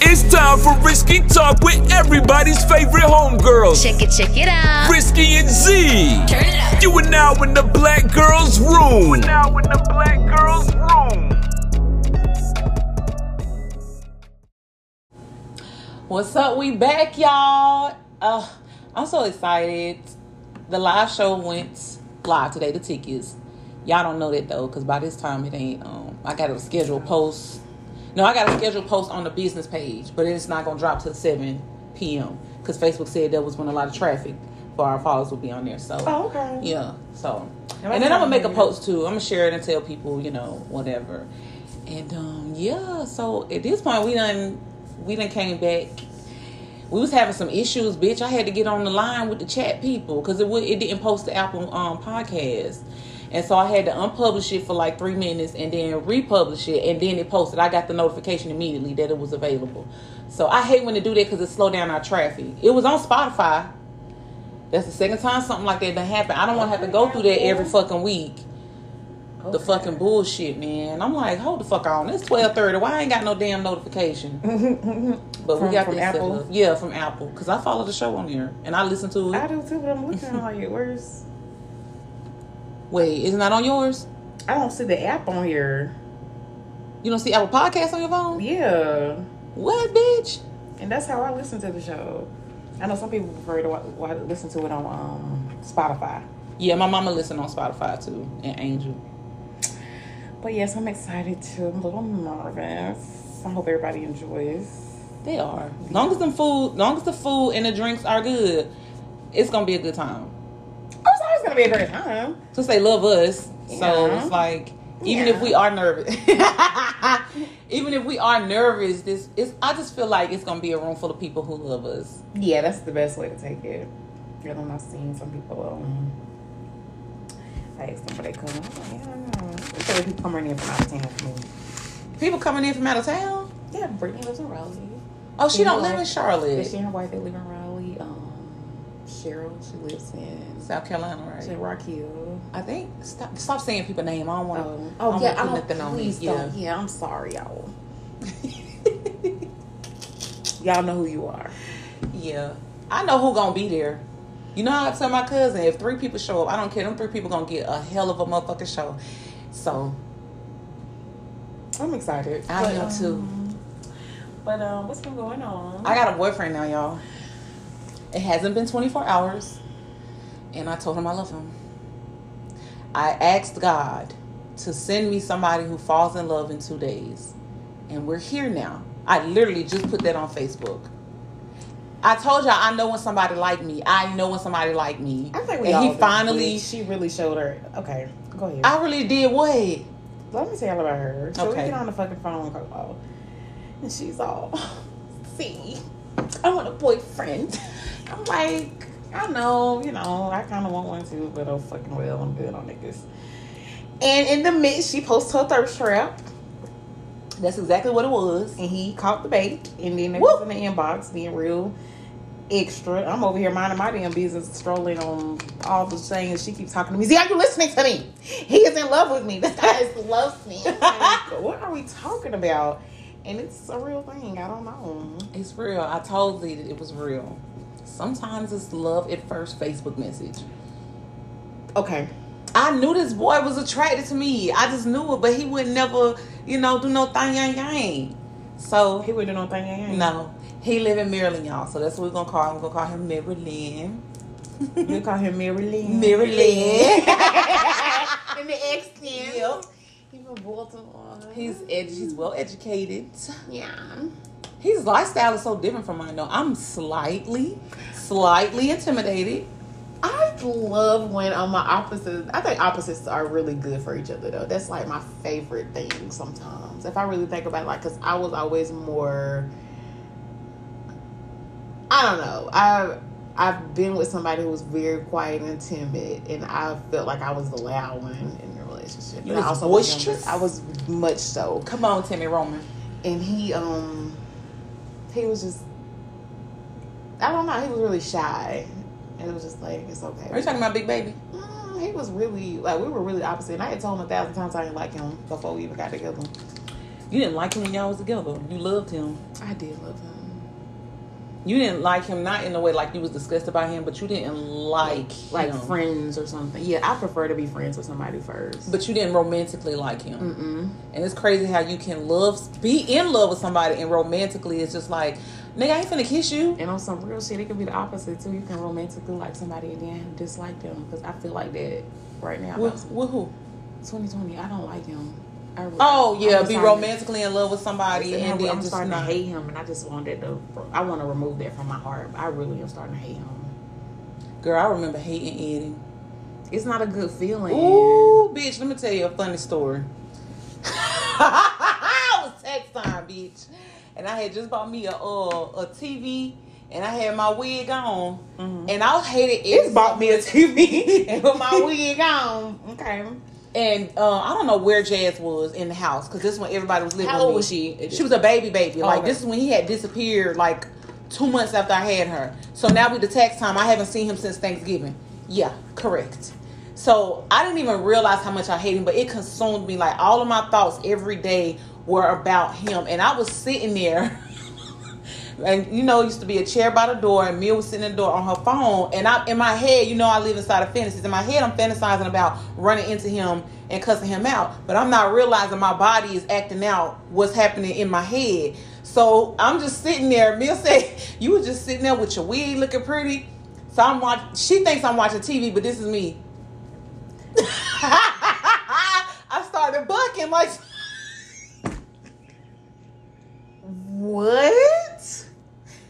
It's time for Risky Talk with everybody's favorite homegirls. Check it out. Risky and Z. Turn it up. You are now in the Black Girls Room. You are now in the Black Girls Room. What's up? We back, y'all. I'm so excited. The live show went live today, the tickets. Y'all don't know that though, because by this time it ain't, I got a scheduled post. No, I got a scheduled post on the business page, but it's not going to drop till 7 p.m. because Facebook said that was when a lot of traffic for our followers will be on there. So, oh, okay. Yeah. So, and then I'm going to make a post too. I'm going to share it and tell people, you know, whatever. And, yeah. So, at this point, we done came back. We was having some issues, bitch. I had to get on the line with the chat people because it didn't post the Apple podcast. And so I had to unpublish it for like 3 minutes and then republish it. And then it posted. I got the notification immediately that it was available. So I hate when they do that because it slowed down our traffic. It was on Spotify. That's the second time something like that done happened. I don't want to have to go through that every fucking week. Okay. The fucking bullshit, man. I'm like, hold the fuck on. It's 12:30. Why I ain't got no damn notification? But we got from this Apple. Stuff. Yeah, from Apple. Because I follow the show on here. And I listen to it. I do too, but I'm looking on it. Where's... Wait, isn't that on yours? I don't see the app on here. You don't see Apple Podcasts on your phone? Yeah. What, bitch? And that's how I listen to the show. I know some people prefer to listen to it on Spotify. Yeah, my mama listens on Spotify too, and Angel. But yes, I'm excited too. I'm a little nervous. I hope everybody enjoys. They are. As long as the food and the drinks are good, it's gonna be a good time. Gonna be a great time since they love us, so yeah. It's like even if we are nervous I just feel like it's gonna be a room full of people who love us. Yeah, that's the best way to take it. You know, I've seen some people I asked them for they come. I'm like, I don't know. So people coming in from out of town for me. People coming in from out of town? Yeah, Brittany lives in Raleigh. Oh, she don't live in Charlotte. She and her wife, they live in Raleigh. Cheryl, she lives in South Carolina, right? She's in Rock Hill, I think. Stop saying people's name. I don't want to. I don't, nothing on me. Yeah, I'm sorry, y'all. Y'all know who you are. Yeah, I know who gonna be there. You know how I tell my cousin, if 3 people show up, I don't care. Them 3 people gonna get a hell of a motherfucking show. So I'm excited. I am too. But what's been going on? I got a boyfriend now, y'all. It hasn't been 24 hours, and I told him I love him. I asked God to send me somebody who falls in love in 2 days, and we're here now. I literally just put that on Facebook. I told y'all I know when somebody like me. I think we all did. She really showed her. Okay, go ahead. I really did what? Let me tell you about her. So we get on the fucking phone and go, and she's all, see, I want a boyfriend. I'm like, I know, you know, I kind of want one too, but oh fucking well, I'm good on niggas. And in the midst, she posts her thirst trap. That's exactly what it was. And he caught the bait. And then it was in the inbox, being real extra. I'm over here minding my damn business, strolling on all the things. She keeps talking to me. Z, are you listening to me? He is in love with me. This guy loves me. Like, what are we talking about? And it's a real thing. I don't know. It's real. I told you that it was real. Sometimes it's love at first Facebook message. Okay. I knew this boy was attracted to me. I just knew it, but he would never, you know, do no thang yang yang. So he wouldn't do no thang yang yang. No. He live in Maryland, y'all. So that's what we're gonna call him. We're gonna call him Maryland. We'll call him Maryland. Maryland. In the accent. Yep. He's from Baltimore. He's well educated. Yeah. His lifestyle is so different from mine, though. I'm slightly intimidated. I love when on my opposites. I think opposites are really good for each other, though. That's, like, my favorite thing sometimes. If I really think about it, like, because I was always more... I don't know. I've been with somebody who was very quiet and timid, and I felt like I was the loud one in the relationship. You was boisterous? I was much so. Come on, Timmy Roman. And he was just, I don't know, he was really shy. And it was just like, it's okay. Are you talking about Big Baby? He was really, like, we were really opposite. And I had told him 1,000 times I didn't like him before we even got together. You didn't like him when y'all was together. You loved him. I did love him. You didn't like him, not in a way like you was disgusted by him, but you didn't like him. Friends or something. Yeah, I prefer to be friends with somebody first. But you didn't romantically like him. Mm-mm. And it's crazy how you can be in love with somebody, and romantically it's just like, nigga, I ain't finna kiss you. And on some real shit, it can be the opposite too. You can romantically like somebody and then dislike them, because I feel like that right now. With who? 2020. I don't like him. Be romantically in love with somebody and then just starting to hate him, and I just I want to remove that from my heart. I really am starting to hate him. Girl, I remember hating Eddie. It's not a good feeling. Ooh, bitch, let me tell you a funny story. I was tax time, bitch, and I had just bought me a TV. And I had my wig on. Mm-hmm. And I hated it. It's bought me a TV and put my wig on. Okay. And I don't know where Jazz was in the house, because this is when everybody was living with me. How old was she? She was a baby. Oh, like, okay. This is when he had disappeared, like, 2 months after I had her. So now with the tax time, I haven't seen him since Thanksgiving. Yeah, correct. So I didn't even realize how much I hated him, but it consumed me. Like, all of my thoughts every day were about him. And I was sitting there. And, you know, it used to be a chair by the door, and Mia was sitting in the door on her phone. And in my head, you know, I live inside of fantasies. In my head, I'm fantasizing about running into him and cussing him out. But I'm not realizing my body is acting out what's happening in my head. So I'm just sitting there. Mia said, you were just sitting there with your wig looking pretty. So I'm watching. She thinks I'm watching TV, but this is me. I started bucking like... What?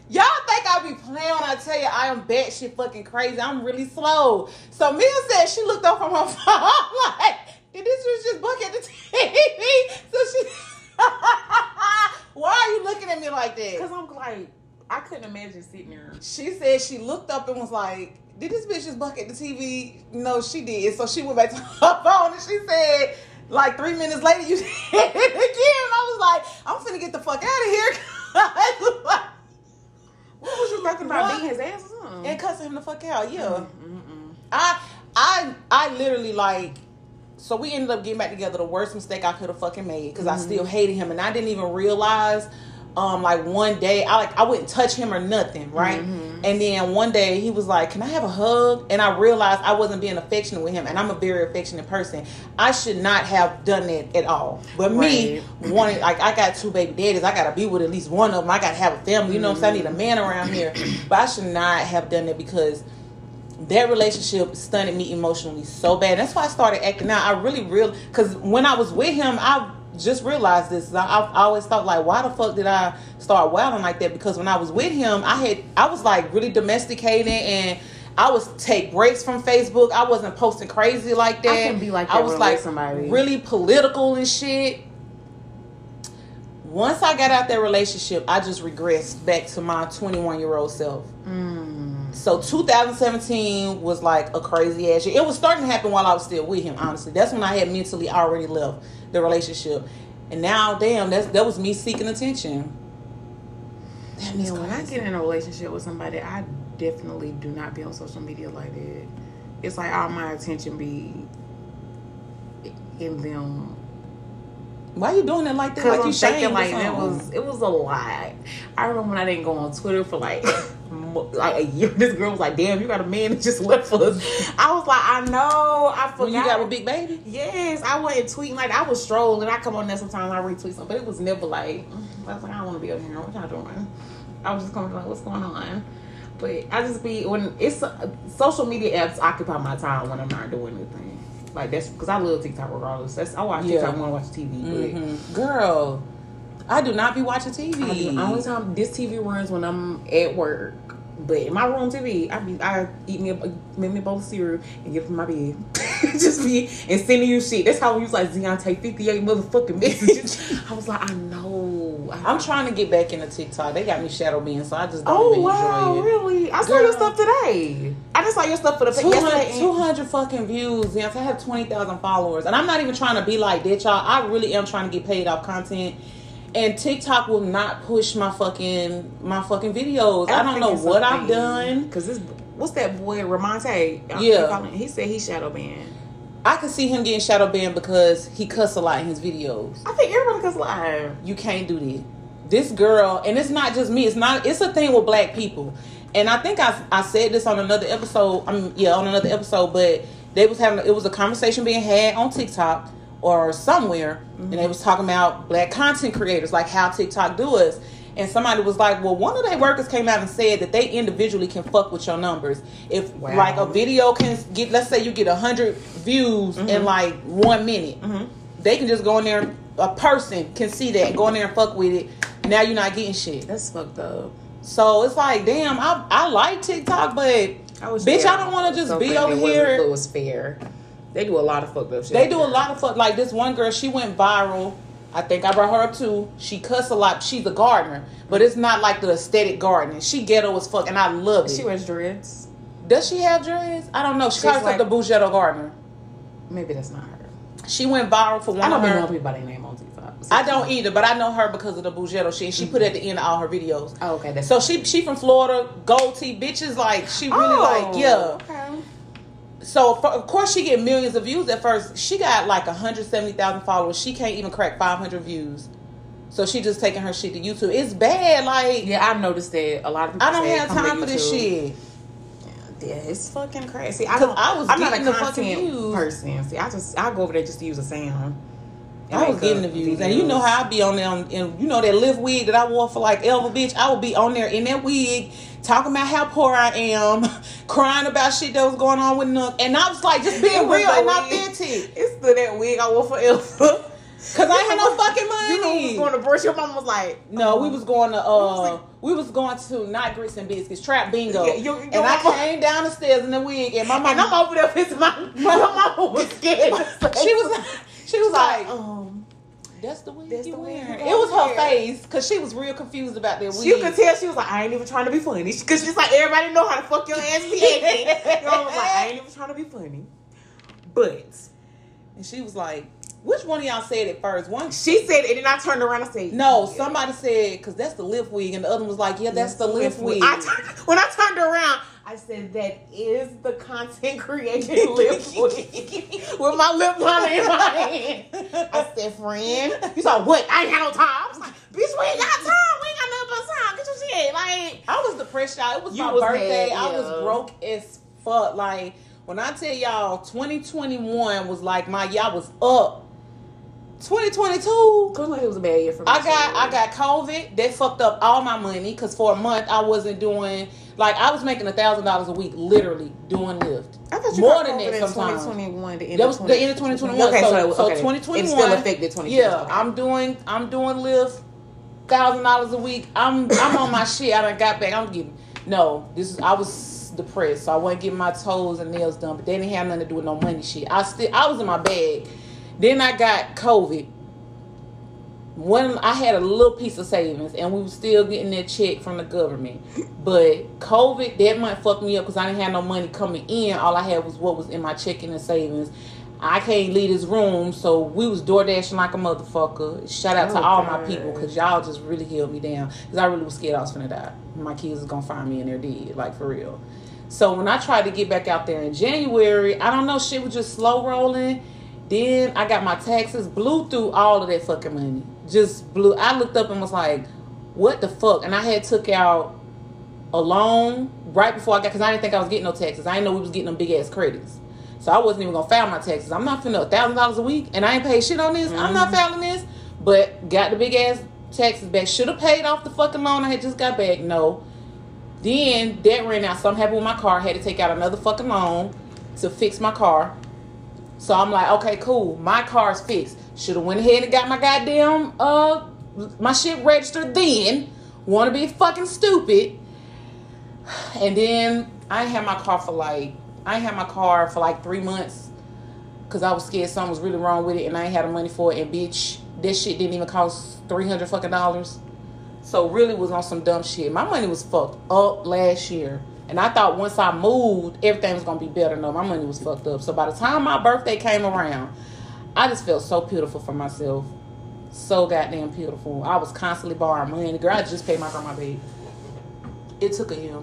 Y'all think I be playing when I tell you I am batshit fucking crazy. I'm really slow. So Mia said she looked up from her phone. I'm like, this was just bucking the TV. So she, why are you looking at me like that? Because I'm like, I couldn't imagine sitting there. She said she looked up and was like, did this bitch just bucket the TV? No, she did. So she went back to her phone and she said, like 3 minutes later, you did it again. I was like, I'm finna get the fuck out of here. What was you talking about? Beating his ass or something? And cussing him the fuck out, yeah. Mm-mm-mm. I literally like, so we ended up getting back together. The worst mistake I could have fucking made, because I still hated him, and I didn't even realize. Like one day, I wouldn't touch him or nothing, right? Mm-hmm. And then one day he was like, "Can I have a hug?" And I realized I wasn't being affectionate with him, and I'm a very affectionate person. I should not have done that at all. But me wanted, like, I got 2 baby daddies. I gotta be with at least one of them. I gotta have a family. You know what I'm saying? I need a man around here. But I should not have done that, because that relationship stunted me emotionally so bad. That's why I started acting out. I really, because when I was with him, I just realized this. I always thought, like, why the fuck did I start wilding like that? Because when I was with him, I was like really domesticated, and I was take breaks from Facebook. I wasn't posting crazy like that. I can be like that. I was like somebody really political and shit. Once I got out that relationship, I just regressed back to my 21-year-old self. So 2017 was like a crazy ass year. It was starting to happen while I was still with him, honestly. That's when I had mentally already left the relationship. And now, damn, that was me seeking attention. Damn, yeah, when I get in a relationship with somebody, I definitely do not be on social media like that. It's like all my attention be in them. Why are you doing it like that? Like, I'm thinking like it was a lot. I remember when I didn't go on Twitter for like a year. This girl was like, damn, you got a man that just left for us. I was like, I know, I forgot. When you got with Big Baby? Yes, I wasn't tweeting. Like, I was strolling. I come on there sometimes, I retweet something, but it was never like, I was like, I don't want to be up here. What y'all doing? I was just coming like, what's going on? But I just be, when it's social media apps occupy my time when I'm not doing anything. Like, that's because I love TikTok regardless. I watch TikTok when I watch TV. Mm-hmm. Girl, I do not be watching TV. Only time this TV runs when I'm at work. But in my room TV, I eat me a bowl of cereal and get from my bed. Just be and sending you shit. That's how we was like, Deontay 58 motherfucking messages. I was like, I know. I'm trying to get back into TikTok. They got me shadow being, so I just don't even enjoy it. Oh, wow, really? I saw your stuff today. I just saw your stuff for the 200 fucking views. Yes, I have 20,000 followers. And I'm not even trying to be like that, y'all. I really am trying to get paid off content. And TikTok will not push my fucking videos. I don't know what I've done. Cause what's that boy Ramonte? Yeah, he said he shadow banned. I could see him getting shadow banned because he cuss a lot in his videos. I think everybody cuss a lot. You can't do that. This girl, and it's not just me. It's not. It's a thing with black people. And I think I said this on another episode. But they was having, it was a conversation being had on TikTok or somewhere, and they was talking about black content creators, like how TikTok do us. And somebody was like, well, one of their workers came out and said that they individually can fuck with your numbers. If, like, a video can get, let's say you get 100 views in, like, 1 minute. They can just go in there, a person can see that, and go in there and fuck with it. Now you're not getting shit. That's fucked up. So it's like, damn, I like TikTok, but, bitch, I don't want to just be over here. It was fair. They do a lot of fucked up shit. They do a lot of fuck. Like, this one girl, she went viral. I think I brought her up too. She cuss a lot. She's a gardener, but it's not like the aesthetic gardening. She ghetto as fuck, and I love it. She wears dreads. Does she have dreads? I don't know. She calls like the Bougetto gardener. Maybe that's not her. She went viral for one of her. I don't know everybody's name on TikTok. I don't either, but I know her because of the Bougetto shit. She put at the end of all her videos. Oh, okay. That's so cool. She from Florida, gold teeth bitches. Like she really Okay. So, of course, she get millions of views at first. She got, like, 170,000 followers. She can't even crack 500 views. So, she just taking her shit to YouTube. It's bad, like... Yeah, I've noticed that. A lot of people I don't have time for this shit. Yeah, it's fucking crazy. I'm not a content person. See, I go over there just to use a sound. I was getting the views. And you know how I be on them. And you know that lift wig that I wore for, like, Elva, bitch? I would be on there in that wig... talking about how poor I am, crying about shit that was going on with Nook, and I was like, just being real and authentic. It's still that wig I wore forever. Cause I had no fucking money. You know, we was going to brush. Your mom was like, "No, we was going to not Grits and Biscuits, Trap Bingo." Yeah, and I came down the stairs in the wig, and my mom. And I'm over there pissing my mama was scared. She was like, that's the wig you're wearing. It was her face because she was real confused about that wig. You could tell she was like, I ain't even trying to be funny. Because she's like, everybody know how to fuck your ass be acting. You know, I was like, I ain't even trying to be funny. But. And she was like, which one of y'all said it first? One. She said it and I turned around and said, no, somebody said, because that's the lift wig. And the other one was like, yeah, that's the lift wig. When I turned around, I said, that is the content creation lip wig. With my lip liner in my hand. I said, friend. He's like, what? I ain't had no time. I was like, bitch, we ain't got time. We ain't got nothing but time. Get your shit. Like, I was depressed, y'all. It was my birthday. I was broke as fuck. Like, when I tell y'all, 2021 was like y'all was up. 2022. Cause like it was a bad year for me. I got COVID. That fucked up all my money. Cause for a month I wasn't doing. Like I was making $1,000 a week, literally doing Lyft. I thought you more got than that. Sometimes 2021. The end of 2021. Okay, so 2021. It still affected 2021. Yeah, I'm doing Lyft. $1,000 a week. I'm on my shit. I done got back. I was depressed. So I wasn't getting my toes and nails done. But they didn't have nothing to do with no money shit. I was in my bag. Then I got COVID. When I had a little piece of savings, and we were still getting that check from the government. But COVID, that month fucked me up because I didn't have no money coming in. All I had was what was in my checking and savings. I can't leave this room, so we was door dashing like a motherfucker. Shout out to all my people because y'all just really held me down because I really was scared I was finna die. My kids was gonna find me and they're dead, like for real. So when I tried to get back out there in January, I don't know, shit was just slow rolling. Then I got my taxes, blew through all of that fucking money. Just blew. I looked up and was like, what the fuck? And I had took out a loan right before I got, because I didn't think I was getting no taxes. I didn't know we was getting them big ass credits. So I wasn't even going to file my taxes. I'm not finna $1,000 a week and I ain't paid shit on this. I'm not filing this. But got the big ass taxes back. Should have paid off the fucking loan I had just got back. No. Then that ran out. Something happened with my car. I had to take out another fucking loan to fix my car. So I'm like, okay, cool. My car's fixed. Should have went ahead and got my goddamn, my shit registered then. Want to be fucking stupid. And then I ain't had my car for like 3 months. Because I was scared something was really wrong with it and I ain't had the money for it. And bitch, this shit didn't even cost $300. So really was on some dumb shit. My money was fucked up last year. And I thought once I moved, everything was going to be better. No, my money was fucked up. So by the time my birthday came around, I just felt so pitiful for myself. So goddamn pitiful. I was constantly borrowing money. Girl, I just paid my grandma babe. It took a year.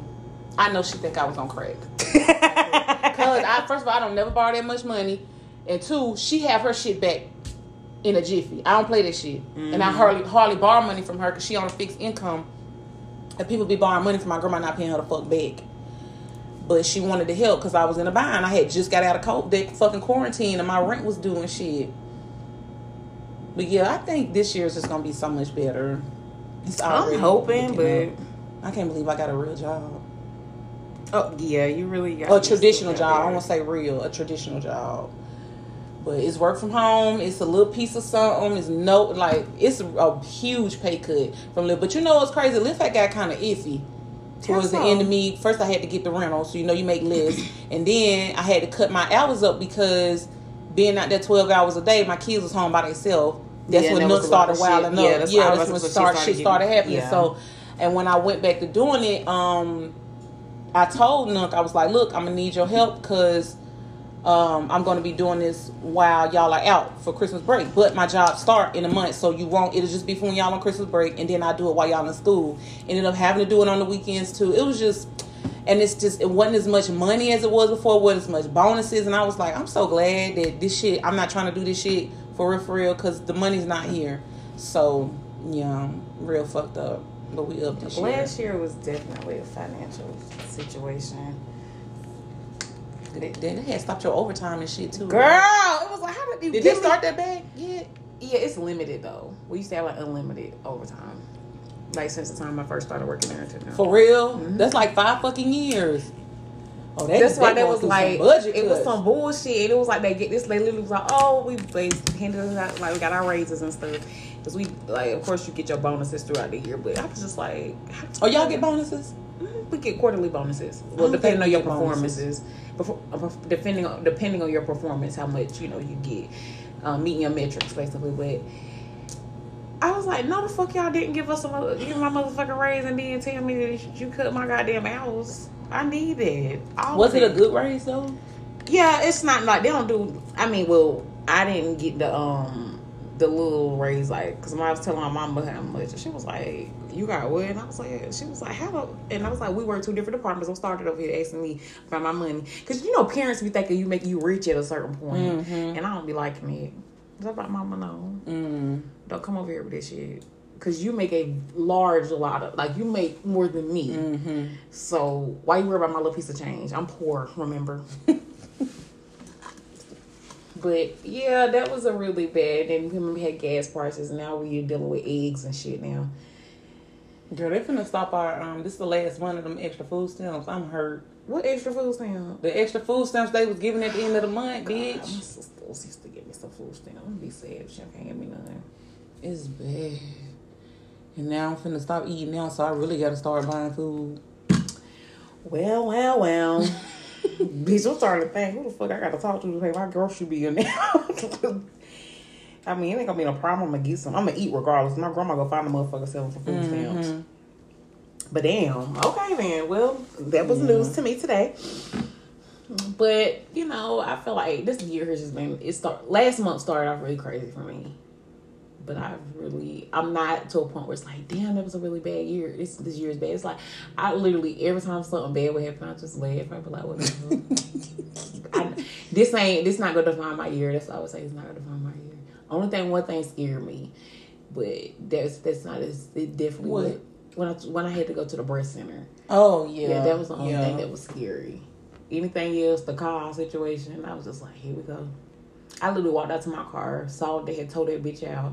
I know she think I was on crack. Because, first of all, I don't never borrow that much money. And two, she have her shit back in a jiffy. I don't play that shit. Mm-hmm. And I hardly borrow money from her because she on a fixed income. And people be borrowing money from my grandma not paying her the fuck back. But she wanted to help because I was in a bind. I had just got out of that fucking quarantine and my rent was due and shit. But yeah, I think this year's just going to be so much better. I'm hoping, but... up. I can't believe I got a real job. Oh, yeah, you really got... a traditional job. I won't say real. A traditional job. But it's work from home. It's a little piece of something. It's no... like, it's a huge pay cut from Lyft. But you know what's crazy? Lyft, I got kind of iffy towards the end of me. First, I had to get the rental. So, you know, you make less. And then I had to cut my hours up because... being out there 12 hours a day, my kids was home by themselves. That's when Nook started wilding up. Yeah, that's when shit started happening. Yeah. So, and when I went back to doing it, I told Nook, I was like, look, I'm going to need your help because I'm going to be doing this while y'all are out for Christmas break. But my job start in a month, so you won't. It'll just be from y'all on Christmas break, and then I do it while y'all in school. Ended up having to do it on the weekends, too. It was just... and it's just, it wasn't as much money as it was before. It wasn't as much bonuses. And I was like, I'm so glad that this shit, I'm not trying to do this shit for real, because the money's not here. So, yeah, real fucked up. But we up this year. Last year was definitely a financial situation. They had stopped your overtime and shit, too. Girl, right? It was like, how did they start that back yet? Yeah, it's limited, though. We used to have, like, unlimited overtime. Like, since the time I first started working there until now. For real? Mm-hmm. That's like 5 fucking years. Oh, that's why that was like, it was some bullshit. It was like, they get this, they literally was like, oh, they handed us out, like, we got our raises and stuff. Because we, like, of course, you get your bonuses throughout the year, but I was just like, oh, y'all get bonuses? We get quarterly bonuses. Well, depending on your performances. Depending on your performance, how much, you know, you get. Meeting your metrics, basically, but... I was like, no, the fuck y'all didn't give my motherfucking raise and then tell me that you cut my goddamn hours. I need it. Was it a good raise though? Yeah, it's not like they don't do. I mean, well, I didn't get the little raise like because I was telling my mama how much, and she was like, "You got what?" And I was like, "She was like, how do?" And I was like, "We work two different departments. I'm started over here asking me for my money because you know parents be thinking you make you rich at a certain point, mm-hmm. and I don't be liking it." I was like, "Mama, no." Mm. Don't come over here with this shit because you make you make more than me. Mm-hmm. So why you worry about my little piece of change? I'm poor, remember? But yeah, that was a really bad. Then we had gas prices, and now we're dealing with eggs and shit now. Girl, they finna stop our this is the last one of them extra food stamps. I'm hurt. What extra food stamps? The extra food stamps they was giving at the end of the month, God, bitch. My sister used to give me some food stamps. I'm gonna be sad if she can't give me none. It's bad. And now I'm finna stop eating now, so I really gotta start buying food. Well. Bitch, I'm starting to think, who the fuck I gotta talk to pay my grocery bill now? I mean, it ain't gonna be no problem. I'm gonna get some. I'm gonna eat regardless. My grandma gonna find a motherfucker selling for food stamps. Mm-hmm. But damn. Okay, then. Well, that was news to me today. But, you know, I feel like this year has just been... last month started off really crazy for me. But I'm not to a point where it's like, damn, that was a really bad year. This year is bad. It's like, I literally, every time something bad would happen, I just laugh. I'd be like, what the hell? This not going to define my year. That's what I would say. It's not going to define my year. One thing scared me. But that's not as... It definitely... When I had to go to the breast center. Oh, yeah. Yeah, that was the only thing that was scary. Anything else, the car situation, I was just like, here we go. I literally walked out to my car, saw they had towed that bitch out,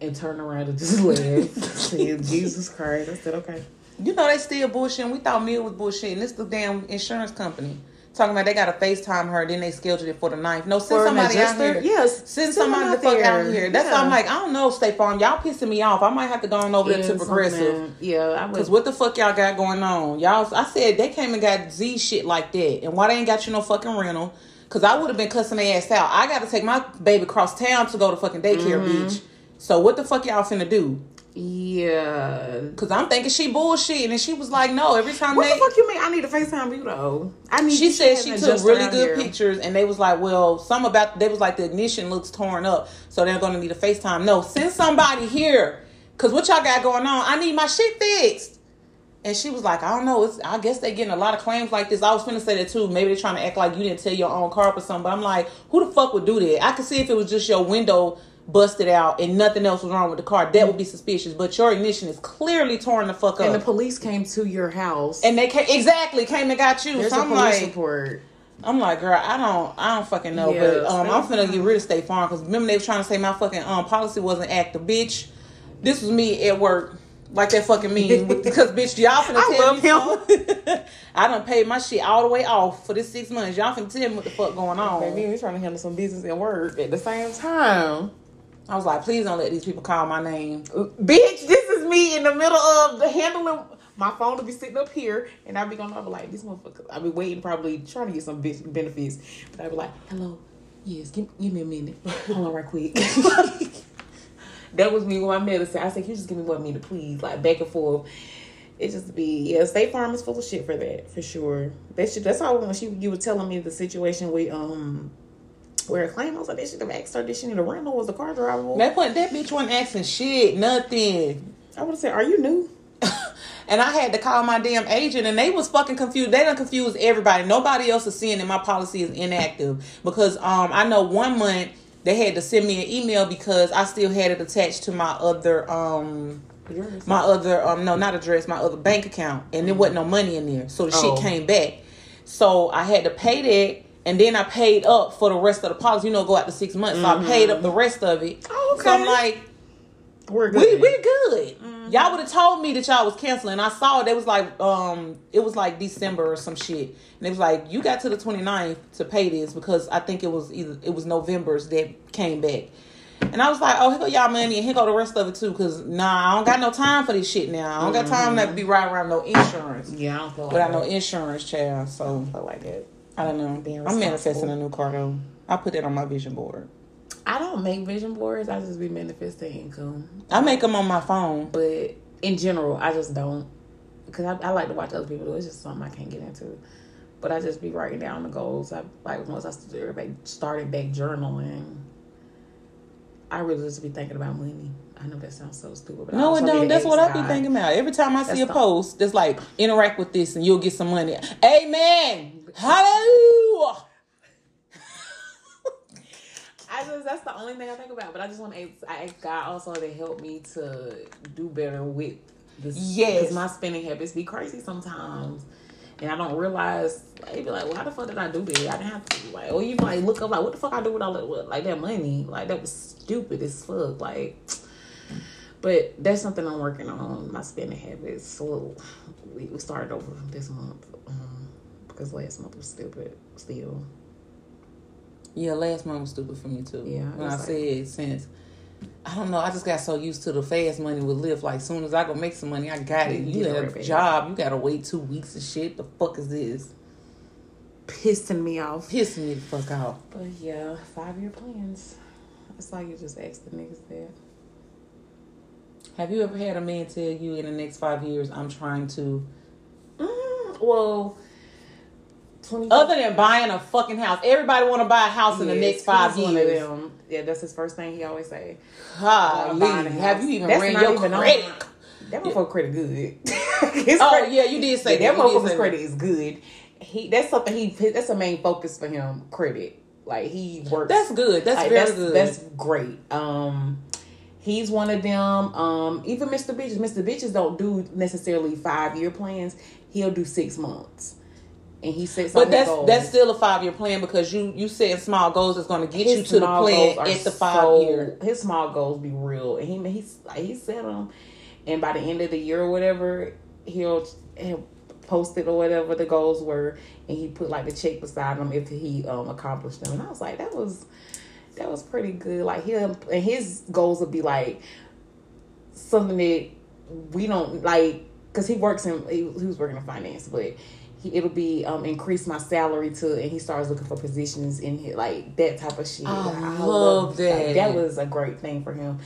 and turned around and just left. Said, Jesus Christ. I said, okay. You know, they still bullshitting. We thought Mill was bullshitting. This is the damn insurance company. Talking about they got to FaceTime her, then they scheduled it for the 9th. No, send somebody out here. Yes. Send somebody the fuck out here. That's why I'm like, I don't know, State Farm. Y'all pissing me off. I might have to go on over there to Progressive. Yeah, because what the fuck y'all got going on? Y'all, I said, they came and got Z shit like that. And why they ain't got you no fucking rental? Because I would have been cussing their ass out. I got to take my baby across town to go to fucking daycare, bitch. So what the fuck y'all finna do? Yeah, because I'm thinking she bullshitting, and she was like, no, every time what the fuck you mean I need to FaceTime you though? I mean, she said she took really good pictures, and they was like, well, they was like, the ignition looks torn up, so they're going to need a FaceTime. No, send somebody here, because what y'all got going on, I need my shit fixed. And she was like, I don't know. I guess they're getting a lot of claims like this. I was finna say that too. Maybe they're trying to act like you didn't tear your own car up or something. But I'm like, who the fuck would do that? I could see if it was just your window busted out and nothing else was wrong with the car. That would be suspicious. But your ignition is clearly torn the fuck up. And the police came to your house. And they came and got you. There's so a police report. I'm like, girl, I don't fucking know. Yes, but I'm finna get rid of State Farm. Because remember they were trying to say my fucking policy wasn't active, bitch. This was me at work. Like that fucking mean. Because, bitch, y'all finna tell me. I done paid my shit all the way off for this 6 months. Y'all finna tell me what the fuck going on. Baby, we trying to handle some business and work at the same time. I was like, please don't let these people call my name. Bitch, this is me in the middle of the handling. My phone will be sitting up here, and I'll be going to be like, this motherfucker. I'll be waiting, probably trying to get some benefits. But I'll be like, hello. Yes, give me a minute. Hold on right quick. That was me with my medicine. I said, you just give me 1 minute, please. Like, back and forth. It just be, yeah, State Farm is full of shit for that, for sure. That shit, that's all when you were telling me the situation with, where a claim, I was like, they should have asked her, did she need a rental? Was the car drivable? That bitch wasn't asking shit, nothing. I would have said, are you new? And I had to call my damn agent, and they was fucking confused. They done confused everybody. Nobody else is seeing that my policy is inactive. Because I know 1 month, they had to send me an email because I still had it attached to my other, my other bank account. And there wasn't no money in there. So the shit came back. So I had to pay that. And then I paid up for the rest of the policy. You know, go out to 6 months. Mm-hmm. So I paid up the rest of it. Oh, okay. So I'm like, we're good. We're good. Mm-hmm. Y'all would have told me that y'all was canceling. I saw they was like, it was like December or some shit. And it was like, you got to the 29th to pay this because I think it was November's that came back. And I was like, oh, here go y'all money and here go the rest of it too. Because, I don't got no time for this shit now. I don't got time to be riding around no insurance. Yeah, I don't feel like that. Without no insurance, child. So I don't feel like that. I don't know. I'm manifesting a new car though. I put that on my vision board. I don't make vision boards. I just be manifesting income. I make them on my phone. But in general, I just don't. Because I like to watch other people do it. It's just something I can't get into. But I just be writing down the goals. Once I started back journaling, I really just be thinking about money. I know that sounds so stupid. But no, it don't. That's what I be thinking about. Every time I see a post that's like, interact with this and you'll get some money. Amen. Hallelujah. That's the only thing I think about. But I just want to ask God also to help me to do better with this. Yes. Because my spending habits be crazy sometimes. And I don't realize, they be like, why the fuck did I do that? I didn't have to. Like, or you like, look up, like, what the fuck I do with all that, like, that money? Like, that was stupid as fuck. Like, but that's something I'm working on, my spending habits. So we started over this month because last month was stupid still. Yeah, last month was stupid for me too. Yeah, when I said since I don't know, I just got so used to the fast money with Lyft. Like, soon as I go make some money, I got it. You have a job, you gotta wait 2 weeks and shit. The fuck is this? Pissing me the fuck off. But yeah, 5-year plans. That's like you just asked the niggas that. Have you ever had a man tell you in the next 5 years, I'm trying to? Well, other than buying a fucking house, everybody want to buy a house in the next 5 years. One of them. Yeah, that's his first thing he always say. Have you even ran your credit? That motherfucker credit good. Yeah, you did say that. That motherfucker's credit is good. That's a main focus for him. Credit, like he works. That's good. That's very good. That's great. He's one of them. Even Mr. Bitches. Mr. Bitches don't do necessarily 5-year plans. He'll do 6 months. And he sets all his goals. But that's still a 5-year plan because you setting small goals that's going to get you to the plan at the 5 year. His small goals be real. And he set them. And by the end of the year or whatever, he'll post it or whatever the goals were. And he put like the check beside him if he accomplished them. And I was like, that was pretty good. Like him and his goals would be like something that we don't like because he was working in finance, but it'll be increase my salary to, and he starts looking for positions in here, like that type of shit. I love that. Like, that was a great thing for him,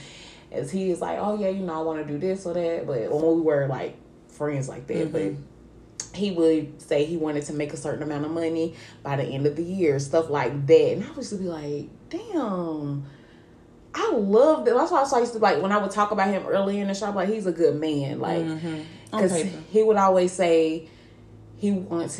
as he is like, oh yeah, I want to do this or that. But when we were like friends like that, mm-hmm. But he would say he wanted to make a certain amount of money by the end of the year, stuff like that, and I would just be like, damn, I love that. That's why I used to, like, when I would talk about him earlier in the show, I'm like, he's a good man. Like, because he would always say he don't want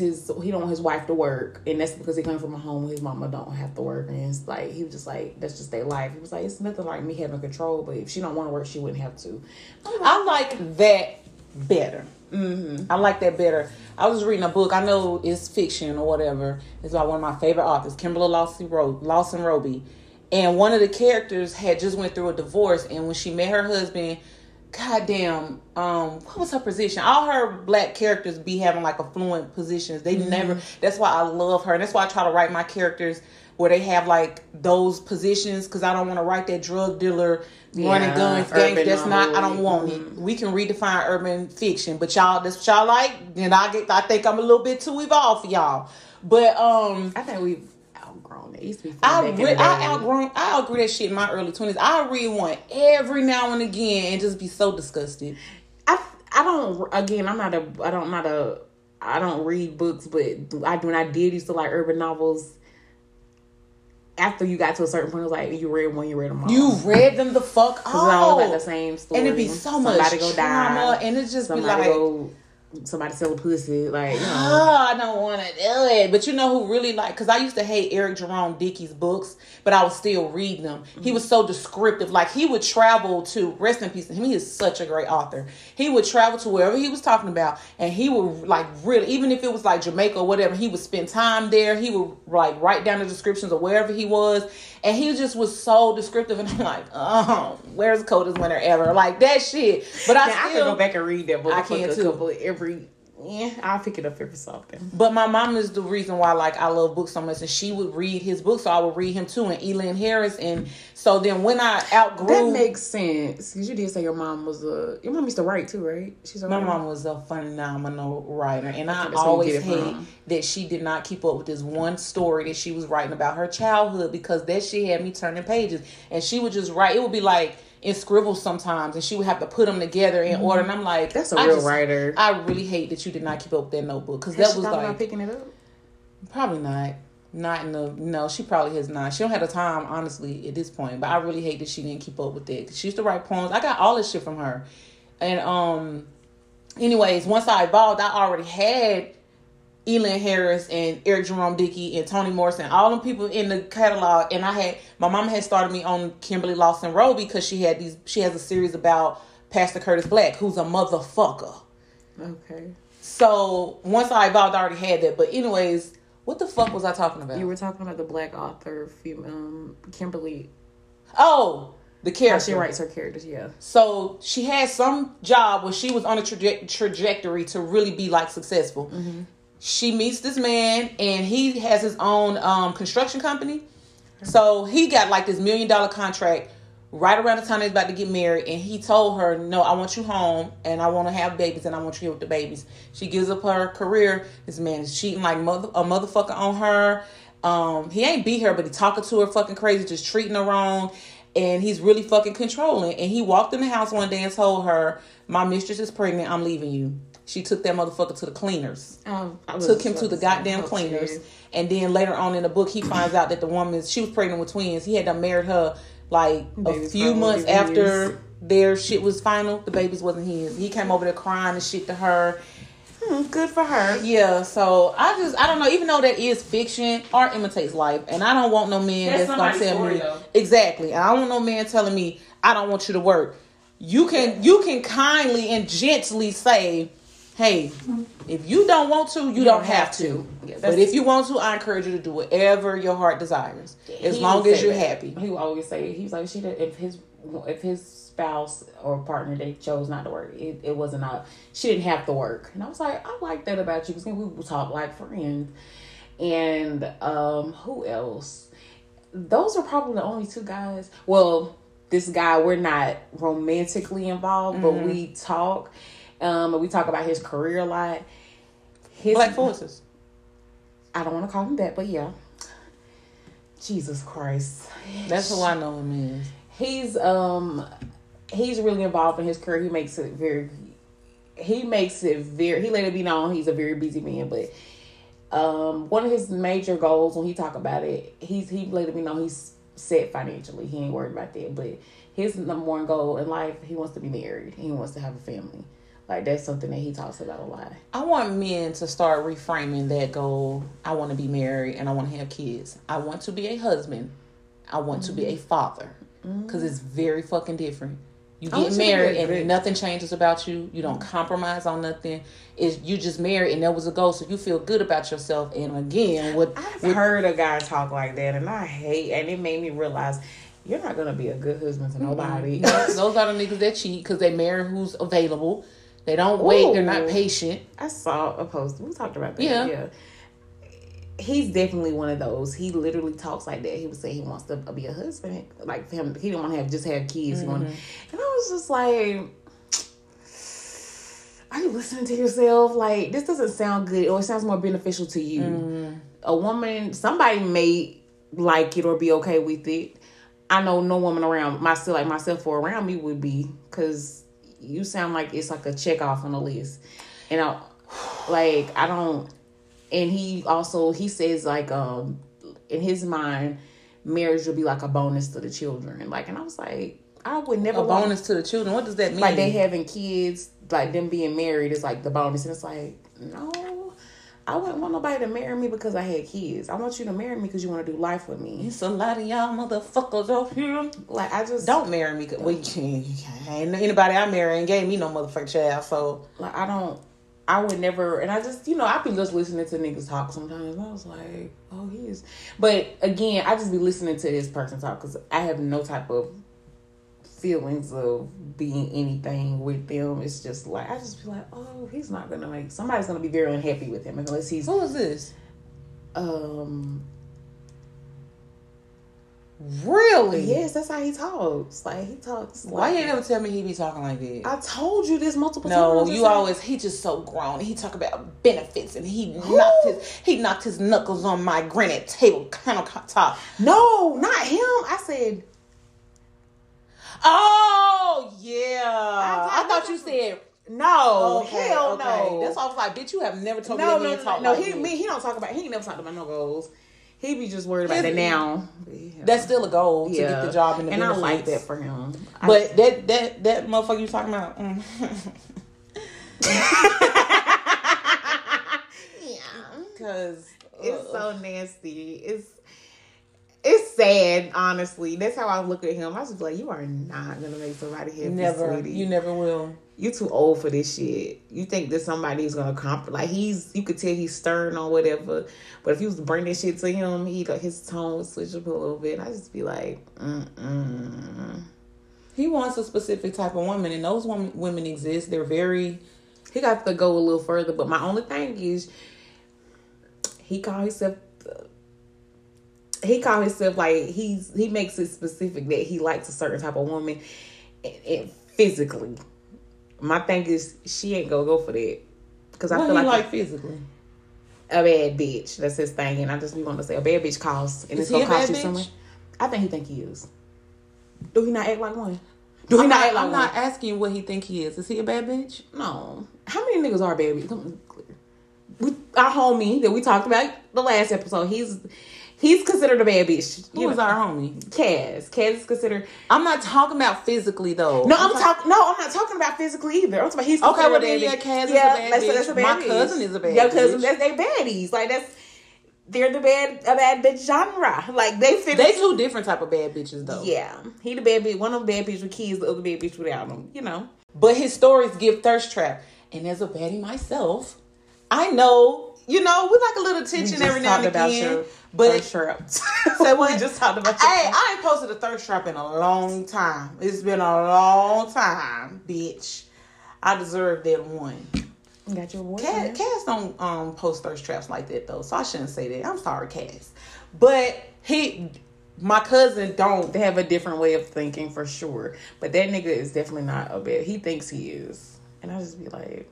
his wife to work. And that's because he came from a home where his mama don't have to work. And it's like, he was just like, that's just their life. He was like, it's nothing like me having control, but if she don't want to work, she wouldn't have to. I like that better. Mm-hmm. I like that better. I was reading a book. I know it's fiction or whatever. It's by one of my favorite authors, Kimberla Lawson Roby. And one of the characters had just went through a divorce. And when she met her husband, goddamn, what was her position? All her black characters be having like affluent positions. They never, that's why I love her. And that's why I try to write my characters where they have like those positions, because I don't want to write that drug dealer, running guns, gangs. That's not, I don't want it. We can redefine urban fiction, but y'all, that's what y'all like. And I think I'm a little bit too evolved for y'all. But I think we've outgrown it. Used to be I outgrew that shit in my early 20s. I read one every now and again and just be so disgusted. I don't read books, but when I did used to like urban novels. After you got to a certain point, it was like, you read one, you read them all. You read them the fuck all. Because it's all about the same story. And it'd be so much somebody go trauma. Die. And it just somebody be like... somebody sell a pussy. Like, you know. Oh, I don't want to do it. But you know who really like... Because I used to hate Eric Jerome Dickey's books, but I would still read them. Mm-hmm. He was so descriptive. Like, he would travel to... Rest in peace. He is such a great author. He would travel to wherever he was talking about. And he would, like, really... Even if it was, like, Jamaica or whatever, he would spend time there. He would, like, write down the descriptions of wherever he was. And he just was so descriptive. And I'm like, oh, where's the coldest winter ever? Like, that shit. But I still... I can go back and read that book. I can, too. I'll pick it up every so often. But my mom is the reason why, like, I love books so much, and she would read his books, so I would read him too. And E. Lynn Harris, and so then when I outgrew, that makes sense because you did say your mom used to write too, right? My mom was a phenomenal writer, and I always hate that she did not keep up with this one story that she was writing about her childhood, because that shit had me turning pages, and she would just write. It would be like. In scribbles sometimes, and she would have to put them together in order. And I'm like, that's a real writer. I really hate that you did not keep up with that notebook, because that was like about picking it up. Probably not. No, she probably has not. She don't have the time, honestly, at this point. But I really hate that she didn't keep up with that. She used to write poems. I got all this shit from her. And anyways, once I evolved, I already had E. Lynn Harris and Eric Jerome Dickey and Toni Morrison, all them people in the catalog. And my mama had started me on Kimberla Lawson Roby because she has a series about Pastor Curtis Black, who's a motherfucker. Okay. So once I evolved, I already had that. But anyways, what the fuck was I talking about? You were talking about the black author, Kimberly. Oh, the character. How she writes her characters, yeah. So she had some job where she was on a trajectory to really be like successful. Mm-hmm. She meets this man, and he has his own construction company. So he got like this $1 million contract right around the time he's about to get married. And he told her, no, I want you home, and I want to have babies, and I want you here with the babies. She gives up her career. This man is cheating like a motherfucker on her. He ain't beat her, but he talking to her fucking crazy, just treating her wrong. And he's really fucking controlling. And he walked in the house one day and told her, my mistress is pregnant. I'm leaving you. She took that motherfucker to the cleaners. Took him to the goddamn cleaners. And then later on in the book, he finds out that she was pregnant with twins. He had done married her like a few months after their shit was final. The babies wasn't his. He came over there crying and shit to her. Good for her. Yeah, so I don't know. Even though that is fiction, art imitates life. And I don't want no man that's going to tell me. Though. Exactly. I don't want no man telling me, I don't want you to work. You can kindly and gently say, hey, if you don't want to, you don't have to. Yes, but if you want to, I encourage you to do whatever your heart desires, as long as you're happy. He would always say, he was like, if his spouse or partner, they chose not to work, it wasn't up. She didn't have to work. And I was like, I like that about you, because we would talk like friends. And who else? Those are probably the only two guys. Well, this guy, we're not romantically involved, but we talk. And we talk about his career a lot. Black forces. I don't want to call him that, but yeah. Jesus Christ. That's who I know him as. He's really involved in his career. He let it be known he's a very busy man, but one of his major goals when he talk about it, he let it be known he's set financially. He ain't worried about that. But his number one goal in life, he wants to be married. He wants to have a family. Like, that's something that he talks about a lot. I want men to start reframing that goal. I want to be married and I want to have kids. I want to be a husband. I want to be a father. Because it's very fucking different. You get married and nothing changes about you. You don't compromise on nothing. It's, you just married and that was a goal. So you feel good about yourself. And again, I've heard a guy talk like that and I hate, and it made me realize you're not going to be a good husband to nobody. Those are the niggas that cheat because they marry who's available. They don't wait. They're not patient. I saw a post. We talked about that. Yeah. He's definitely one of those. He literally talks like that. He would say he wants to be a husband. Like, him, he didn't want to have kids. Mm-hmm. And I was just like, are you listening to yourself? Like, this doesn't sound good, or it sounds more beneficial to you. Mm-hmm. A woman, somebody may like it or be okay with it. I know no woman around myself or around me would be, because you sound like it's like a check off on the list. And I don't. And he says, like, in his mind, marriage will be like a bonus to the children. Like, and I was like, I would never. Bonus to the children? What does that mean? Like, they having kids, like, them being married is like the bonus. And it's like, no, I wouldn't want nobody to marry me because I had kids. I want you to marry me because you want to do life with me. It's a lot of y'all motherfuckers out here. Like, I just. Don't marry me. Well, you can't. Ain't anybody I marry and gave me no motherfucking child. So, like, I don't. I would never, and I just, I've been just listening to niggas talk sometimes. I was like, oh, he is. But again, I just be listening to this person talk because I have no type of feelings of being anything with them. It's just like, I just be like, oh, he's not going to make, somebody's going to be very unhappy with him unless he's. Who is this? Really? Yes, that's how he talks. Like, he talks. Why you never tell me he be talking like that? I told you this multiple times. No, you always. He just so grown. He talk about benefits, and he knocked his knuckles on my granite table countertop. No, not him. I said. Oh yeah, I thought you said. No, okay, hell okay. No. That's why I was like, bitch, you have never told me that. He don't talk about. He ain't never talked about no goals. He be just worried about that now. Yeah. That's still a goal to get the job and the benefits. I like that for him. But that motherfucker you talking about. Yeah, because it's so nasty. It's sad, honestly. That's how I look at him. I was just like, you are not gonna make somebody happy. Never, sweetie. You never will. You too old for this shit. You think that somebody's gonna compromise? Like you could tell he's stern or whatever. But if you was to bring that shit to him, his tone would switch up a little bit. And I just be like, He wants a specific type of woman, and those women exist. They're very. He got to go a little further. But my only thing is, he called himself like he makes it specific that he likes a certain type of woman, and physically. My thing is, she ain't gonna go for that. Because I feel like physically. A bad bitch. That's his thing. And I just be wanting to say a bad bitch costs. And it's gonna cost you so much. I think he is. Do he not act like one? Do he not act like one? I'm not asking what he think he is. Is he a bad bitch? No. How many niggas are bad bitches? Come on, clear. Our homie that we talked about the last episode, he's considered a bad bitch. Who is our homie? Kaz. Kaz is considered. I'm not talking about physically though. No, I'm not talking about physically either. I'm talking about he's considered a bad bitch. Okay, well then Kaz is a bad bitch. That's a bad bitch. My cousin is a bad bitch. Your cousin, they baddies. Like they're a bad bitch genre. Like they two different type of bad bitches though. Yeah, he the bad bitch. One of them bad bitch with kids, the other bad bitch without them. But his stories give thirst trap. And as a baddie myself, I know. We like a little tension every now and again. But thirst trap. So we just talked about. Hey, I ain't posted a thirst trap in a long time. It's been a long time, bitch. I deserve that one. Got your award. Cass don't post thirst traps like that though, so I shouldn't say that. I'm sorry, Cass. But my cousin don't. They have a different way of thinking for sure. But that nigga is definitely not a bad. He thinks he is, and I just be like.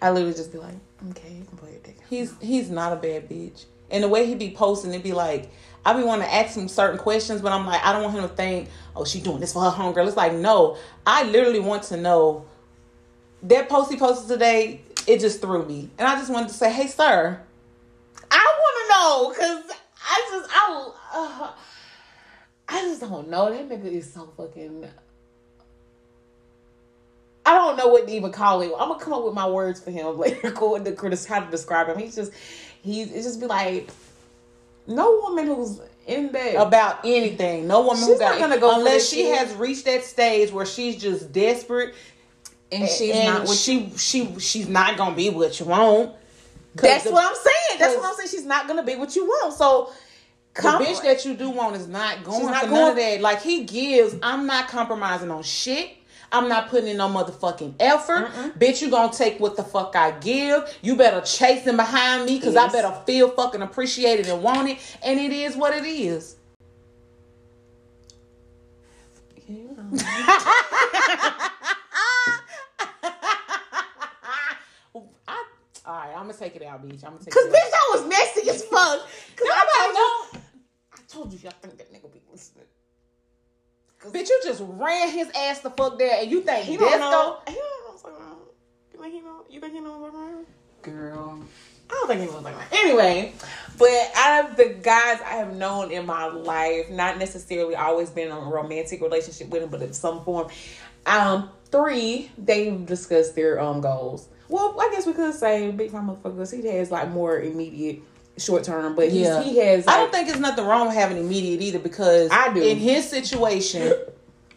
I literally just be like, okay, you can play your dick. He's not a bad bitch. And the way he be posting, it be like, I be wanting to ask him certain questions, but I'm like, I don't want him to think, oh, she doing this for her homegirl. It's like, no, I literally want to know. That post he posted today, it just threw me. And I just wanted to say, hey, sir, I want to know. Because I just, I just don't know. That nigga is so fucking... I don't know what to even call him. I'm going to come up with my words for him later. Cool, how to describe him. It just be like, no woman who's in bed about anything. No woman who's not going to go unless she has reached that stage where she's just desperate and she's not going to be what you want. That's what I'm saying. That's what I'm saying. She's not going to be what you want. So the bitch that you do want is not going to none of that. Like he gives, I'm not compromising on shit. I'm not putting in no motherfucking effort. Mm-mm. Bitch, you gonna take what the fuck I give. You better chase him behind me because I better feel fucking appreciated and wanted. And it is what it is. Yeah. All right, I'm gonna take it out, bitch. I'm gonna take it out. Because, bitch, I was messy as fuck. Because I told you y'all think that nigga be listening. Bitch, you just ran his ass the fuck there, and you think he don't know? He don't know. You think he knows what I'm talking about? Girl, I don't think he knows what I'm talking about. Anyway, but out of the guys I have known in my life, not necessarily always been in a romantic relationship with him, but in some form, 3 they've discussed their goals. Well, I guess we could say big time motherfuckers. He has like more immediate. Short term, but he has. Like, I don't think there's nothing wrong with having immediate either because I do. In his situation,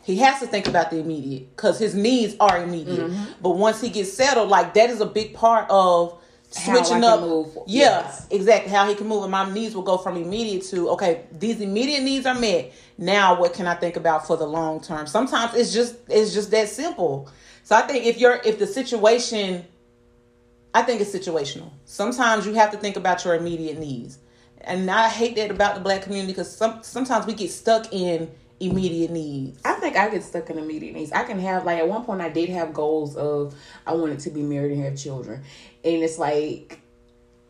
he has to think about the immediate because his needs are immediate. Mm-hmm. But once he gets settled, like that is a big part of switching up. Move. Yes, exactly. How he can move, and my needs will go from immediate to okay. These immediate needs are met. Now, what can I think about for the long term? Sometimes it's just that simple. So I think if the situation. I think it's situational. Sometimes you have to think about your immediate needs. And I hate that about the black community because sometimes we get stuck in immediate needs. I think I get stuck in immediate needs. I can have, like, at one point I did have goals of I wanted to be married and have children. And it's like,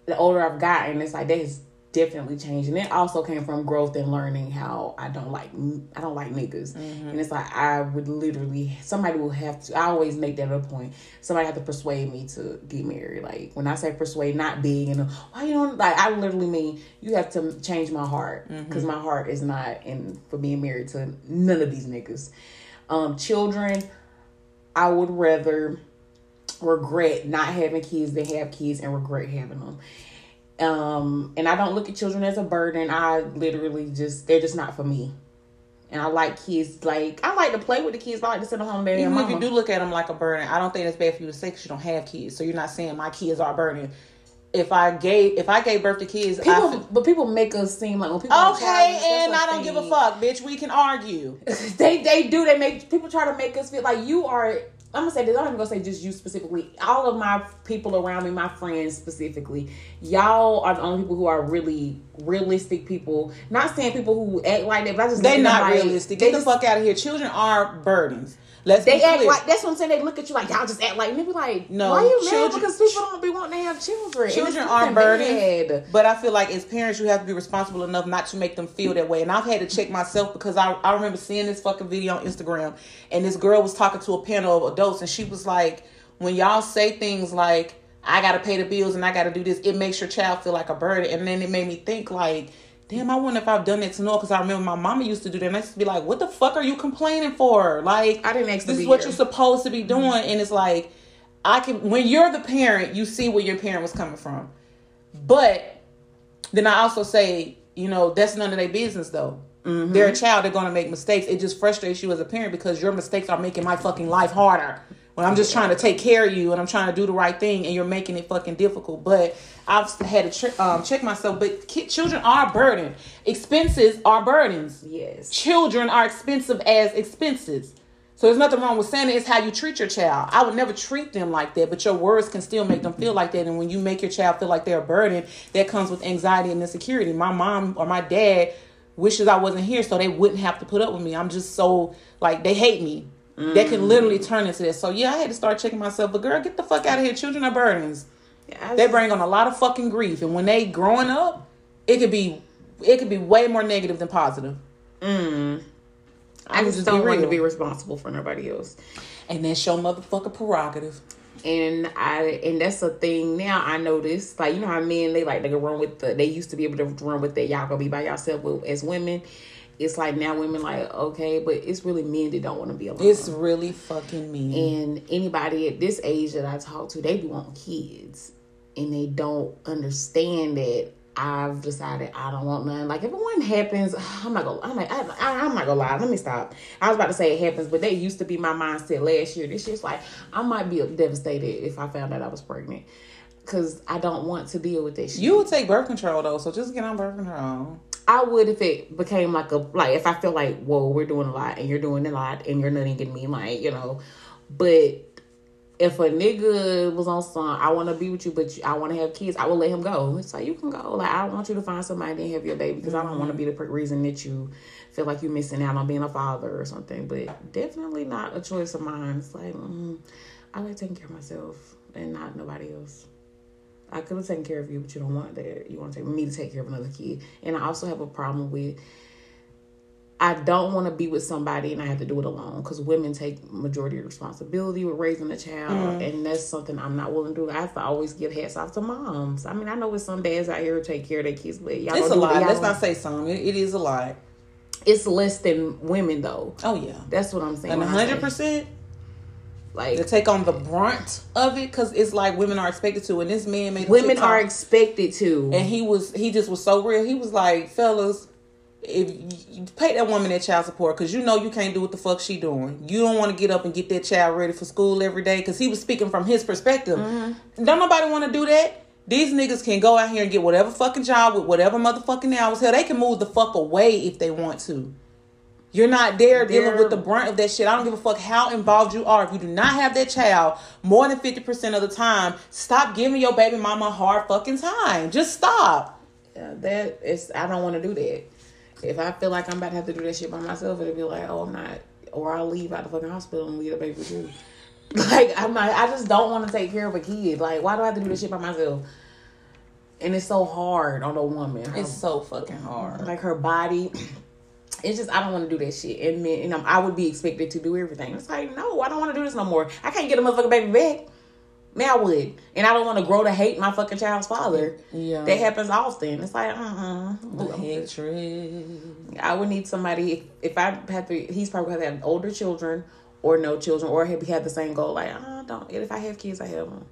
the older I've gotten, it's like, that is definitely changed. And it also came from growth and learning how I don't like niggas. Mm-hmm. And it's like, I would literally, somebody will have to, I always make that a point. Somebody have to persuade me to get married. Like when I say persuade, not being, and why you don't, like I literally mean you have to change my heart because my heart is not in for being married to none of these niggas. Children, I would rather regret not having kids than have kids and regret having them. And I don't look at children as a burden. I literally they're just not for me. And I like kids. Like, I like to play with the kids. But I like to sit at home and baby and mama. Even if you do look at them like a burden, I don't think it's bad for you to say because you don't have kids. So you're not saying my kids are a burden. If I gave birth to kids, people make us seem like when people I don't give a fuck, bitch. We can argue. they do. They make people try to make us feel like you are. I'm going to say this. I'm not even going to say just you specifically. All of my people around me, my friends specifically, y'all are the only people who are really realistic people. Not saying people who act like that, but I just... They're not like, realistic. Get the fuck out of here. Children are burdens. That's what I'm saying. They look at you like, y'all just act like... And they be like, no, why are you mad? Because people don't be wanting to have children. Children are burdened. But I feel like as parents, you have to be responsible enough not to make them feel that way. And I've had to check myself because I remember seeing this fucking video on Instagram. And this girl was talking to a panel of adults. And she was like, when y'all say things like, I got to pay the bills and I got to do this, it makes your child feel like a burden. And then it made me think like, damn, I wonder if I've done that to Noah because I remember my mama used to do that. And I used to be like, what the fuck are you complaining for? Like, I didn't ask this is what you're supposed to be doing. Mm-hmm. And it's like, when you're the parent, you see where your parent was coming from. But then I also say, that's none of their business though. Mm-hmm. They're a child. They're going to make mistakes. It just frustrates you as a parent because your mistakes are making my fucking life harder. When I'm just trying to take care of you and I'm trying to do the right thing and you're making it fucking difficult. But I've had to check myself. But children are a burden. Expenses are burdens. Yes. Children are expensive as expenses. So there's nothing wrong with saying it. It's how you treat your child. I would never treat them like that. But your words can still make them feel like that. And when you make your child feel like they're a burden, that comes with anxiety and insecurity. My mom or my dad wishes I wasn't here so they wouldn't have to put up with me. I'm just so, like, they hate me. That can literally turn into this. So, I had to start checking myself. But, girl, get the fuck out of here. Children are burdens. Yeah, they bring on a lot of fucking grief. And when they growing up, it could be way more negative than positive. I just don't want to be responsible for nobody else. And that's your motherfucking prerogative. And that's a thing now I notice. Like, you know how men, they used to be able to run with that. Y'all gonna be by yourself as women. it's like now women like, okay, but it's really men that don't want to be alone. It's really fucking men. And anybody at this age that I talk to, they do want kids. And they don't understand that I've decided I don't want none. Like, if one happens, I'm not gonna lie. Let me stop. I was about to say it happens, but that used to be my mindset last year. This year's like, I might be devastated if I found out I was pregnant. Because I don't want to deal with this shit. You would take birth control, though, so just get on birth control. I would if it became like a... Like, if I feel like, whoa, we're doing a lot, and you're doing a lot, and you're nutting at me, like, you know. But if a nigga was on some, I want to be with you, but I want to have kids, I will let him go. It's like, you can go. Like, I don't want you to find somebody and have your baby, because I don't want to be the reason that you feel like you're missing out on being a father or something. But definitely not a choice of mine. It's like, I like taking care of myself and not nobody else. I could have taken care of you, but you don't want that. You want to take me to take care of another kid. And I also have a problem with, I don't want to be with somebody and I have to do it alone. Because women take majority of responsibility with raising a child. Mm-hmm. And that's something I'm not willing to do. I have to always give hats off to moms. I mean, I know with some dads out here who take care of their kids, but y'all it's a lot. Let's not say some. It is a lot. It's less than women, though. Oh, yeah. That's what I'm saying. And 100%. Like, to take on the brunt of it, because it's like women are expected to, and this man made women TikTok, are expected to, and he just was so real. He was like, fellas, if you pay that woman that child support, because you know you can't do what the fuck she doing. You don't want to get up and get that child ready for school every day, because he was speaking from his perspective. Mm-hmm. Don't nobody want to do that. These niggas can go out here and get whatever fucking job with whatever motherfucking hours. Hell, they can move the fuck away if they want to. You're not there dealing with the brunt of that shit. I don't give a fuck how involved you are. If you do not have that child more than 50% of the time, stop giving your baby mama a hard fucking time. Just stop. I don't want to do that. If I feel like I'm about to have to do that shit by myself, it'll be like, oh, I'm not. Or I'll leave out the fucking hospital and leave the baby with you. Like, I'm not. I just don't want to take care of a kid. Like, why do I have to do this shit by myself? And it's so hard on a woman. It's so fucking hard. Like, her body... It's just, I don't want to do that shit. And men, and I would be expected to do everything. It's like, no, I don't want to do this no more. I can't get a motherfucking baby back. Man, I would. And I don't want to grow to hate my fucking child's father. Yeah. That happens often. It's like, hatred. I would need somebody, if I had to, he's probably going to have older children or no children, or he'd have the same goal. Like, don't. If I have kids, I have them.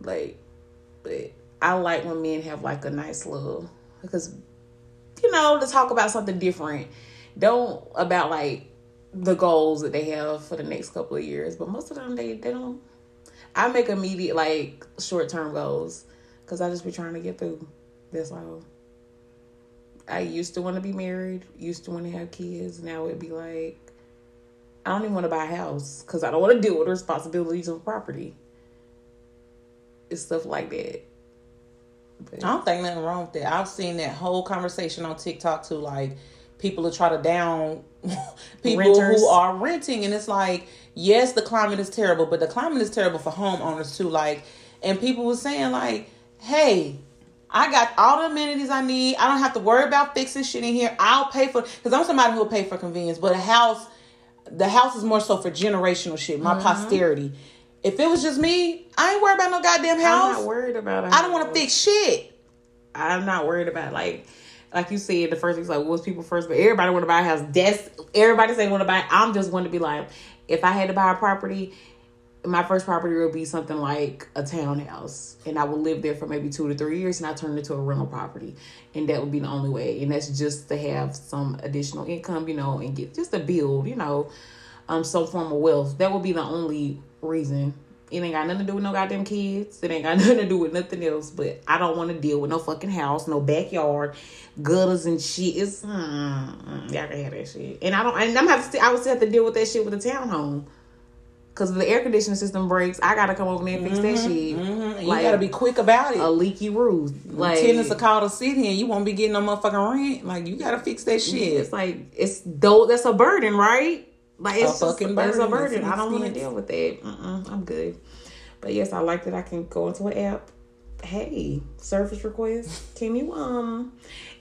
Like, but I like when men have like a nice little, because, you know, to talk about something different. Don't about like the goals that they have for the next couple of years. But most of them, they don't. I make immediate like short-term goals because I just be trying to get through. That's all. I used to want to be married. Used to want to have kids. Now it'd be like, I don't even want to buy a house because I don't want to deal with the responsibilities of property. It's stuff like that. I don't think nothing wrong with that. I've seen that whole conversation on TikTok too, like people who try to down people Renters. Who are renting, and it's like, yes, the climate is terrible, but the climate is terrible for homeowners too. Like, and people were saying like, hey, I got all the amenities I need. I don't have to worry about fixing shit in here. I'll pay for, because I'm somebody who will pay for convenience, but the house is more so for generational shit, my posterity. If it was just me, I ain't worried about no goddamn house. I'm not worried about it. I don't want to fix shit. I'm not worried about it. Like you said, the first thing's like, what's people first? But everybody want to buy a house. That's everybody saying want to buy it. I'm just want to be like, if I had to buy a property, my first property would be something like a townhouse. And I would live there for maybe 2 to 3 years, and I turned it to a rental property. And that would be the only way. And that's just to have some additional income, you know, and get just to build, you know, some form of wealth. That would be the only reason. It ain't got nothing to do with no goddamn kids. It ain't got nothing to do with nothing else. But I don't want to deal with no fucking house, no backyard, gutters and shit. It's y'all can have that shit. And I would still have to deal with that shit with a townhome. Cause if the air conditioning system breaks, I gotta come over there and fix that shit. Mm-hmm. Like, you gotta be quick about it. A leaky roof. Like, tenants will call to sit here, and you won't be getting no motherfucking rent. Like, you gotta fix that shit. It's like, it's though, that's a burden, right? Like, it's a fucking burden. It's a burden. I don't want to deal with that. I'm good. But yes, I like that I can go into an app. Hey, service request. Can you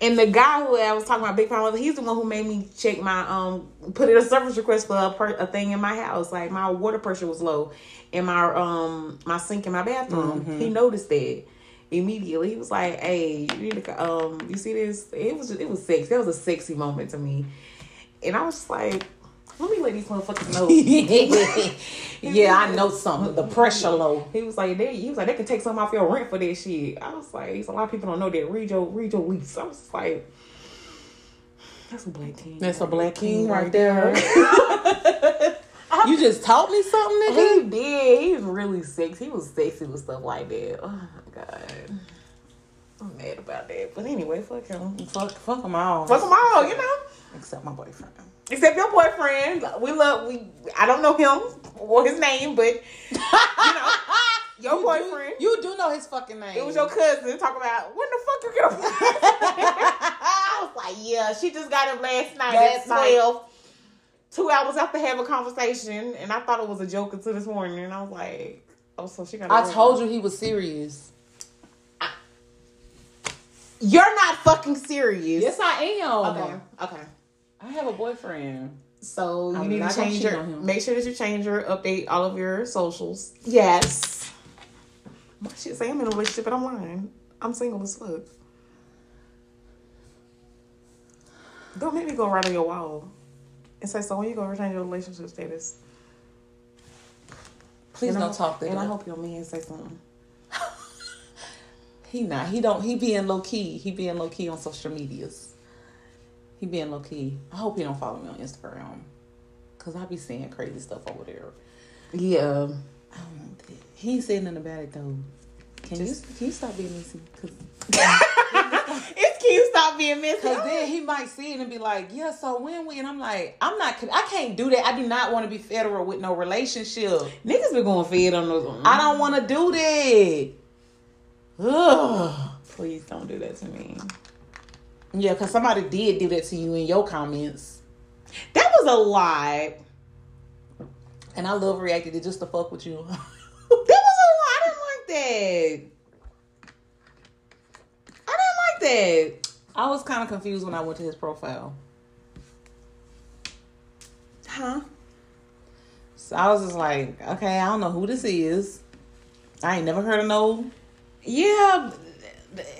and the guy who I was talking about, Big Pharma, he's the one who made me check my put in a service request for a thing in my house. Like, my water pressure was low in my my sink in my bathroom. Mm-hmm. He noticed that. immediately. He was like, "Hey, you need to you see this?" It was sexy. That was a sexy moment to me, and I was just like, "Let me let these motherfuckers know." Yeah, I know something. The pressure low. He was like, "They can take something off your rent for that shit." I was like, "A lot of people don't know that. Read your lease." I was just like, "That's a black king. That's a black king right there." You just taught me something, nigga? He did. He was really sexy. He was sexy with stuff like that. Oh, my God. I'm mad about that. But anyway, fuck him. Fuck them all. Fuck them all, you know? Except my boyfriend. Except your boyfriend. I don't know him or his name, but, you know, your boyfriend. You do know his fucking name. It was your cousin talking about, when the fuck you get a boyfriend? I was like, yeah, she just got him last night at 12. 2 hours after having a conversation, and I thought it was a joke until this morning, and I was like, oh, so she got a told you he was serious. You're not fucking serious. Yes, I am. Okay. I have a boyfriend. So you need to change your... Make sure that you change your update, all of your socials. Yes. My shit say I'm in a relationship, but I'm lying. I'm single as fuck. Don't make me go right on your wall. And say, so when you go return your relationship status, please don't talk that. And I hope your man say something. He being low key. He being low key on social medias. He being low key. I hope he don't follow me on Instagram, cause I be seeing crazy stuff over there. Yeah. I don't want that. He ain't saying nothing about it though. Can you stop being messy? You stop being missing. Because then he might see it and be like, yeah, so when we... And I'm like, I can't do that. I do not want to be federal with no relationship. Niggas be going fed on those. I don't want to do that. Ugh. Please don't do that to me. Yeah, because somebody did do that to you in your comments. That was a lie. And I love reacted to just to fuck with you. That was a lie. I didn't like that. I was kind of confused when I went to his profile. Huh? So I was just like, okay, I don't know who this is. I ain't never heard of no. Yeah.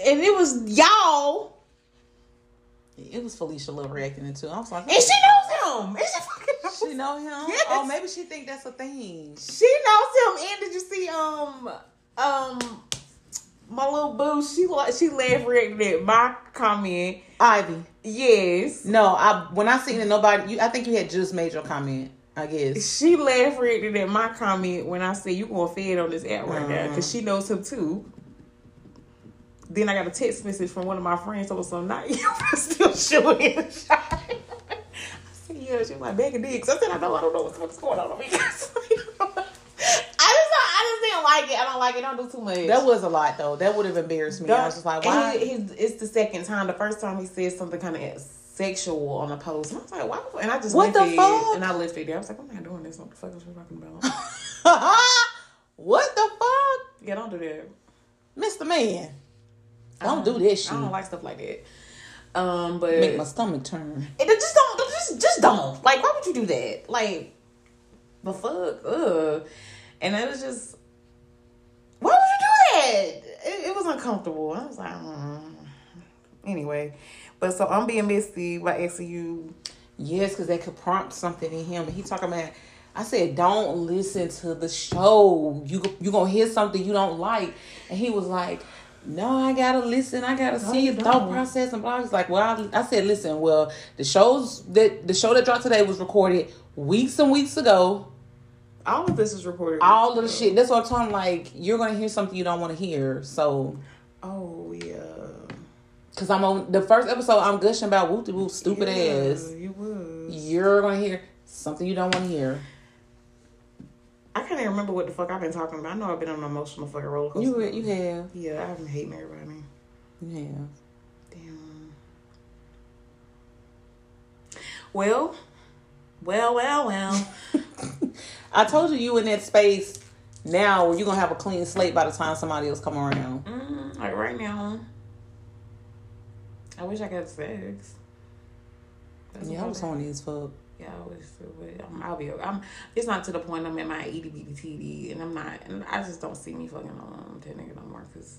And it was y'all. It was Felicia Love reacting into it. I was like, and she knows him. And she fucking knows him. She know him? Yes. Oh, maybe she think that's a thing. She knows him. And did you see, my little boo, she laughed at my comment. Ivy. Yes. No, when I seen it, nobody... I think you had just made your comment, I guess. She laughed at my comment when I said, you going fed on this app right now. Because she knows him too. Then I got a text message from one of my friends. So it was so nice. You still shooting. I said, yeah. She was like, bag of dicks. I said, I don't know what the fuck's going on over here. I don't like it. Don't do too much. That was a lot, though. That would have embarrassed me. I was just like, why? It's the second time. The first time he said something kind of sexual on a post. And I was like, why? And I just what the fuck? And I left it there. I was like, I'm not doing this. What the fuck is you talking about? What the fuck? Yeah, don't do that. Mr. Man. Don't do this shit. I don't like stuff like that. But make my stomach turn. Just don't. Like, why would you do that? Like, the fuck? Ugh. And it was just... Why would you do that? It was uncomfortable. I was like, Anyway. But so I'm being messy by asking you. Yes, because that could prompt something in him. And he talking about... I said, don't listen to the show. You going to hear something you don't like. And he was like, no, I got to listen. I got to see your thought process and blah. He's like, well, I said, listen, well, the show that dropped today was recorded weeks and weeks ago. All of this is recorded. All of the shit. That's what I'm talking. Like, you're gonna hear something you don't want to hear. So, oh yeah. Cause I'm on the first episode. I'm gushing about whoop de whoop stupid ass. You was. You're gonna hear something you don't want to hear. I can't even remember what the fuck I've been talking about. I know I've been on an emotional fucking roller coaster. You have. Yeah, I've been hating everybody. You have. Damn. Well. I told you in that space now where you're going to have a clean slate by the time somebody else come around. Like right now, I wish I could have sex. I was horny as fuck. Yeah, I always do, but it's not to the point I'm in my EDBDTD, and I just don't see me fucking on that nigga no more, because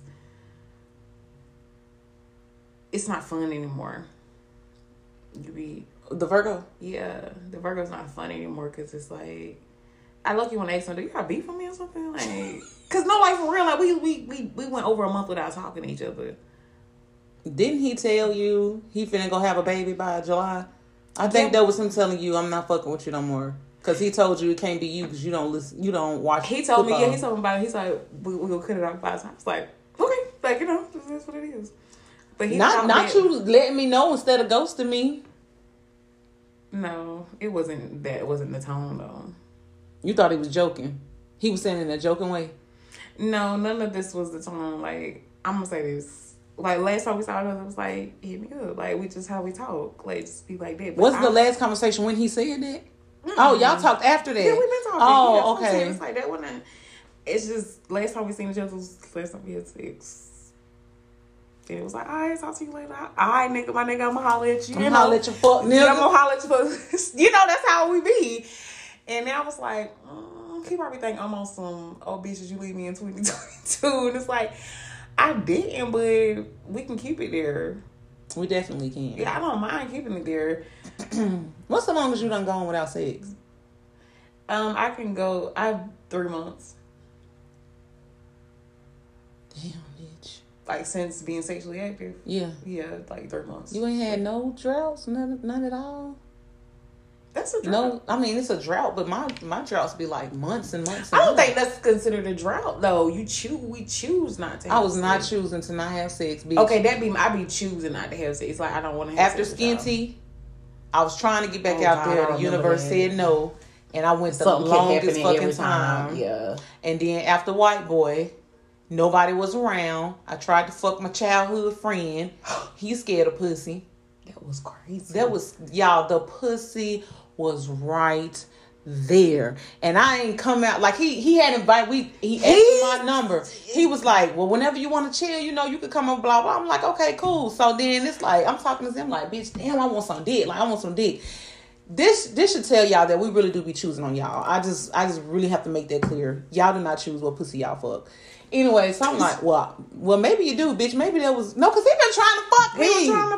it's not fun anymore. You be the Virgo. Yeah, the Virgo's not fun anymore because it's like, I look, you want to ask somebody, do you got beef with me or something? Like, cause no, like for real, like we went over a month without talking to each other. Didn't he tell you he finna go have a baby by July? I think that was him telling you, I'm not fucking with you no more. Because he told you it can't be you because you don't listen, you don't watch football. He told me, yeah, he told me about it. He's like, we're going to cut it off 5 times. It's like, okay. Like, you know, that's what it is. But he not you letting me know instead of ghosting me. No, it wasn't that. It wasn't the tone, though. You thought he was joking. He was saying it in a joking way. No, none of this was the tone. Like, I'm going to say this. Like, last time we saw each other, it was like, hit me up. Like, we just how we talk. Like, just be like that. But what's the last conversation when he said that? Mm-hmm. Oh, y'all talked after that. Yeah, we've been talking. Oh, okay. It's like that one. It's just, last time we seen each other was last time we had sex. And it was like, all right, talk to you later. All right, nigga, my nigga, I'm going to holler at you. I'm going to holler at you, fuck nigga. I'm going to holler at you, fuck. You know, that's how we be. And now it's like, he probably think I'm on some, oh, bitches, you leave me in 2022. And it's like, I didn't, but we can keep it there. We definitely can. Yeah, I don't mind keeping it there. What's the longest you done gone without sex? I can go. I have 3 months. Damn, bitch. Like, since being sexually active. Yeah. Yeah, like 3 months. You ain't had no droughts, none at all. That's a drought. No, I mean, it's a drought, but my droughts be like months and months. And I don't think that's considered a drought, though. We choose not to have sex. I was not choosing to not have sex, bitch. Okay, I be choosing not to have sex. It's like, I don't want to have sex. After skin tea, I was trying to get back out there. The universe said no, and I went the longest fucking time. Yeah. And then after White Boy, nobody was around. I tried to fuck my childhood friend. He's scared of pussy. That was crazy. That was, y'all, the pussy was right there, and I ain't come out like he had invited. He asked my number. He was like, "Well, whenever you want to chill, you know, you could come and blah blah." I'm like, "Okay, cool." So then it's like I'm talking to him like, "Bitch, damn, I want some dick. Like, I want some dick." This should tell y'all that we really do be choosing on y'all. I just really have to make that clear. Y'all do not choose what pussy y'all fuck. Anyway, so I'm like, well, maybe you do, bitch. Maybe that was... No, because he been trying to fuck me. He was trying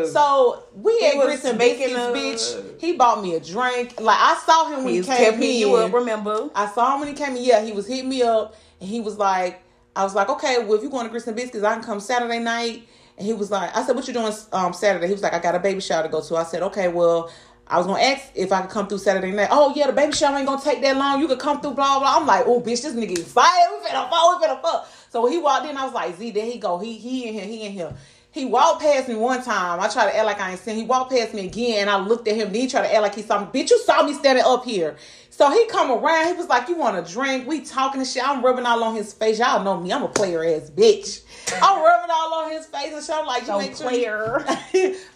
to fuck. So, we had Grits and Biscuits, bitch. He bought me a drink. Like, I saw him when he came in. You will remember. I saw him when he came in. Yeah, he was hitting me up. And he was like... I was like, okay, well, if you're going to Grits and Biscuits, I can come Saturday night. And he was like... I said, what you doing Saturday? He was like, I got a baby shower to go to. I said, okay, well... I was going to ask if I could come through Saturday night. Oh, yeah, the baby shower ain't going to take that long. You could come through, blah, blah. I'm like, oh, bitch, this nigga excited. We finna fuck. So he walked in. I was like, Z, there he go. He in here. He walked past me one time. I tried to act like I ain't seen. He walked past me again, and I looked at him. Then he tried to act like he saw me. Bitch, you saw me standing up here. So he come around. He was like, you want a drink? We talking and shit. I'm rubbing all on his face. Y'all know me. I'm a player-ass bitch. I'm rubbing all on his face and shit. I'm like,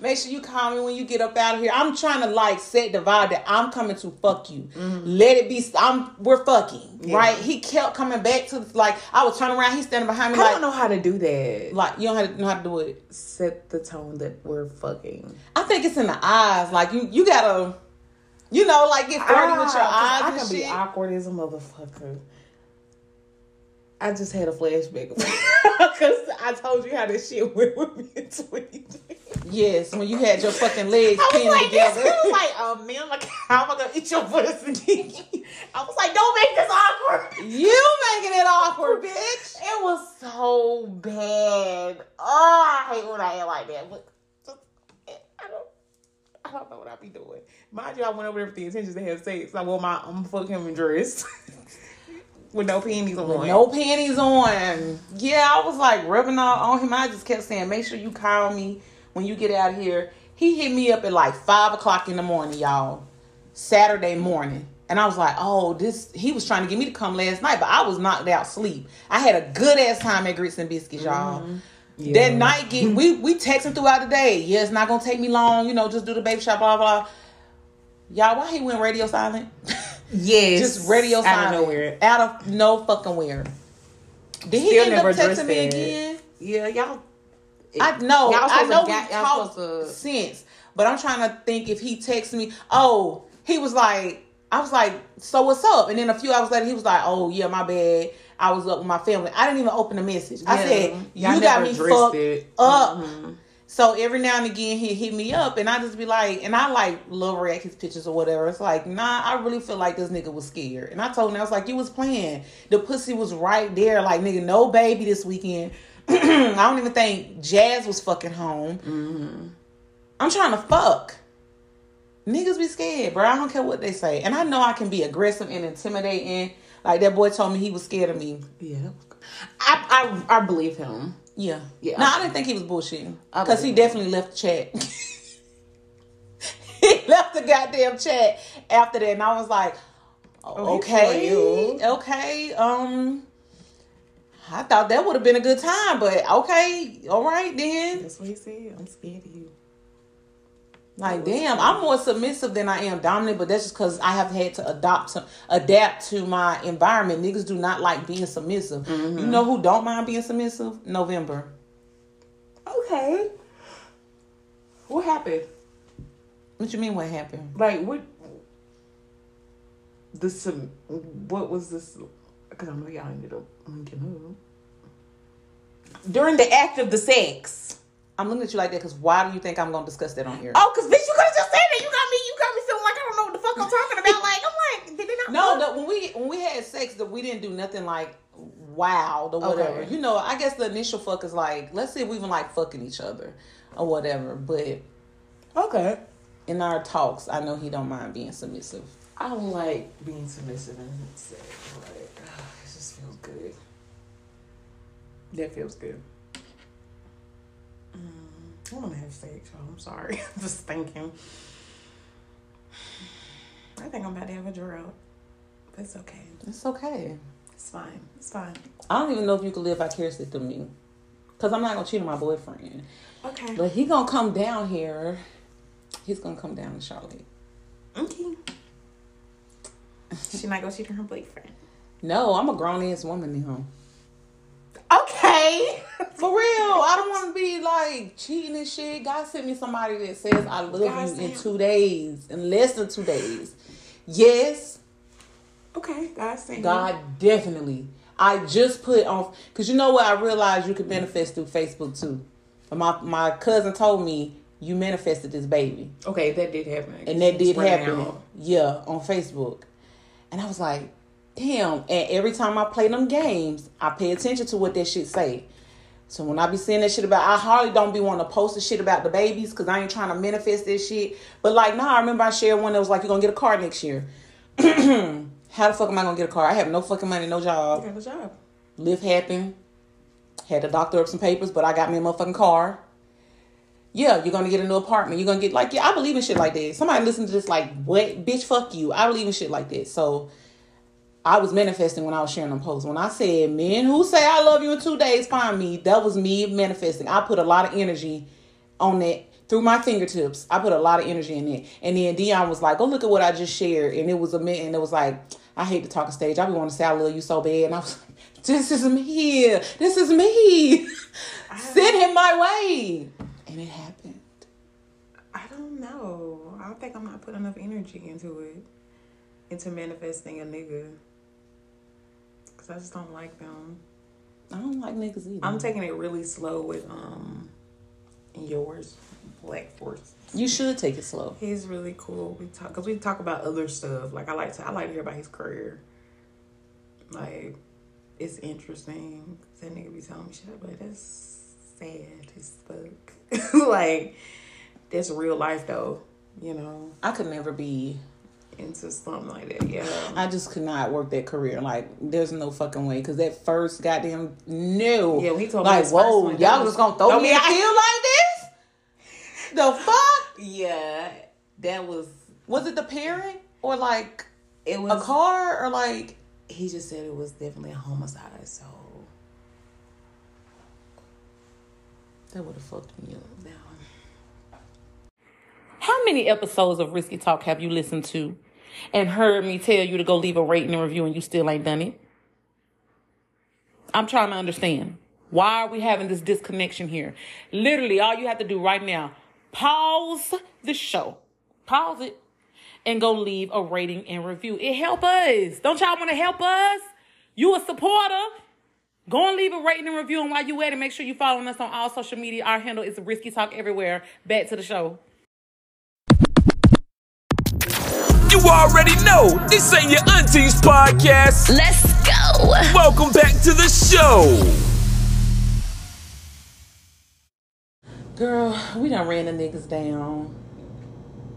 make sure you call me when you get up out of here. I'm trying to, like, set the vibe that I'm coming to fuck you. Mm-hmm. Let it be. We're fucking, yeah. Right? He kept coming back to, like, I was turning around. He's standing behind me. I don't know how to do that. Like, you don't know how to do it. Set the tone that we're fucking. I think it's in the eyes. Like, you gotta, you know, like, get flirty with your eyes. I can be awkward as a motherfucker. I just had a flashback because I told you how this shit went with me in 2020. Yes, when you had your fucking legs pinned together. I was like, man, like, how am I gonna eat your pussy? I was like, don't make this awkward. You making it awkward, bitch. It was so bad. Oh, I hate when I act like that. But I don't know what I be doing. Mind you, I went over there with the intentions to have sex. I wore my fuck him and dress. With no panties on. With no panties on. Yeah, I was like rubbing all on him. I just kept saying, make sure you call me when you get out of here. He hit me up at like 5 o'clock in the morning, y'all. Saturday morning. And I was like, oh, he was trying to get me to come last night, but I was knocked out sleep. I had a good ass time at Grits and Biscuits, y'all. Mm-hmm. Yeah. That night, we texting throughout the day. Yeah, it's not going to take me long. You know, just do the baby shop, blah, blah. Y'all, why he went radio silent? Yes. Just radio silent. Out of nowhere. Out of no fucking where. Did he end up texting me again? Yeah, y'all. I know. I know we talked since. But I'm trying to think if he texted me. Oh, he was like, I was like, so what's up? And then a few hours later, he was like, oh, yeah, my bad. I was up with my family. I didn't even open the message. I said, you got me fucked up. Mm-hmm. So every now and again, he hit me up, and I just be like, and I like love react his pictures or whatever. It's like, nah, I really feel like this nigga was scared. And I told him, I was like, you was playing. The pussy was right there. Like, nigga, no baby this weekend. I don't even think Jazz was fucking home. Mm-hmm. I'm trying to fuck. Niggas be scared, bro. I don't care what they say. And I know I can be aggressive and intimidating. Like, that boy told me he was scared of me. Yeah. I believe him. Yeah. Yeah. No, I didn't think he was bullshitting. Because he definitely left the chat. He left the goddamn chat after that. And I was like, okay. I thought that would have been a good time. But okay. All right, then. That's what he said. I'm scared of you. Like, damn, I'm more submissive than I am dominant, but that's just because I have had to adapt to my environment. Niggas do not like being submissive. Mm-hmm. You know who don't mind being submissive? November. Okay. What happened? What you mean what happened? Like, what was this? Because I know y'all ended up linking up. During the act of the sex. I'm looking at you like that because why do you think I'm going to discuss that on here? Oh, because bitch, you could have just said that. You got me feeling like I don't know what the fuck I'm talking about. Like, I'm like, did they not? No, when we had sex, we didn't do nothing like wild or whatever. Okay. You know, I guess the initial fuck is like, let's see if we even like fucking each other or whatever. But okay, in our talks, I know he don't mind being submissive. I don't like being submissive and sex. Like, it just feels good. That feels good. I don't have sex, y'all. I'm sorry. I'm just thinking. I think I'm about to have a drug. That's okay. It's okay. It's fine. It's fine. I don't even know if you can live vicariously through me. Because I'm not going to cheat on my boyfriend. Okay. But he going to come down here. He's going to come down to Charlotte. Okay. She not going to cheat on her boyfriend. No, I'm a grown-ass woman now. Okay. For real, I don't want to be like cheating and shit. God sent me somebody that says I love you in 2 days, in less than 2 days. Yes. Okay, God sent me. God definitely. I just put on, because you know what? I realized you could manifest through Facebook too. And my cousin told me you manifested this baby. Okay, that did happen. And that did happen. Yeah, on Facebook. And I was like, damn. And every time I play them games, I pay attention to what that shit say. So when I be seeing that shit about, I hardly don't be wanting to post the shit about the babies because I ain't trying to manifest this shit. But like, nah, I remember I shared one that was like, you're going to get a car next year. How the fuck am I going to get a car? I have no fucking money, no job. You have a job. Live happen. Had to doctor up some papers, but I got me a motherfucking car. Yeah, you're going to get a new apartment. You're going to get like, yeah, I believe in shit like that. Somebody listen to this like, what? Bitch, fuck you. I believe in shit like that. So I was manifesting when I was sharing them posts. When I said, men who say I love you in 2 days, find me. That was me manifesting. I put a lot of energy on that through my fingertips. I put a lot of energy in it. And then Dion was like, oh, look at what I just shared. And it was a minute. And it was like, I hate to talk on stage. I be wanting to say I love you so bad. And I was like, this is me. This is me. Send him my way. And it happened. I don't know. I don't think I'm not putting enough energy into it. Into manifesting a nigga. I just don't like them. I don't like niggas either. I'm taking it really slow with yours, Black Force. You should take it slow. He's really cool. We talk about other stuff. Like I like to hear about his career. Like it's interesting. That nigga be telling me shit, but that's sad as fuck. Like that's real life though. You know. I could never be into something like that, yeah. I just could not work that career. Like, there's no fucking way. Because that first goddamn no. Yeah, he told me like, whoa, y'all just gonna throw me in the field like this? The fuck? Yeah, that was. Was it the parent or like it was a car or like? He just said it was definitely a homicide. So that would have fucked me up. Now, how many episodes of Risky Talk have you listened to? And heard me tell you to go leave a rating and review and you still ain't done it? I'm trying to understand. Why are we having this disconnection here? Literally, all you have to do right now, pause the show. Pause it. And go leave a rating and review. It helps us. Don't y'all want to help us? You a supporter. Go and leave a rating and review, and while you at it, make sure you following us on all social media. Our handle is Risky Talk everywhere. Back to the show. You already know, this ain't your auntie's podcast. Let's go. Welcome back to the show. Girl, we done ran the niggas down.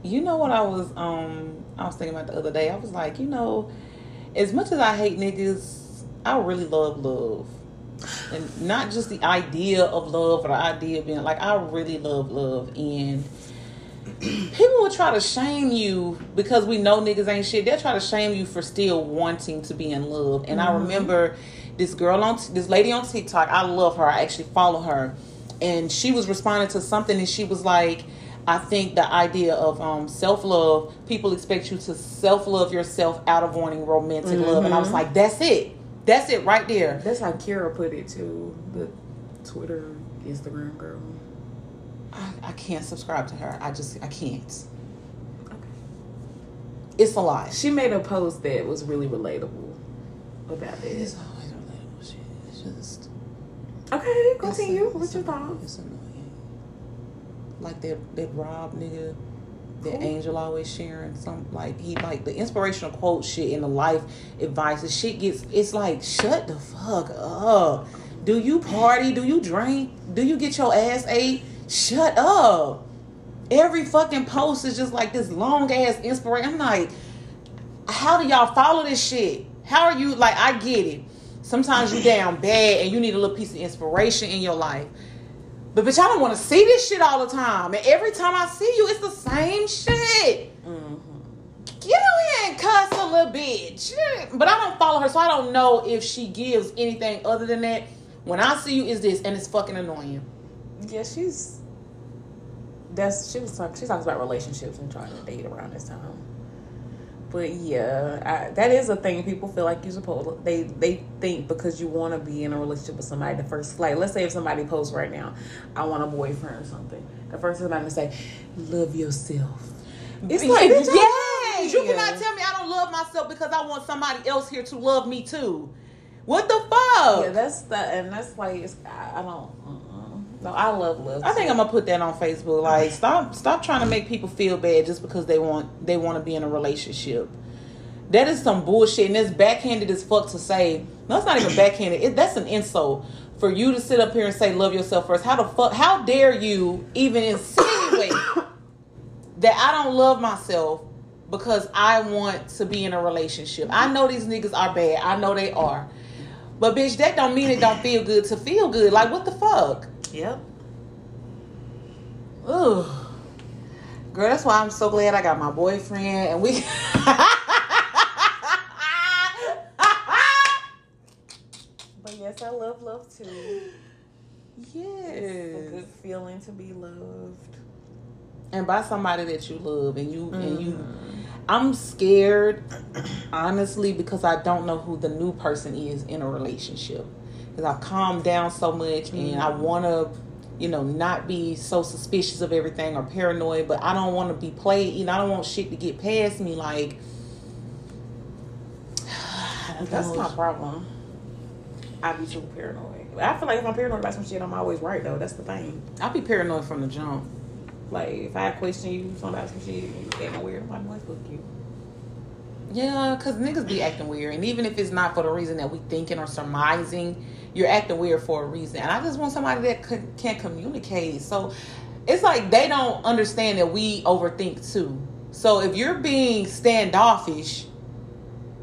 You know what I was thinking about the other day? I was like, you know, as much as I hate niggas, I really love love, and not just the idea of love or the idea of being like, I really love love. And people will try to shame you because we know niggas ain't shit. They'll try to shame you for still wanting to be in love. And I remember this lady on TikTok. I love her. I actually follow her, and she was responding to something, and she was like, I think the idea of self-love, people expect you to self-love yourself out of wanting romantic love. And I was like, that's it. That's it right there. That's how Kira put it too. The Twitter, Instagram girl. I can't subscribe to her. I can't. Okay. It's a lot. She made a post that was really relatable about it. It's always relatable shit. It's just... Okay, continue. What's your thoughts? It's annoying. Like that Rob nigga... That Angel always sharing some, like, he like the inspirational quote shit and the life advice and shit gets, it's like, shut the fuck up. Do you party? Do you drink? Do you get your ass ate? Shut up. Every fucking post is just like this long ass inspiration. I'm like, how do y'all follow this shit? How are you, like, I get it. Sometimes you down bad and you need a little piece of inspiration in your life. But bitch, I don't want to see this shit all the time. And every time I see you, it's the same shit. Get over here and cuss a little bitch. But I don't follow her, so I don't know if she gives anything other than that. When I see you, is this, and it's fucking annoying. Yeah, she talks about relationships and trying to date around this time. But yeah, that is a thing. People feel like you're supposed. They think because you want to be in a relationship with somebody, the first, like, let's say if somebody posts right now, I want a boyfriend or something. The first thing I'm gonna say, love yourself. It's like, yes, you cannot tell me I don't love myself because I want somebody else here to love me too. What the fuck? Yeah, I don't. No, I love love. I think I'm gonna put that on Facebook. Like, stop trying to make people feel bad just because they want to be in a relationship. That is some bullshit, and it's backhanded as fuck to say. No, it's not even backhanded. That's an insult for you to sit up here and say love yourself first. How the fuck? How dare you even insinuate that I don't love myself because I want to be in a relationship? I know these niggas are bad. I know they are, but bitch, that don't mean it don't feel good to feel good. Like, what the fuck? Yep. Ooh, girl, that's why I'm so glad I got my boyfriend, and we. But yes, I love love too. Yes, it's a good feeling to be loved, and by somebody that you love, and you and you. I'm scared, honestly, because I don't know who the new person is in a relationship. Because I've calmed down so much, and I want to, you know, not be so suspicious of everything or paranoid, but I don't want to be played. You know, I don't want shit to get past me. Like, that's my problem. I be too paranoid. I feel like if I'm paranoid about some shit, I'm always right, though. That's the thing. I be paranoid from the jump. Like, if I question you about some shit, you acting weird, I'm like, what's with you? Yeah, because niggas be acting weird. And even if it's not for the reason that we thinking or surmising, you're acting weird for a reason. And I just want somebody that can communicate. So it's like they don't understand that we overthink too. So if you're being standoffish,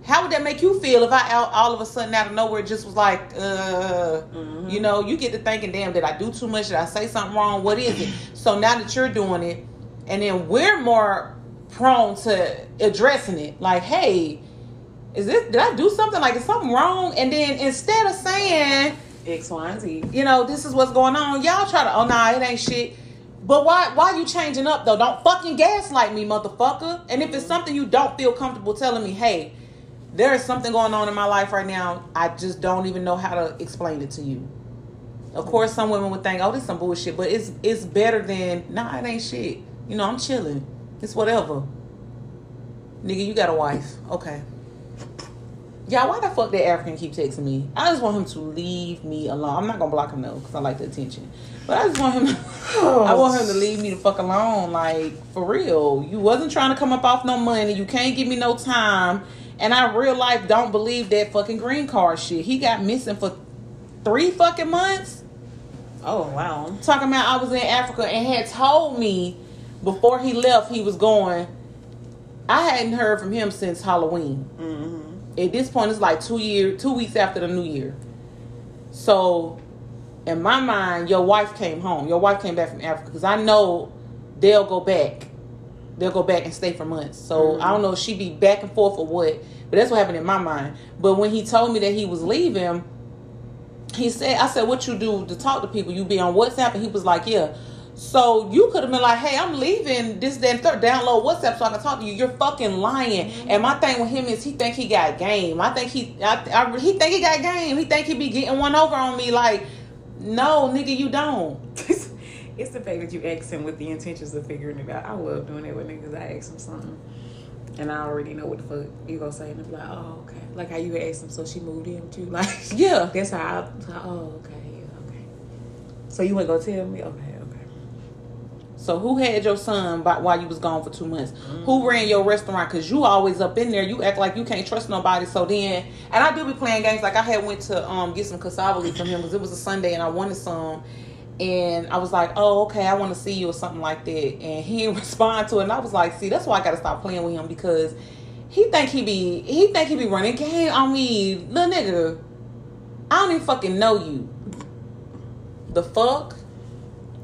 how would that make you feel if I all of a sudden out of nowhere just was like, you know, you get to thinking, damn, did I do too much? Did I say something wrong? What is it? So now that you're doing it, and then we're more prone to addressing it, like, hey, did I do something? Like, is something wrong? And then instead of saying X, Y, and Z, you know, this is what's going on, y'all try to, oh, nah, it ain't shit. But why you changing up though? Don't fucking gaslight me, motherfucker. And if it's something you don't feel comfortable telling me, hey, there is something going on in my life right now, I just don't even know how to explain it to you. Of course, some women would think, oh, this is some bullshit, but it's better than, nah, it ain't shit. You know, I'm chilling. It's whatever. Nigga, you got a wife. Okay. Yeah, why the fuck that African keep texting me? I just want him to leave me alone. I'm not gonna block him though, because I like the attention. But I just want him to, I want him to leave me the fuck alone. Like, for real. You wasn't trying to come up off no money. You can't give me no time. And I real life don't believe that fucking green card shit. He got missing for 3 fucking months. Oh wow. Talking about I was in Africa and had told me before he left he was going. I hadn't heard from him since Halloween. Mm-hmm. At this point, it's like 2 weeks after the new year. So, in my mind, your wife came home. Your wife came back from Africa. Because I know they'll go back. They'll go back and stay for months. So, mm-hmm. I don't know if she be back and forth or what. But that's what happened in my mind. But when he told me that he was leaving, he said, I said, what you do to talk to people? You be on WhatsApp? And he was like, yeah. So, you could have been like, hey, I'm leaving this, then third. Download WhatsApp so I can talk to you. You're fucking lying. Mm-hmm. And my thing with him is he think he got game. He think he got game. He think he be getting one over on me. Like, no, nigga, you don't. It's the fact that you ask him with the intentions of figuring it out. I love doing that with niggas. I ask him something. And I already know what the fuck you gonna say. And I'm like, oh, okay. Like how you asked him, so she moved in with you. Like, yeah. That's how I, like, oh, okay, yeah, okay. So you ain't gonna tell me? Okay. So who had your son while you was gone for 2 months? Mm-hmm. Who ran your restaurant? Because you always up in there. You act like you can't trust nobody. So then, and I do be playing games. Like I had went to get some cassava leaf from him because it was a Sunday and I wanted some. And I was like, oh, okay, I want to see you or something like that. And he didn't respond to it. And I was like, see, that's why I got to stop playing with him because he think he be running game on me. Little nigga, I don't even fucking know you. The fuck?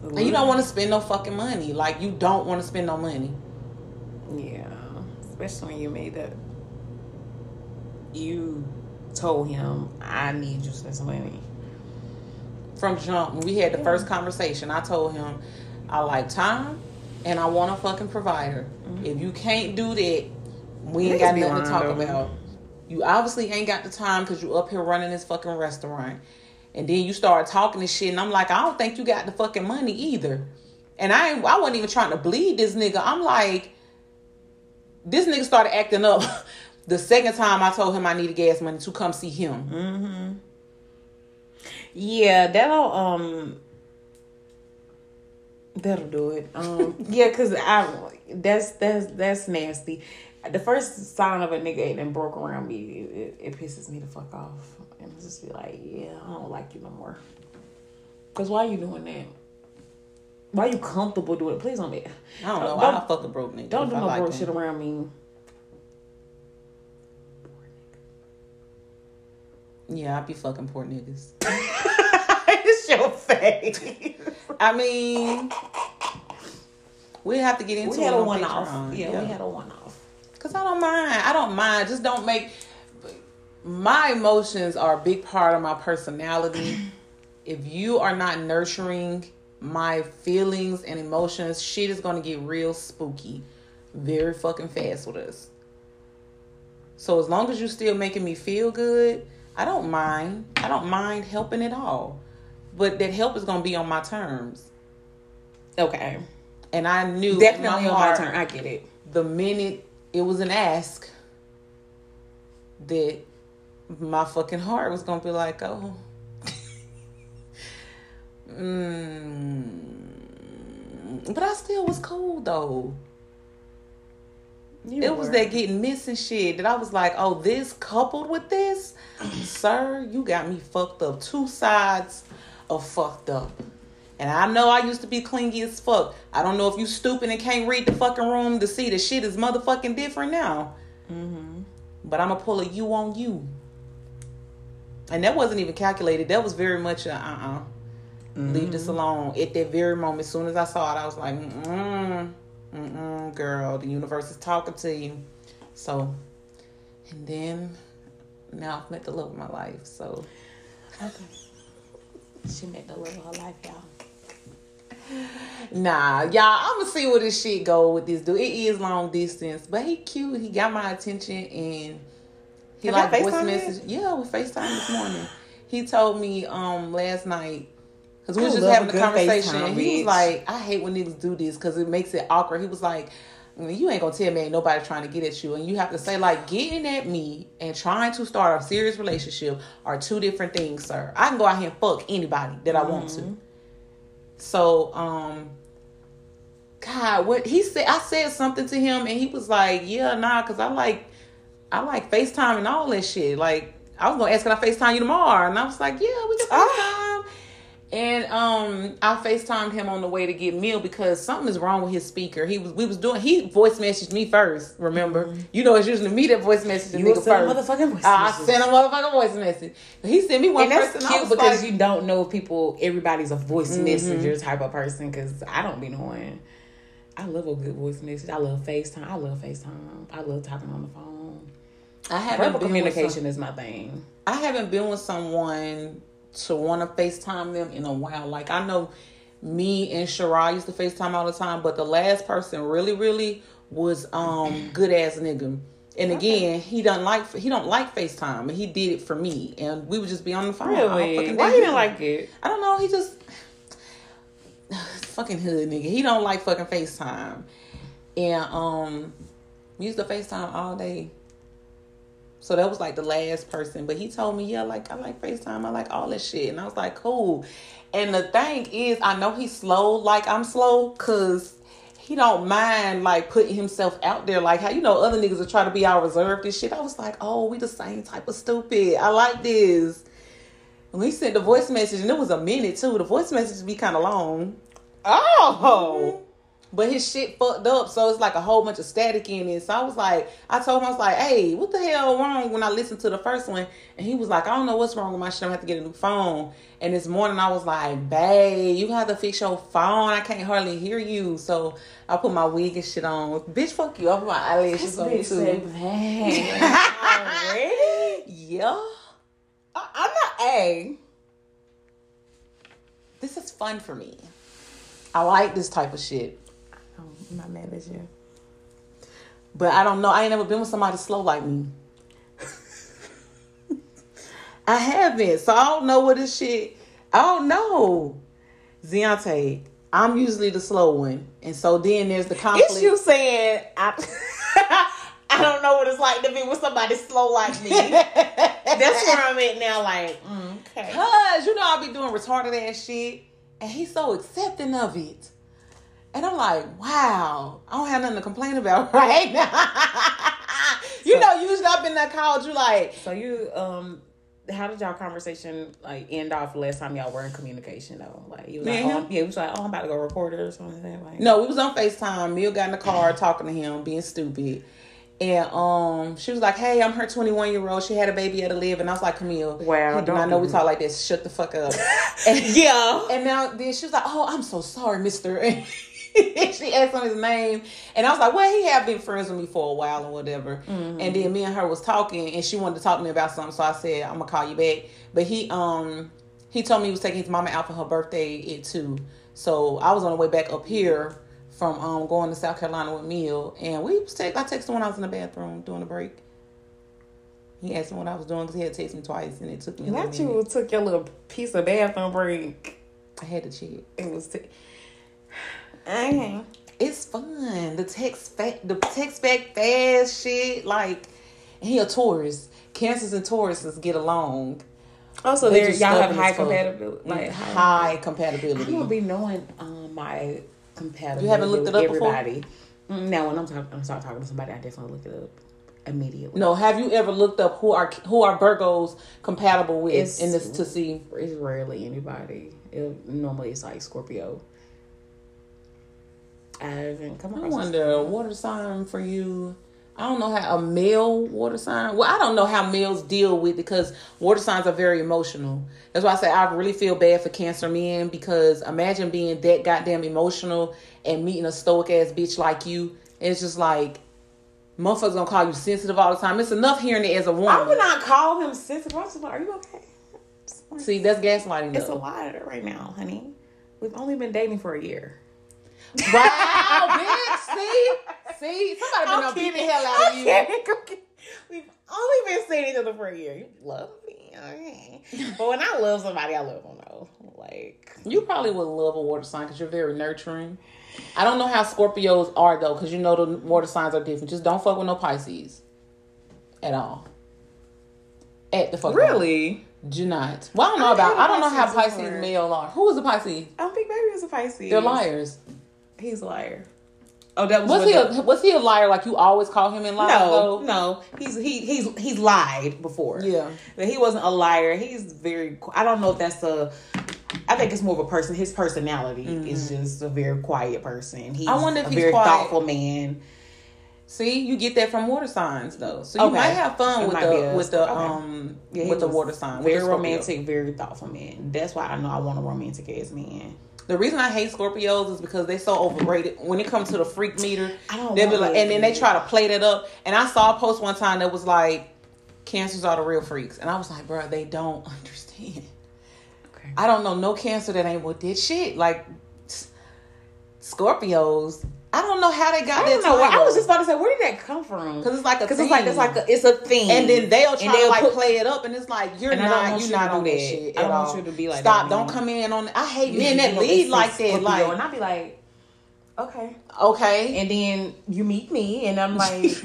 And you don't want to spend no fucking money. Like, you don't want to spend no money. Yeah. Especially when you made that. You told him, I need you to spend some money. From jump, when we had the first conversation, I told him, I like time, and I want a fucking provider. Mm-hmm. If you can't do that, we ain't got nothing to talk about. You obviously ain't got the time because you up here running this fucking restaurant. And then you start talking and shit, and I'm like, I don't think you got the fucking money either. And I wasn't even trying to bleed this nigga. I'm like, this nigga started acting up the second time I told him I needed gas money to come see him. Mm-hmm. Yeah, that'll do it. Yeah, cause that's nasty. The first sign of a nigga ain't done broke around me, it pisses me the fuck off. And just be like, yeah, I don't like you no more. Because why are you doing that? Why are you comfortable doing it? Please don't be. I don't know. Why I fuck a broke nigga? Don't do no broke shit around me. Yeah, I be fucking poor niggas. It's your face. I mean, we have to get into it. We had a one-off. Yeah, we had a one-off. Because I don't mind. I don't mind. Just don't make... My emotions are a big part of my personality. If you are not nurturing my feelings and emotions, shit is going to get real spooky very fucking fast with us. So as long as you're still making me feel good, I don't mind. I don't mind helping at all. But that help is going to be on my terms. Okay. And I knew definitely on my terms. I get it. The minute it was an ask that my fucking heart was gonna be like, oh, But I still was cool though. It was that getting missing shit that I was like, oh, this coupled with this, sir, you got me fucked up. 2 sides of fucked up. And I know I used to be clingy as fuck. I don't know if you stupid and can't read the fucking room to see the shit is motherfucking different now. Mm-hmm. But I'm gonna pull a you on you. And that wasn't even calculated. That was very much a mm-hmm. Leave this alone. At that very moment, as soon as I saw it, I was like, girl, the universe is talking to you. So, and then, now I've met the love of my life, so. Okay. She met the love of her life, y'all. Nah, y'all, I'm gonna see where this shit go with this dude. It is long distance, but he cute. He got my attention and... He like voice message. Yeah, we FaceTime this morning. He told me last night because we was just having a conversation. He was like, I hate when niggas do this because it makes it awkward. He was like, you ain't gonna tell me ain't nobody trying to get at you. And you have to say, like, getting at me and trying to start a serious relationship are two different things, sir. I can go out here and fuck anybody that I want to. So, God, what he said, I said something to him and he was like, yeah, nah, cause I like FaceTime and all that shit. Like, I was gonna ask, can I FaceTime you tomorrow? And I was like, yeah, we can FaceTime. And I FaceTimed him on the way to get meal because something is wrong with his speaker. He voice messaged me first, remember? Mm-hmm. You know, it's usually me that voice message the nigga first. I sent a motherfucking voice message. He sent me one first. And that's cute because you don't know people, everybody's a voice messenger type of person, because I don't be knowing. I love a good voice message. I love FaceTime. I love talking on the phone. Verbal communication is my thing. I haven't been with someone to want to FaceTime them in a while. Like, I know me and Shara used to FaceTime all the time, but the last person really, really was good ass nigga. And again, he don't like FaceTime, and he did it for me, and we would just be on the phone. Really? Why he didn't like it? I don't know. He just fucking hood nigga. He don't like fucking FaceTime, and we used to FaceTime all day. So that was like the last person. But he told me, yeah, like, I like FaceTime. I like all that shit. And I was like, cool. And the thing is, I know he's slow. Like, I'm slow because he don't mind, like, putting himself out there. Like, how, you know, other niggas will try to be all reserved and shit. I was like, oh, we the same type of stupid. I like this. And he sent the voice message. And it was a minute, too. The voice message be kind of long. Oh! Mm-hmm. But his shit fucked up, so it's like a whole bunch of static in it. So I told him, hey, what the hell wrong when I listened to the first one? And he was like, I don't know what's wrong with my shit. I'm going to have to get a new phone. And this morning I was like, babe, you have to fix your phone. I can't hardly hear you. So I put my wig and shit on. Bitch, fuck you. I put my eyelashes on too. Said, already? Yeah. This is fun for me. I like this type of shit. I'm not mad at you. But I don't know. I ain't never been with somebody slow like me. I haven't. So I don't know what this shit. I don't know. Deontay, I'm usually the slow one. And so then there's the conflict. It's you saying, I don't know what it's like to be with somebody slow like me. That's where I'm at now. Like, okay. Cause, you know, I be doing retarded ass shit. And he's so accepting of it. And I'm like, wow, I don't have nothing to complain about right now. You know, usually I've been that called you like. So you, how did y'all conversation like end off last time y'all were in communication though? Like you was like, he was like, oh, I'm about to go record it or something. Like, no, we was on FaceTime. Mill got in the car talking to him, being stupid. And she was like, hey, I'm her 21-year-old. She had a baby at a live. And I was like, Camille, wow, I know we talk like this. Shut the fuck up. And then she was like, oh, I'm so sorry, mister. And she asked him his name. And I was like, well, he had been friends with me for a while or whatever. Mm-hmm. And then me and her was talking. And she wanted to talk to me about something. So I said, I'm going to call you back. But he told me he was taking his mama out for her birthday at 2. So I was on the way back up here from going to South Carolina with Mill, and I texted him when I was in the bathroom during the break. He asked me what I was doing because he had texted me twice, and it took me a little minute. You took your little piece of bathroom break. I had to check. It was it's fun. The text back fast shit. Like, he a Taurus. Cancers and Tauruses get along. Also, there y'all have high compatibility. Like high compatibility. I don't be knowing my. You haven't looked it up everybody. Before? No, when I'm talking to somebody, I definitely look it up immediately. No, have you ever looked up who are Virgos compatible with in this to see? It's rarely anybody. Normally it's like Scorpio. I haven't come across. I wonder a water sign for you. I don't know how a male water sign. Well, I don't know how males deal with it because water signs are very emotional. That's why I say I really feel bad for Cancer men, because imagine being that goddamn emotional and meeting a stoic ass bitch like you. It's just like, motherfuckers gonna call you sensitive all the time. It's enough hearing it as a woman. I would not call him sensitive. I was like, are you okay? Like, see, that's gaslighting. It's a lot right now, honey. We've only been dating for a year. Wow, bitch. See? Somebody been gonna beat the hell out of you. We've only been seeing each other for a year. You love me. okay. But when I love somebody, I love them though. Like, you probably would love a water sign because you're very nurturing. I don't know how Scorpios are though, because you know the water signs are different. Just don't fuck with no Pisces at all. At the fuck. Really? Home. Do not. Well, I don't know about. I don't know how Pisces male are. Who was a Pisces? I don't think Baby was a Pisces. They're liars. He's a liar. Oh, that was he a liar? Like you always call him in lies? No, no. He's lied before. Yeah, but he wasn't a liar. He's very. I don't know if that's a. I think it's more of a person. His personality is just a very quiet person. He's I wonder if he's very quiet, thoughtful man. See, you get that from water signs though, so you might have fun with the water sign. Very romantic, very thoughtful man. That's why I know I want a romantic ass man. The reason I hate Scorpios is because they so overrated when it comes to the freak meter. I don't. They be like, and then they try to play that up. And I saw a post one time that was like, "Cancers are the real freaks," and I was like, "Bro, they don't understand." Okay. I don't know no Cancer that ain't with this shit. Like Scorpios. I don't know how they got that title. I was just about to say, where did that come from? Because it's like a thing. It's a thing. And then they'll try to like play it up, and it's like, you're not on that shit. I don't want you to be like, stop. Don't come in on. I hate men that lead like that. Like, and I'll be like, okay. And then you meet me, and I'm like,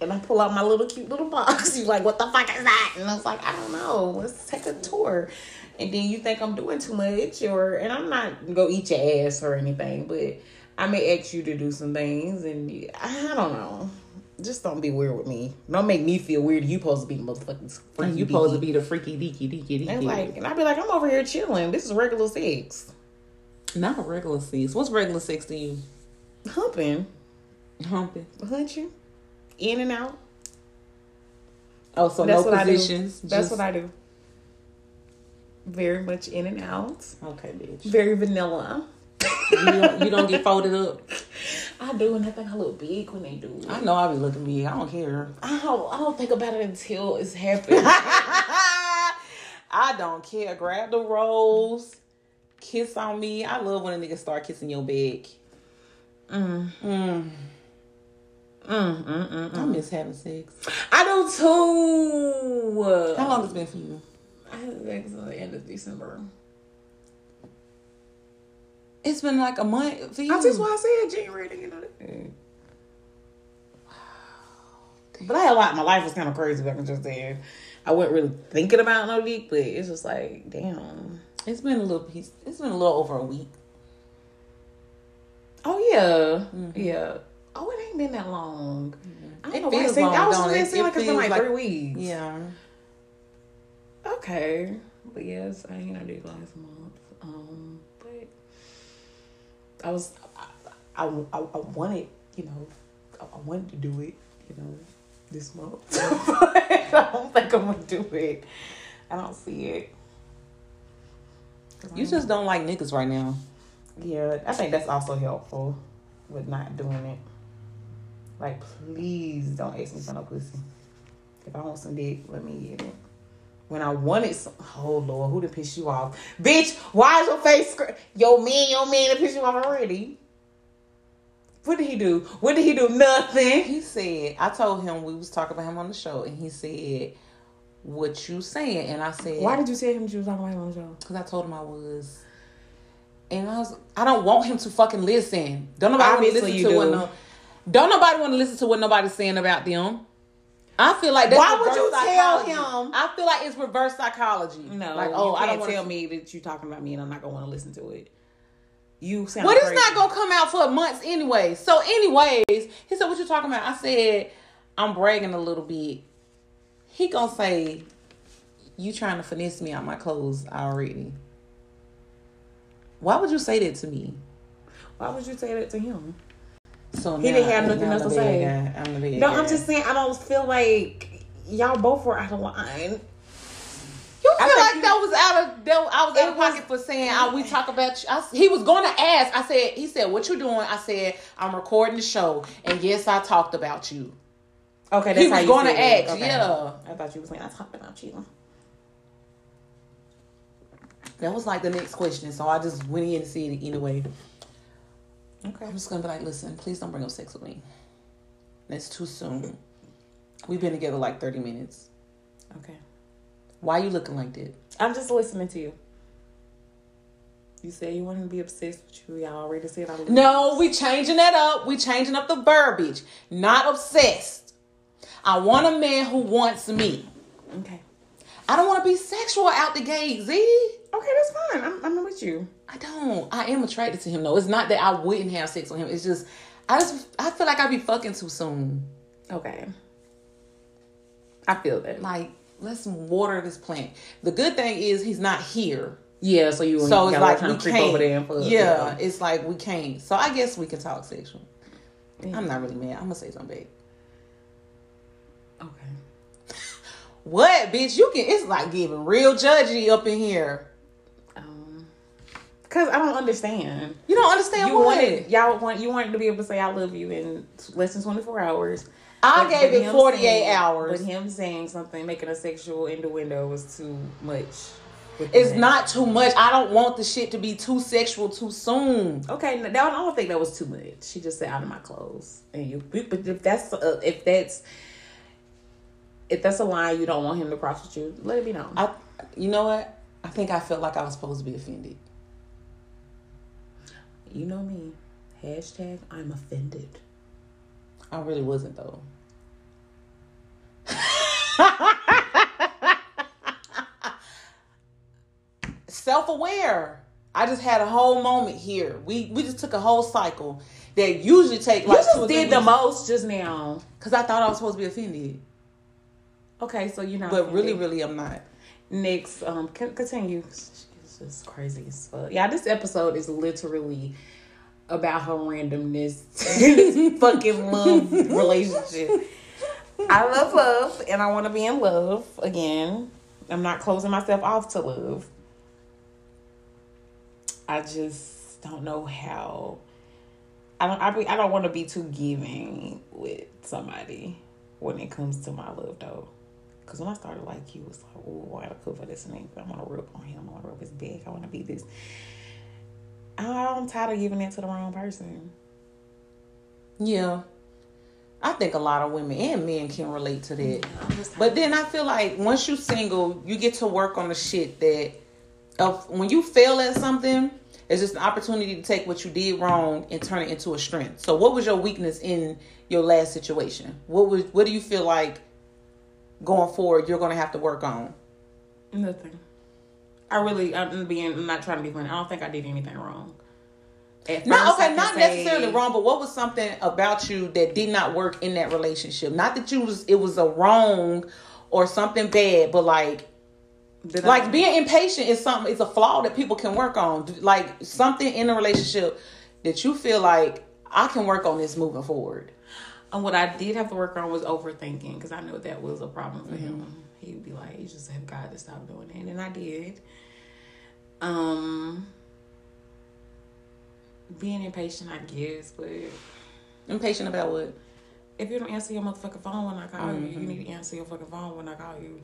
and I pull out my little cute little box. You're like, what the fuck is that? And I was like, I don't know. Let's take a tour. And then you think I'm doing too much, and I'm not go eat your ass or anything, but. I may ask you to do some things, and I don't know. Just don't be weird with me. Don't make me feel weird. You supposed to be the motherfucking freaky. You supposed to be the freaky deaky. And I be like, I'm over here chilling. This is regular sex. Not regular sex. What's regular sex to you? Humping. Hunt you. In and out. Oh, so that's no positions. That's what I do. Very much in and out. Okay, bitch. Very vanilla. You don't get folded up. I do, and I think I look big when they do. I know I be looking big. I don't care. I don't think about it until it's happened. I don't care. Grab the rolls, kiss on me. I love when a nigga start kissing your back. I miss having sex. I do too. How long has it been for you? I think it's the end of December. It's been like a month for you. That's just why I said January. Wow. Damn. But I had a lot. My life was kind of crazy back in just then. I wasn't really thinking about no week, but it's just like, damn. It's been a little over a week. Oh, yeah. Mm-hmm. Yeah. Oh, it ain't been that long. Mm-hmm. I don't know why it long, I was just saying like it's been like 3 weeks. Yeah. Okay. But yes, I ain't do last month. I wanted, I wanted to do it, this month. But I don't think I'm gonna do it. I don't see it. You just don't like niggas right now. Yeah, I think that's also helpful with not doing it. Like, please don't ask me for no pussy. If I want some dick, let me get it. When I wanted some... Oh, Lord. Who to piss you off? Bitch, why is your face... Your man to piss you off already. What did he do? What did he do? Nothing. He said... I told him we was talking about him on the show. And he said, what you saying? And I said... Why did you tell him you was talking about him on the show? Because I told him I was. And I was... I don't want him to fucking listen. Don't nobody want to listen to Don't nobody want to listen to what nobody's saying about them. I feel like that's why would you psychology. Tell him? I feel like it's reverse psychology. No, like I don't tell me that you talking about me and I'm not gonna want to listen to it. You sound crazy. It's not gonna come out for months anyway. So, anyways, he said, "What you talking about?" I said, "I'm bragging a little bit." He gonna say, "You trying to finesse me out my clothes already?" Why would you say that to me? Why would you say that to him? So he didn't have nothing else to say. I'm just saying, I don't feel like y'all both were out of line. You feel like I was out of pocket for saying, we talk about you. He was going to ask. He said, what you doing? I said, I'm recording the show. And yes, I talked about you. Okay, that's how you said it. He was going to ask, okay. Yeah. I thought you were saying, I talked about you. That was like the next question. So I just went in and said it anyway. Okay. I'm just going to be like, listen, please don't bring up sex with me. That's too soon. We've been together like 30 minutes. Okay. Why you looking like that? I'm just listening to you. You said you wanted to be obsessed with you. Y'all already said I'm looking. No, we changing that up. We changing up the verbiage. Not obsessed. I want a man who wants me. Okay. I don't want to be sexual out the gate, Z. Okay, that's fine. I'm with you. I don't. I am attracted to him, though. It's not that I wouldn't have sex with him. It's just, I feel like I'd be fucking too soon. Okay. I feel that. Like, let's water this plant. The good thing is he's not here. Yeah, so it's like we can't. Over there and fuck, yeah, it's like we can't. So I guess we can talk sexual. Damn. I'm not really mad. I'm gonna say something big. Okay. What, bitch? You can. It's like giving real judgy up in here. Cause I don't understand. You don't understand you what? You wanted to be able to say I love you in less than 24 hours. I gave it 48 hours. But him saying something, making a sexual innuendo was too much. It's not too much. I don't want the shit to be too sexual too soon. Okay, I don't think that was too much. She just said out of my clothes. And you, but if that's a line you don't want him to cross with you, let it be known. You know what? I think I felt like I was supposed to be offended. You know me. Hashtag I'm offended. I really wasn't though. Self-aware. I just had a whole moment here. We just took a whole cycle that usually take like 2 or 3 weeks. You just did the most just now. Because I thought I was supposed to be offended. Okay, so you're not offended. really, I'm not. Next, continue. It's just crazy as fuck. Yeah, this episode is literally about her randomness in this fucking love relationship. I love love, and I want to be in love again. I'm not closing myself off to love. I just don't know how. I don't want to be too giving with somebody when it comes to my love, though. Because when I started like you, it's like, oh, I gotta cook for this nigga. I want to rub on him. I want to rub his back. I want to be this. I'm tired of giving it to the wrong person. Yeah. I think a lot of women and men can relate to that. But then I feel like once you're single, you get to work on the shit that... when you fail at something, it's just an opportunity to take what you did wrong and turn it into a strength. So what was your weakness in your last situation? What do you feel like going forward you're going to have to work on? Nothing. I'm not trying to be funny. I don't think I did anything wrong. Not necessarily wrong, but what was something about you that did not work in that relationship? Not that it was a wrong or something bad, but like... being impatient is something. It's a flaw that people can work on. Like something in a relationship that you feel like I can work on this moving forward. And what I did have to work on was overthinking, because I know that was a problem for him. He'd be like, "You just have got to stop doing it," and I did. Being impatient, I guess, but impatient about what? If you don't answer your motherfucking phone when I call you, you need to answer your fucking phone when I call you.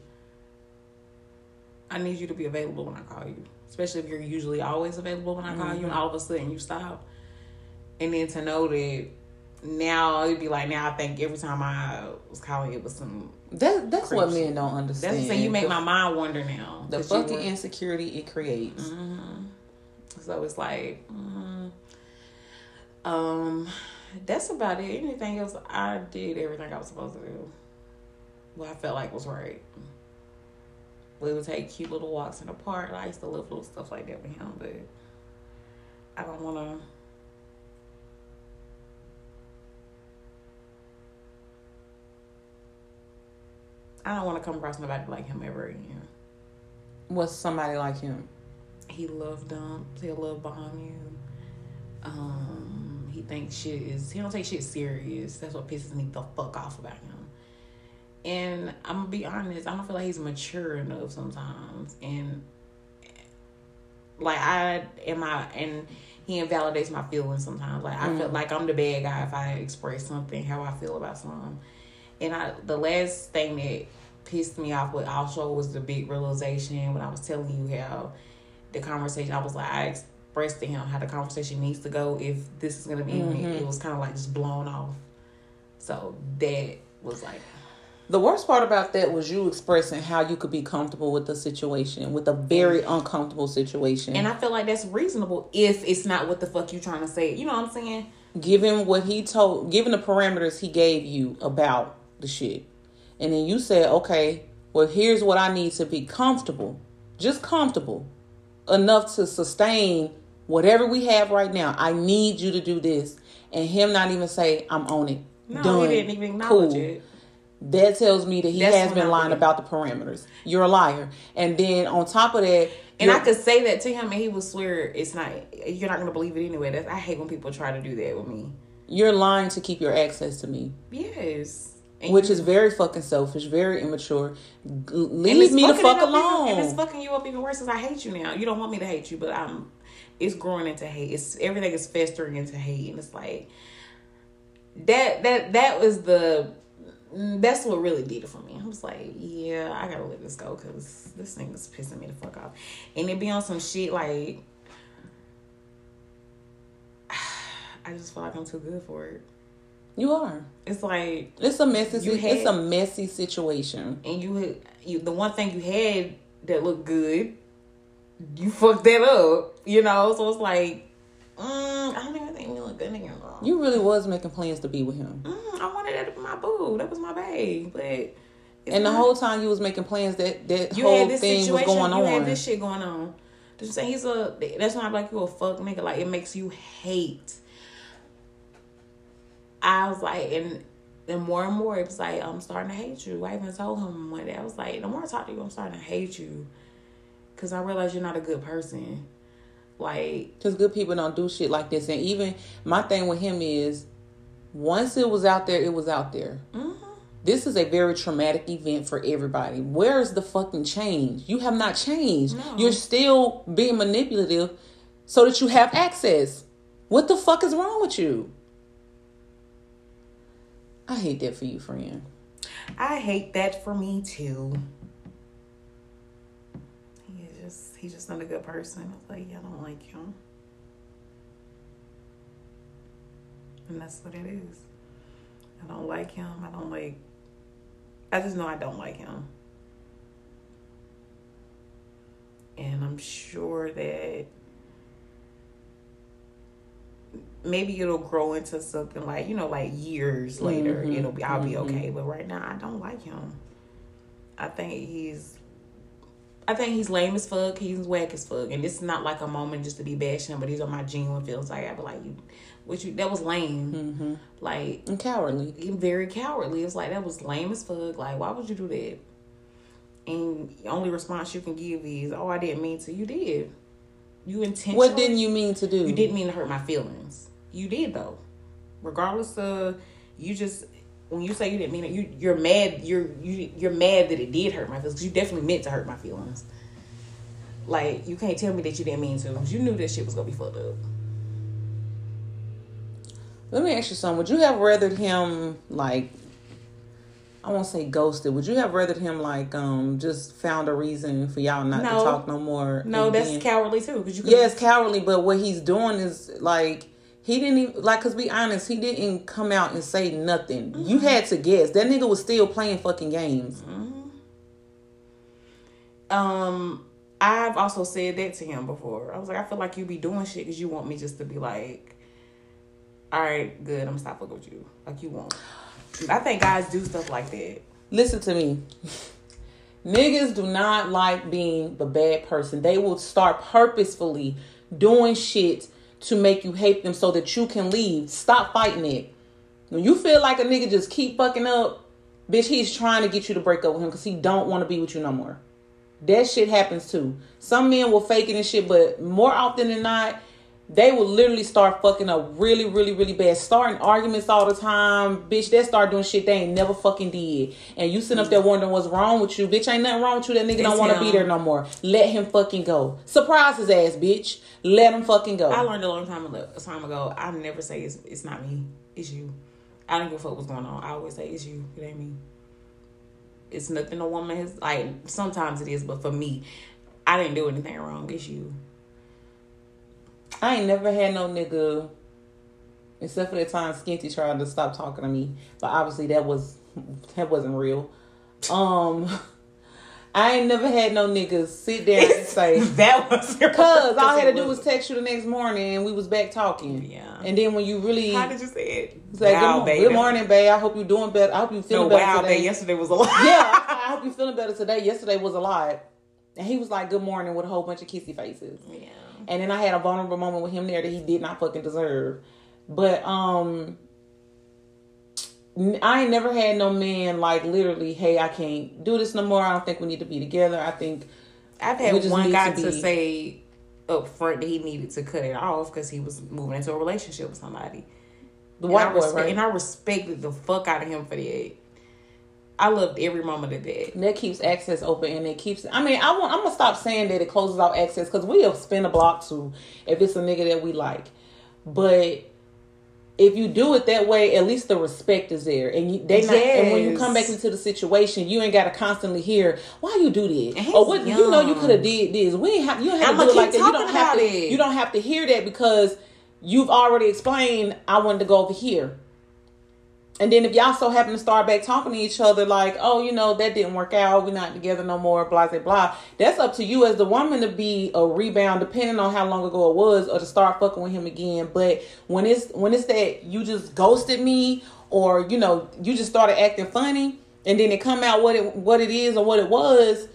I need you to be available when I call you. Especially if you're usually always available when I call you, and all of a sudden you stop. And then to know that now, it'd be like, now I think every time I was calling, it was some... That's creeps. What men don't understand. That's saying you make my mind wonder now. The fucking insecurity it creates. Mm-hmm. So it's like... that's about it. Anything else, I did everything I was supposed to do. What I felt like was right. We would take cute little walks in the park. I used to love little stuff like that with him, but I don't want to. I don't want to come across somebody like him ever again. What's somebody like him? He loves dumps. He'll love bomb you. He thinks shit is. He don't take shit serious. That's what pisses me the fuck off about him. And I'm gonna be honest, I don't feel like he's mature enough sometimes. And like he invalidates my feelings sometimes. Like I feel like I'm the bad guy if I express something, how I feel about something. And the last thing that pissed me off with also was the big realization when I was telling you how the conversation, I was like, I expressed to him how the conversation needs to go if this is gonna be me. It was kind of like just blown off. So that was like... The worst part about that was you expressing how you could be comfortable with the situation, with a very uncomfortable situation. And I feel like that's reasonable if it's not what the fuck you trying to say. You know what I'm saying? Given what he told, given the parameters he gave you about the shit. And then you said, okay, well, here's what I need to be comfortable. Just comfortable enough to sustain whatever we have right now. I need you to do this. And him not even say, I'm on it. No, done. He didn't even acknowledge it. That tells me that has been lying about the parameters. You're a liar. And then on top of that... And I could say that to him and he would swear it's not... You're not going to believe it anyway. I hate when people try to do that with me. You're lying to keep your access to me. Yes. And which is very fucking selfish, very immature. Leave me the fuck alone. And it's fucking you up even worse because I hate you now. You don't want me to hate you, but it's growing into hate. Everything is festering into hate. And it's like... That's what really did it for me. I was like, yeah, I gotta let this go because this thing is pissing me the fuck off. And it be on some shit like, I just feel like I'm too good for it. You are. It's like it's a messy situation. And you the one thing you had that looked good, you fucked that up. You know, so it's like, I don't even think we look good anymore. You really was making plans to be with him. I wanted that to be my boo. That was my babe. But the whole time you was making plans, that you whole had this thing situation, was going on. You had this shit going on. Just saying that's not like you a fuck nigga. Like, it makes you hate. I was like, and more, it was like, I'm starting to hate you. I even told him one day. I was like, the more I talk to you, I'm starting to hate you. Because I realize you're not a good person. Like, because good people don't do shit like this. And even my thing with him is, once it was out there, it was out there. Mm-hmm. This is a very traumatic event for everybody. Where is the fucking change? You have not changed. No. You're still being manipulative so that you have access. What the fuck is wrong with you? I hate that for you, friend. I hate that for me, too. He's just not a good person. I was like, yeah, I don't like him. And that's what it is. I don't like him. I just know I don't like him. And I'm sure that maybe it'll grow into something like, you know, like years later, I'll be okay. But right now, I don't like him. I think he's lame as fuck. He's whack as fuck. And it's not like a moment just to be bashing him, but these are my genuine feelings. Like, I'd be like, that was lame. Mm-hmm. Like, and cowardly. Very cowardly. It's like, that was lame as fuck. Like, why would you do that? And the only response you can give is, oh, I didn't mean to. You did. You intentionally. What didn't you mean to do? You didn't mean to hurt my feelings. You did, though. Regardless of, you just... When you say you didn't mean it, you're mad. You're mad that it did hurt my feelings. You definitely meant to hurt my feelings. Like, you can't tell me that you didn't mean to. You knew that shit was gonna be fucked up. Let me ask you something. Would you have rathered him like, I won't say ghosted? Would you have rathered him like just found a reason for y'all not to talk no more? No, that's cowardly too. It's cowardly. But what he's doing is like. He didn't even, like, because be honest, he didn't come out and say nothing. Mm-hmm. You had to guess. That nigga was still playing fucking games. Mm-hmm. I've also said that to him before. I was like, I feel like you be doing shit because you want me just to be like, all right, good, I'm going to stop fucking with you. Like, you won't. I think guys do stuff like that. Listen to me. Niggas do not like being the bad person. They will start purposefully doing shit to make you hate them so that you can leave. Stop fighting it. When you feel like a nigga just keep fucking up, bitch, he's trying to get you to break up with him because he don't want to be with you no more. That shit happens too. Some men will fake it and shit, but more often than not, they will literally start fucking up really, really, really bad. Starting arguments all the time. Bitch, they start doing shit they ain't never fucking did. And you sitting up there wondering what's wrong with you. Bitch, ain't nothing wrong with you. That nigga don't want to be there no more. Let him fucking go. Surprise his ass, bitch. Let him fucking go. I learned a long time ago, I never say it's not me. It's you. I don't give a fuck what's going on. I always say it's you. It ain't me. It's nothing a woman has... Like, sometimes it is, but for me, I didn't do anything wrong. It's you. I ain't never had no nigga, except for that time Skinty tried to stop talking to me. But obviously that wasn't real. I ain't never had no niggas sit down and say that was because all I had to do was text you the next morning and we was back talking. Yeah. And then when you really, how did you say it? It's like, wow, good morning, babe. I hope you doing better. I hope you feeling better today. Babe, yesterday was a lot. Yeah, I hope you feeling better today. Yesterday was a lot. And he was like, good morning, with a whole bunch of kissy faces. Yeah. And then I had a vulnerable moment with him there that he did not fucking deserve. But I ain't never had no man like literally, hey, I can't do this no more. I don't think we need to be together. I think I've had one guy to say up front that he needed to cut it off because he was moving into a relationship with somebody. The white boy, right? And I respected the fuck out of him for that. I loved every moment of that. And that keeps access open, and it keeps... I mean, I'm going to stop saying that it closes out access, because we'll spin a block, too, if it's a nigga that we like. But if you do it that way, at least the respect is there. And and when you come back into the situation, you ain't got to constantly hear, why you do that? Or what, you know, you could have did this. You don't have to do it like that. You don't have to hear that, because you've already explained, I wanted to go over here. And then if y'all so happen to start back talking to each other like, oh, you know, that didn't work out. We're not together no more, blah, blah, blah. That's up to you as the woman to be a rebound, depending on how long ago it was, or to start fucking with him again. But when it's that you just ghosted me, or, you know, you just started acting funny and then it come out what it is or what it was.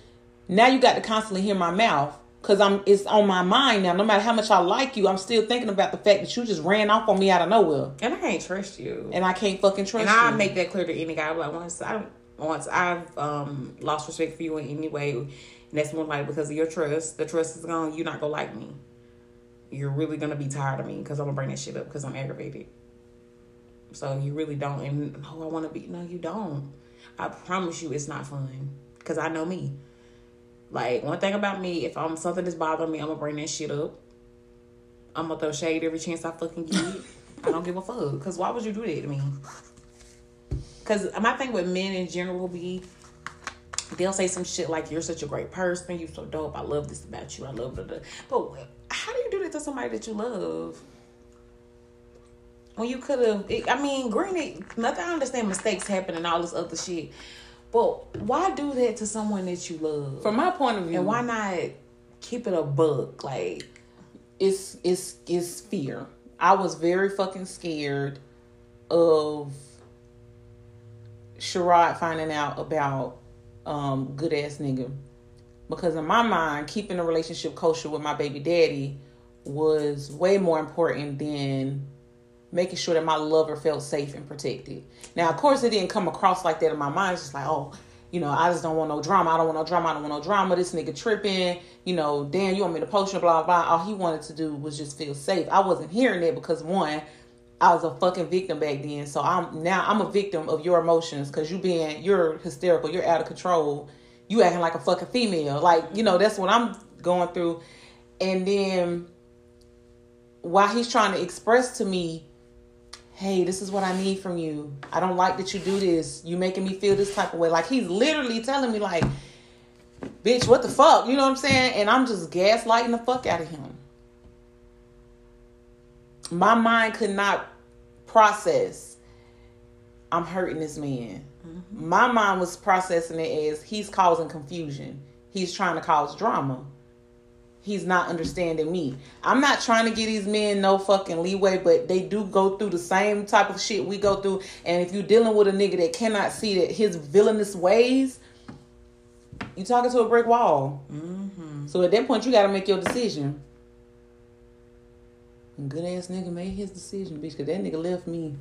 Now you got to constantly hear my mouth, because it's on my mind now. No matter how much I like you, I'm still thinking about the fact that you just ran off on me out of nowhere. And I can't trust you. And I can't fucking trust you. And I make that clear to any guy. Like, once I've lost respect for you in any way, and that's more like because of your trust. The trust is gone. You're not going to like me. You're really going to be tired of me, because I'm going to bring that shit up because I'm aggravated. So you really don't. And I want to be. No, you don't. I promise you it's not fun, because I know me. Like, one thing about me, if I'm something that's bothering me, I'm gonna bring that shit up. I'm gonna throw shade every chance I fucking get. I don't give a fuck. Because why would you do that to me? Because my thing with men in general will be, they'll say some shit like, you're such a great person, you so dope, I love this about you, I love it. But how do you do that to somebody that you love? When you could have, I mean, granted, nothing, I understand mistakes happen and all this other shit. Well, why do that to someone that you love? From my point of view, and why not keep it a buck? Like, it's fear. I was very fucking scared of Sherrod finding out about good ass nigga, because in my mind, keeping the relationship kosher with my baby daddy was way more important than making sure that my lover felt safe and protected. Now, of course, it didn't come across like that in my mind. It's just like, oh, you know, I just don't want no drama. This nigga tripping. You know, damn, you want me to post your blah, blah. All he wanted to do was just feel safe. I wasn't hearing that because, one, I was a fucking victim back then. So I'm a victim of your emotions, because you're hysterical. You're out of control. You acting like a fucking female. Like, you know, that's what I'm going through. And then while he's trying to express to me, hey, this is what I need from you. I don't like that you do this. You making me feel this type of way. Like, he's literally telling me, like, bitch, what the fuck? You know what I'm saying? And I'm just gaslighting the fuck out of him. My mind could not process, I'm hurting this man. Mm-hmm. My mind was processing it as, he's causing confusion. He's trying to cause drama. He's not understanding me. I'm not trying to give these men no fucking leeway, but they do go through the same type of shit we go through. And if you're dealing with a nigga that cannot see that his villainous ways, you're talking to a brick wall. Mm-hmm. So at that point, you got to make your decision. And good ass nigga made his decision, bitch, because that nigga left me.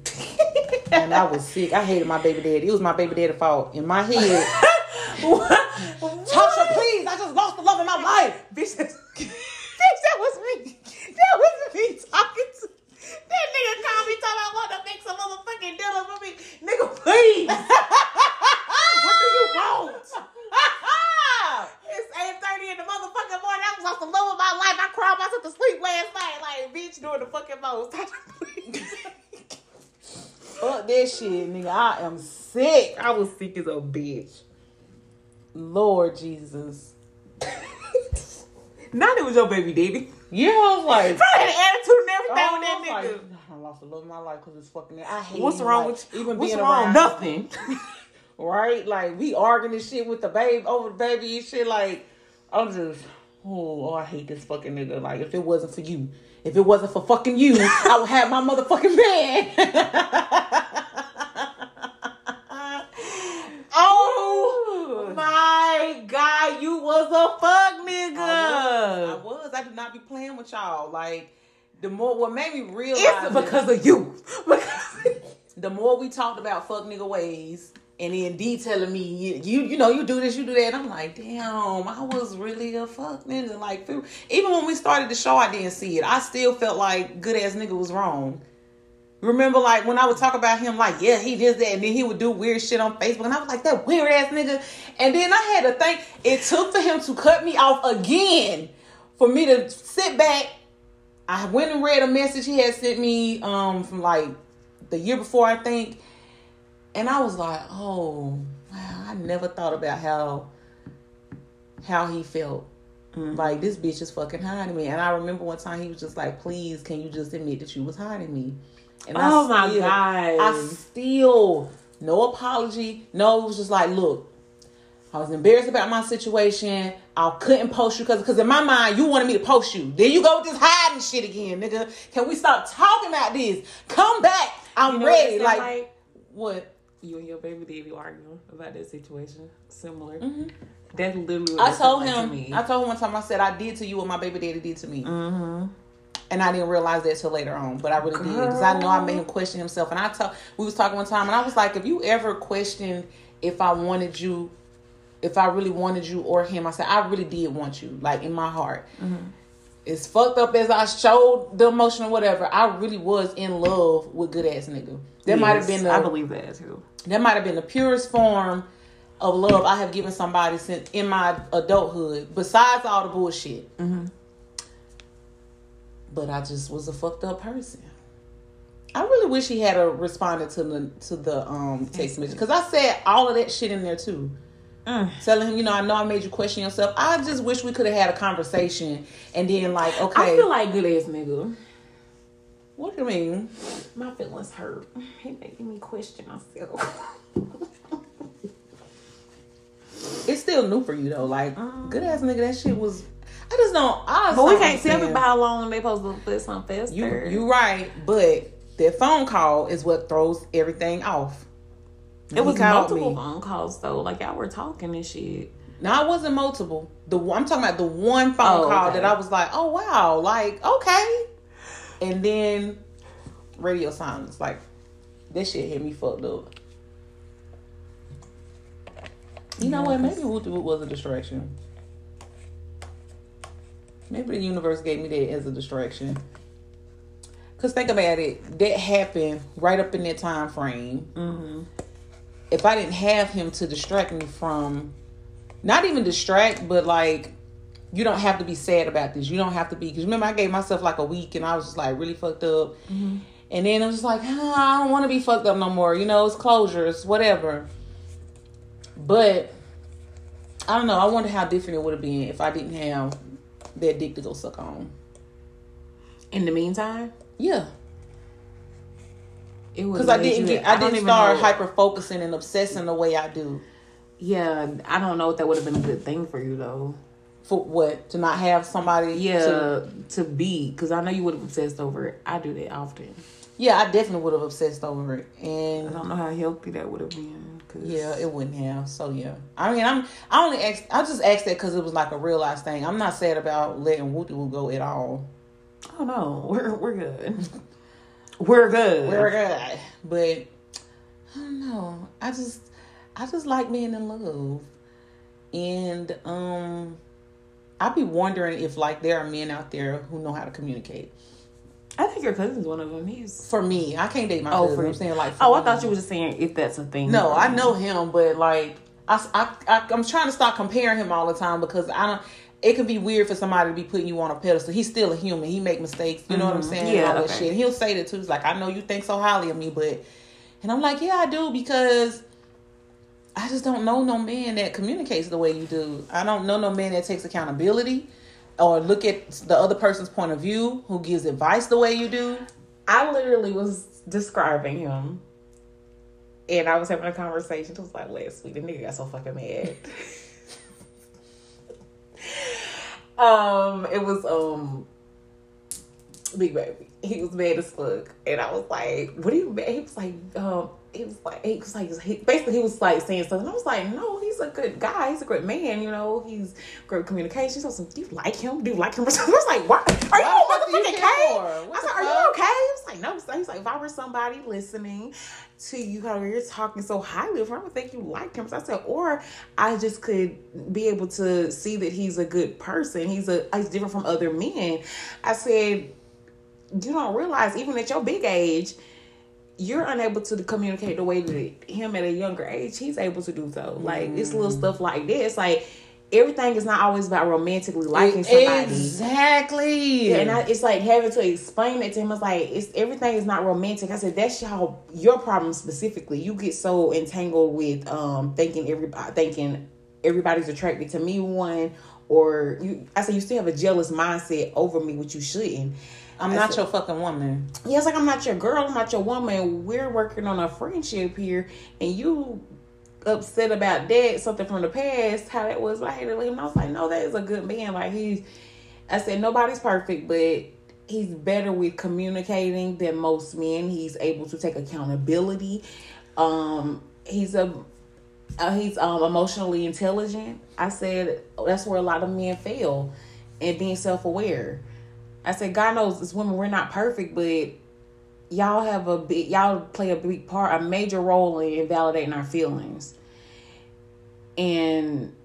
And I was sick. I hated my baby daddy. It was my baby daddy's fault. In my head. Tasha, please, I just lost the love of my life. Bitch, that was me. That was me talking to that nigga. Called me talking about, want to make some motherfucking dinner for me. Nigga, please. What do you want? It's 8:30 in the motherfucking morning. I was lost the love of my life. I cried myself to sleep last night. Like, bitch, doing the fucking most. Tasha, please. Fuck that shit, nigga. I am sick. I was sick as a bitch. Lord Jesus. Not it was your baby daddy. Yeah, I was like, probably had an attitude and everything on that nigga. Like, I lost the love of my life because it's fucking. I hate. What's wrong with you? Even being around nothing. right? Like, we arguing and shit with the babe, over the baby and shit. Like, I'm just, oh, I hate this fucking nigga. Like, if it wasn't for you, if it wasn't for fucking you, I would have my motherfucking man. Oh, my God. You was a fuck nigga. I was. I did not be playing with y'all. Like, the more, what made me realize. It's because of you. The more we talked about fuck nigga ways, and then D telling me, you know, you do this, you do that. And I'm like, damn, I was really a fuck nigga. Like, even when we started the show, I didn't see it. I still felt like good ass nigga was wrong. Remember, like, when I would talk about him, like, yeah, he did that. And then he would do weird shit on Facebook. And I was like, that weird ass nigga. And then I had to think, it took for him to cut me off again for me to sit back. I went and read a message he had sent me from, like, the year before, I think. And I was like, oh, wow, I never thought about how he felt. Mm-hmm. Like, this bitch is fucking hiding me. And I remember one time he was just like, please, can you just admit that you was hiding me? And I still, no apology. No, it was just like, look, I was embarrassed about my situation. I couldn't post you because in my mind, you wanted me to post you. Then you go with this hiding shit again, nigga. Can we stop talking about this? Come back. I'm ready. Like, what? You and your baby did be arguing about that situation. Similar. Mm-hmm. That's literally what I told him one time. I said, I did to you what my baby daddy did to me. Mm-hmm. And I didn't realize that till later on. But I really did. Because I know I made him question himself. And we was talking one time. And I was like, if you ever questioned if I wanted you, if I really wanted you or him, I said, I really did want you. Like, in my heart. Mm-hmm. As fucked up as I showed the emotion or whatever, I really was in love with good ass nigga. That might have been. I believe that too. That might have been the purest form of love I have given somebody since in my adulthood. Besides all the bullshit, mm-hmm. But I just was a fucked up person. I really wish he had responded to the text message, because I said all of that shit in there too. Telling him, I know I made you question yourself. I just wish we could have had a conversation and then, like, okay. I feel like good ass nigga. What do you mean? My feelings hurt. He making me question myself. It's still new for you though. Like, good ass nigga, that shit was. I just don't. But we can't tell people how long they supposed to put something faster. You right, but that phone call is what throws everything off. It was multiple phone calls though. Like, y'all were talking and shit. No, I wasn't multiple. I'm talking about the one phone call that I was like, oh wow, like, okay. And then radio silence. Like, this shit hit me fucked up. You know what? Maybe it was a distraction. Maybe the universe gave me that as a distraction. Because think about it. That happened right up in that time frame. Mm-hmm. If I didn't have him to distract me from, not even distract, but like, you don't have to be sad about this. You don't have to be, because remember I gave myself like a week and I was just like really fucked up. Mm-hmm. And then I was just like, I don't want to be fucked up no more. It's closure, it's whatever. But I don't know. I wonder how different it would have been if I didn't have that dick to go suck on. In the meantime? Yeah. Because I didn't start hyper focusing and obsessing the way I do. Yeah, I don't know if that would have been a good thing for you though. For what? To not have somebody? Yeah, to be. Because I know you would have obsessed over it. I do that often. Yeah, I definitely would have obsessed over it. And I don't know how healthy that would have been. Cause yeah, it wouldn't have. So, yeah. I mean, I just asked that because it was like a realized thing. I'm not sad about letting Woo-Doo go at all. Oh, no. We're good. We're good. But, I don't know. I just like being in love. And, I be wondering if, like, there are men out there who know how to communicate. I think your cousin's one of them. He's... For me. I can't date my cousin. For... I'm saying, like... For me. I thought you were just saying if that's a thing. No, I know him, but, like, I'm trying to stop comparing him all the time because I don't... It could be weird for somebody to be putting you on a pedestal. He's still a human. He make mistakes. You know what I'm saying? Yeah, all that shit. He'll say that, too. He's like, I know you think so highly of me, but... And I'm like, yeah, I do, because... I just don't know no man that communicates the way you do. I don't know no man that takes accountability or look at the other person's point of view, who gives advice the way you do. I literally was describing him And I was having a conversation. It was like last week. The nigga got so fucking mad. It was Big Baby. He was mad as fuck. And I was like, what are you mad? He was like, basically he was like saying something. I was like, no, he's a good guy. He's a great man. You know, he's great communication. So do you like him? Do you like him? I was like, what? Are you a motherfucking K? I was like, are you okay? I was like, no. So he's like, if I were somebody listening to you, how you're talking so highly of him, I would think you like him. So I said, or I just could be able to see that he's a good person. He's different from other men. I said, you don't realize even at your big age, you're unable to communicate the way that him at a younger age, he's able to do so. Like, it's little stuff like this. Like, everything is not always about romantically liking somebody. Exactly. Yeah, and it's like having to explain it to him. It's like, everything is not romantic. I said, that's your problem specifically. You get so entangled with thinking everybody's attracted to me one. Or, you still have a jealous mindset over me, which you shouldn't. I'm not your fucking woman. Yeah, it's like, I'm not your girl. I'm not your woman. We're working on a friendship here. And you upset about that, something from the past, how that was. I had to leave. And I was like, no, that is a good man. Like, I said, nobody's perfect, but he's better with communicating than most men. He's able to take accountability. He's emotionally intelligent. I said, that's where a lot of men fail in being self-aware. I said, God knows as women, we're not perfect, but y'all play a big part, a major role in validating our feelings. And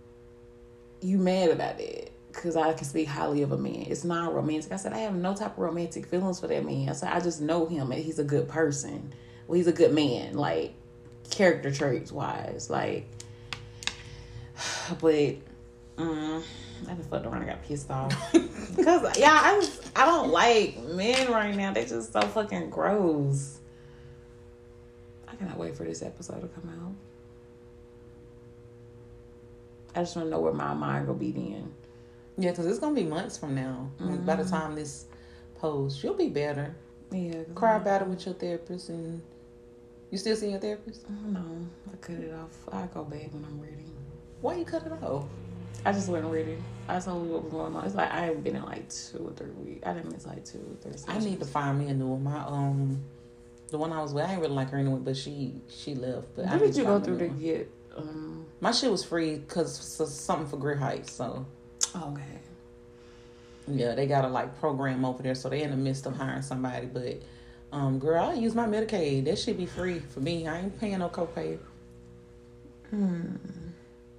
you mad about it because I can speak highly of a man. It's not romantic. I said, I have no type of romantic feelings for that man. I said, I just know him and he's a good person. Well, he's a good man, like character traits wise, like, but I just fucked around and got pissed off because I don't like men right now. They just so fucking gross. I cannot wait for this episode to come out. I just want to know where my mind will be then. Yeah, because it's gonna be months from now. Mm-hmm. By the time this post, you'll be better. Yeah, cry about it with your therapist. And you still seeing your therapist? No, I cut it off. I go back when I'm ready. Why you cut it off? I just wasn't ready. I told you what was going on. It's like I haven't been in like 2 or 3 weeks. I didn't miss like 2 or 3 sessions. I need to find me a new one. My the one I was with, I didn't really like her anyway, but she left. But what did you go through to get? My shit was free because something for Grit Heights. So okay. Yeah, they got a program over there, so they in the midst of hiring somebody, but. Girl, I use my Medicaid. That should be free for me. I ain't paying no copay.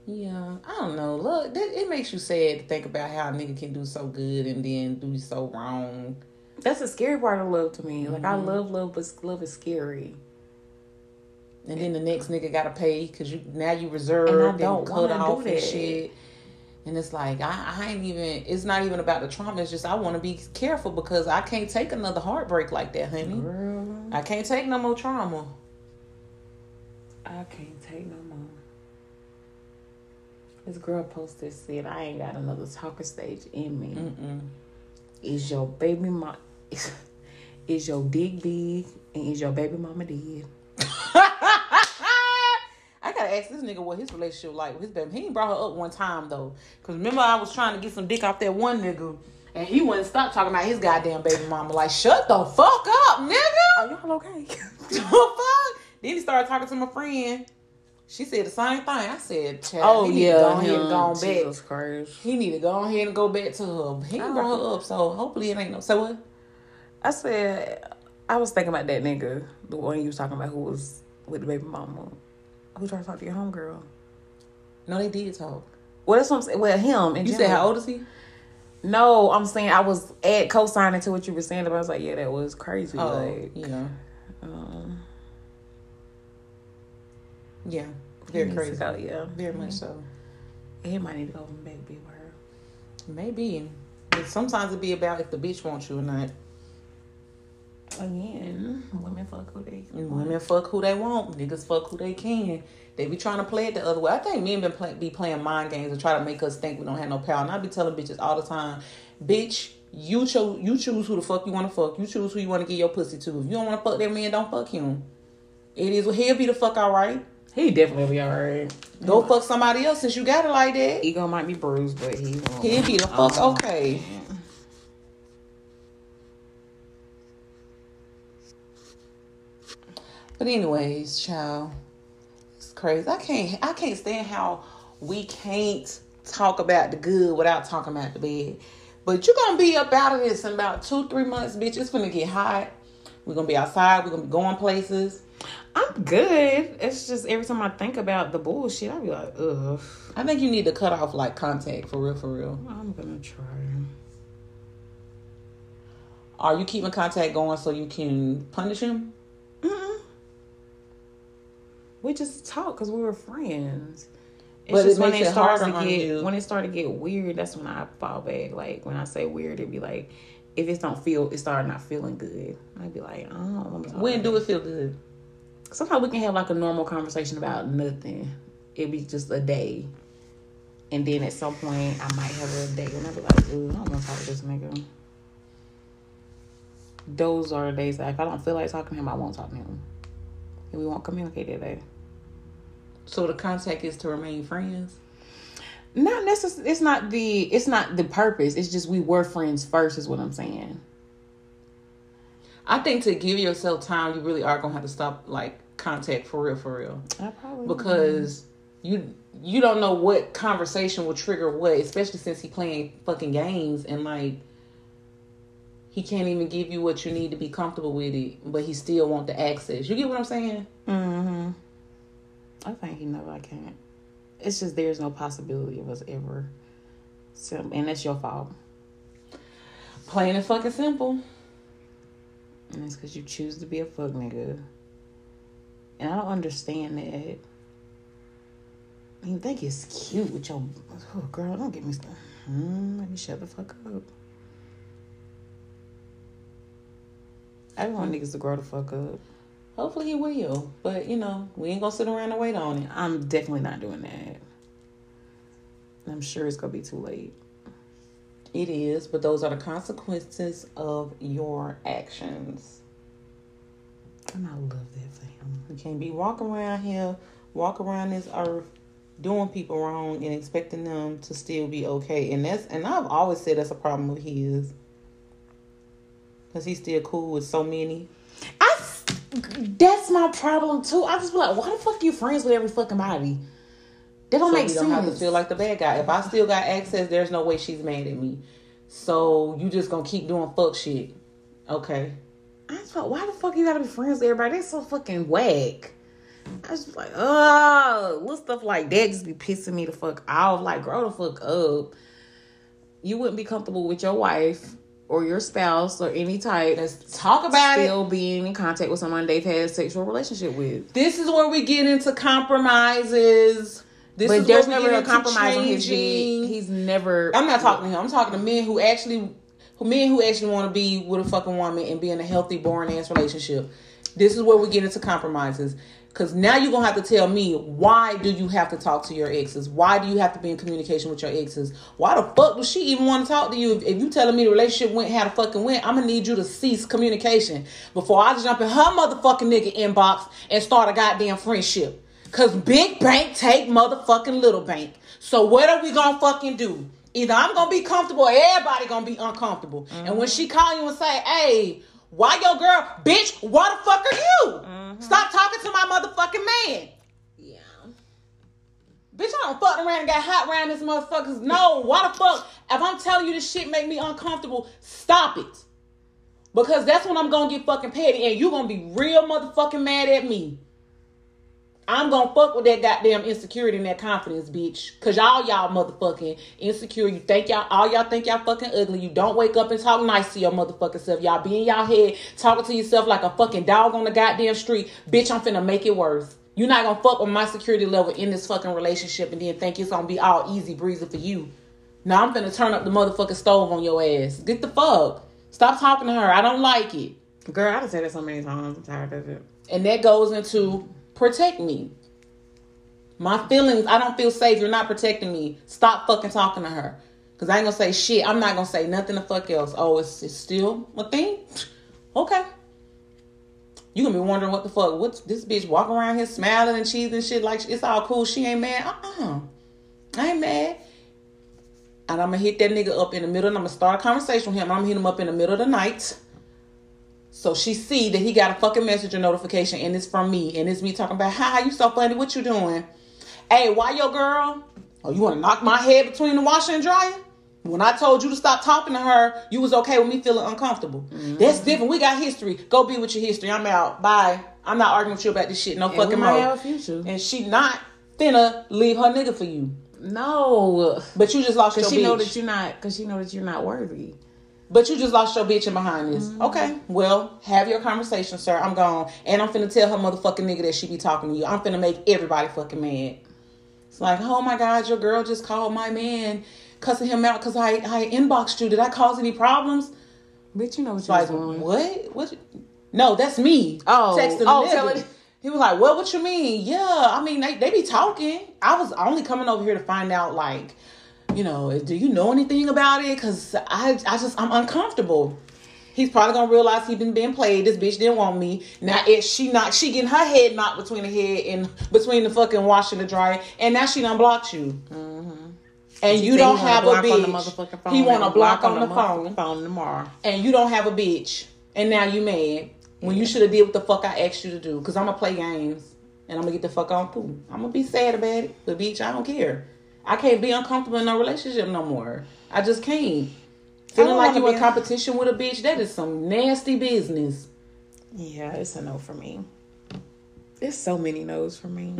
Yeah, I don't know. Look, it makes you sad to think about how a nigga can do so good and then do so wrong. That's the scary part of love to me. Like, I love, but love is scary. And then the next nigga gotta pay because now you reserved and don't cut off and shit. And it's like, I ain't even, it's not even about the trauma. It's just, I want to be careful because I can't take another heartbreak like that, honey. Girl. I can't take no more trauma. I can't take no more. This girl posted, said, I ain't got another talker stage in me. Mm-mm. Is your baby mama, is your dick big? And is your baby mama dead? Ask this nigga what his relationship like with his baby. He ain't brought her up one time though, because remember I was trying to get some dick off that one nigga and he wouldn't stop talking about his goddamn baby mama. Like, shut the fuck up, nigga. Are y'all okay? Fuck. Then he started talking to my friend. She said the same thing. I said, oh yeah, he need to go ahead and go back to her. He ain't brought her up, so hopefully it ain't no. So what? I said, I was thinking about that nigga, the one you was talking about who was with the baby mama. Who tried to talk to your homegirl? No, they did talk. Well, that's what I'm saying. Well, him. And you said, how old is he? No, I'm saying I was co-signing to what you were saying, but I was like, yeah, that was crazy. Oh, like, yeah. Yeah, very crazy. Go, yeah, very much so. He might need to go back and be with her. Maybe. But sometimes it be about if the bitch wants you or not. Again, women fuck who they want. Women fuck who they want. Niggas fuck who they can. They be trying to play it the other way. I think men be playing mind games and try to make us think we don't have no power. And I be telling bitches all the time, bitch, you choose who the fuck you want to fuck. You choose who you want to get your pussy to. If you don't want to fuck that man, don't fuck him. It is. He'll be the fuck all right. He definitely be all right. Go fuck somebody else since you got it like that. Ego might be bruised, but he'll be the fuck okay. Yeah. But anyways, child, it's crazy. I can't stand how we can't talk about the good without talking about the bad. But you're gonna be up out of this in about 2-3 months, bitch. It's gonna get hot. We're gonna be outside. We're gonna be going places. I'm good. It's just every time I think about the bullshit, I be like, ugh. I think you need to cut off like contact for real. I'm gonna try. Are you keeping contact going so you can punish him? Mm-mm. We just talk because we were friends. But it's just when it starts to get weird, that's when I fall back. Like when I say weird, it'd be like if it don't feel, it started not feeling good. I'd be like, oh. When do it feel good? Sometimes we can have like a normal conversation about nothing. It'd be just a day, and then at some point I might have a day and I'd be like, ooh, I don't want to talk to this nigga. Those are the days that if I don't feel like talking to him, I won't talk to him, and we won't communicate that day. So the contact is to remain friends? Not necessarily. It's not the purpose. It's just we were friends first is what I'm saying. I think to give yourself time, you really are going to have to stop like contact for real. I probably because will. You don't know what conversation will trigger what, especially since he playing fucking games and like he can't even give you what you need to be comfortable with it, but he still want the access. You get what I'm saying? Mm-hmm. I think he knows I can't. It's just there's no possibility of us ever. So, and that's your fault. Plain and fucking simple. And it's because you choose to be a fuck nigga. And I don't understand that. I mean, think it's cute with your... Oh, girl, don't get me started. Let me shut the fuck up. I don't want niggas to grow the fuck up. Hopefully he will, but you know we ain't gonna sit around and wait on it. I'm definitely not doing that. I'm sure it's gonna be too late. It is, but those are the consequences of your actions. And I love that thing. You can't be walking around this earth, doing people wrong and expecting them to still be okay. And I've always said that's a problem with his, because he's still cool with so many. That's my problem too. I just be like, why the fuck are you friends with every fucking body? That don't make sense. You don't have to feel like the bad guy. If I still got access, there's no way she's mad at me. So you just gonna keep doing fuck shit. Okay. I just thought, why the fuck you gotta be friends with everybody? That's so fucking whack. I just like, oh, little stuff like that just be pissing me the fuck off. Like, grow the fuck up. You wouldn't be comfortable with your wife or your spouse, or any type. Let's talk about still it. Being in contact with someone they've had a sexual relationship with. This is where we get into compromises. But there's never a compromise on his being. He's never... I'm not talking to him. I'm talking to men who actually want to be with a fucking woman and be in a healthy, boring-ass relationship. This is where we get into compromises. Because now you're going to have to tell me, why do you have to talk to your exes? Why do you have to be in communication with your exes? Why the fuck does she even want to talk to you? If you telling me the relationship went, I'm going to need you to cease communication before I jump in her motherfucking nigga inbox and start a goddamn friendship. Because big bank take motherfucking little bank. So what are we going to fucking do? Either I'm going to be comfortable or everybody going to be uncomfortable. Mm-hmm. And when she call you and say, hey... Why your girl? Bitch, why the fuck are you? Mm-hmm. Stop talking to my motherfucking man. Yeah. Bitch, I don't fuck around and got hot around this motherfuckers. No, why the fuck? If I'm telling you this shit make me uncomfortable, stop it. Because that's when I'm going to get fucking petty and you're going to be real motherfucking mad at me. I'm going to fuck with that goddamn insecurity and that confidence, bitch. Because y'all motherfucking insecure. You think y'all think y'all fucking ugly. You don't wake up and talk nice to your motherfucking self. Y'all be in y'all head talking to yourself like a fucking dog on the goddamn street. Bitch, I'm finna make it worse. You're not going to fuck with my security level in this fucking relationship and then think it's going to be all easy breezy for you. Now I'm finna turn up the motherfucking stove on your ass. Get the fuck. Stop talking to her. I don't like it. Girl, I've said it so many times. I'm tired of it. And that goes into... protect me. My feelings, I don't feel safe. You're not protecting me. Stop fucking talking to her. Because I ain't going to say shit. I'm not going to say nothing the fuck else. Oh, it's still a thing? Okay. you gonna be wondering what the fuck, what's this bitch walking around here smiling and cheesing shit like it's all cool, she ain't mad. I ain't mad. And I'm gonna hit that nigga up in the middle, and I'm gonna start a conversation with him. I'm gonna hit him up in the middle of the night, so she see that he got a fucking message or notification, and it's from me, and it's me talking about, "Hi, you so funny. What you doing? Hey, why your girl? Oh, you wanna knock my head between the washer and dryer? When I told you to stop talking to her, you was okay with me feeling uncomfortable." Mm-hmm. That's different. We got history. Go be with your history. I'm out. Bye. I'm not arguing with you about this shit. No fucking more. And she not finna leave her nigga for you. No, but you just lost your bitch. Because she know that you're not worthy. But you just lost your bitch in behind this. Mm-hmm. Okay, well, have your conversation, sir. I'm gone, and I'm finna tell her motherfucking nigga that she be talking to you. I'm finna make everybody fucking mad. It's like, oh my God, your girl just called my man, cussing him out because I inboxed you. Did I cause any problems? Bitch, you know what you're doing. What? What? No, that's me. Oh, texting nigga. He was like, well, what you mean? Yeah, I mean, they be talking. I was only coming over here to find out, like, you know, do you know anything about it? Because I'm uncomfortable. He's probably going to realize he's been being played. This bitch didn't want me. Now, if she getting her head knocked between the head and between the fucking washer and the dryer. And now she done blocked you. Mm-hmm. And you don't have a bitch. He want to block on the phone tomorrow. And you don't have a bitch. And now you mad. When you should have did what the fuck I asked you to do. Because I'm going to play games. And I'm going to get the fuck on too. I'm going to be sad about it. But bitch, I don't care. I can't be uncomfortable in no relationship no more. I just can't. Feeling like you in competition with a bitch. That is some nasty business. Yeah, it's a no for me. There's so many no's for me.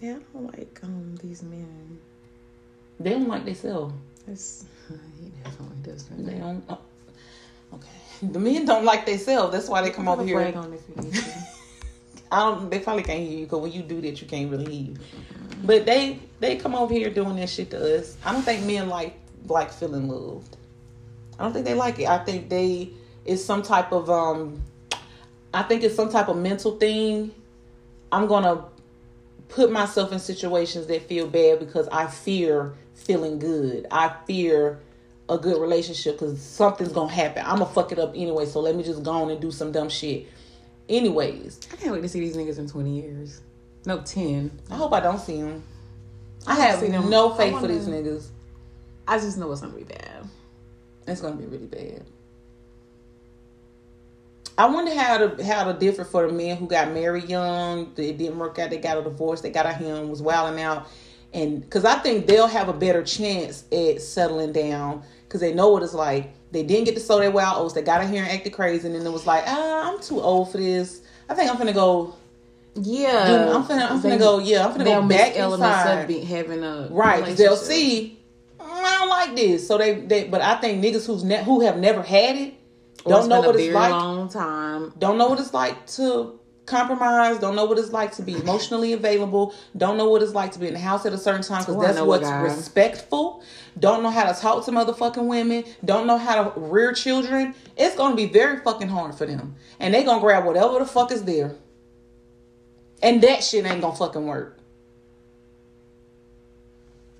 Yeah, I don't like these men. They don't like themselves. He definitely doesn't. They don't... Okay. The men don't like themselves. That's why they come over here. On if you need to. They probably can't hear you because when you do that, you can't really hear you. But they come over here doing that shit to us. I don't think men like feeling loved. I don't think they like it. I think it's some type of mental thing. I'm gonna put myself in situations that feel bad because I fear feeling good. I fear a good relationship because something's gonna happen. I'm gonna fuck it up anyway, so let me just go on and do some dumb shit anyways. I can't wait to see these niggas in 20 years. No, 10. I hope I don't see them. I have no faith for these niggas. I just know it's gonna be bad. It's gonna be really bad. I wonder how to differ for the men who got married young, it didn't work out, they got a divorce, they got a him, was wilding out. And because I think they'll have a better chance at settling down because they know what it's like. They didn't get to sow their wild oats. They got in here and acted crazy. And then it was like, I'm too old for this. I think I'm going to go. Yeah. Dude, I'm going to go back inside. Of having a right. They'll see, I don't like this. So but I think niggas who have never had it, don't know what it's like. Long time. Don't know what it's like to compromise, don't know what it's like to be emotionally available, don't know what it's like to be in the house at a certain time because that's what's respectful, don't know how to talk to motherfucking women, don't know how to rear children. It's going to be very fucking hard for them. And they going to grab whatever the fuck is there. And that shit ain't going to fucking work.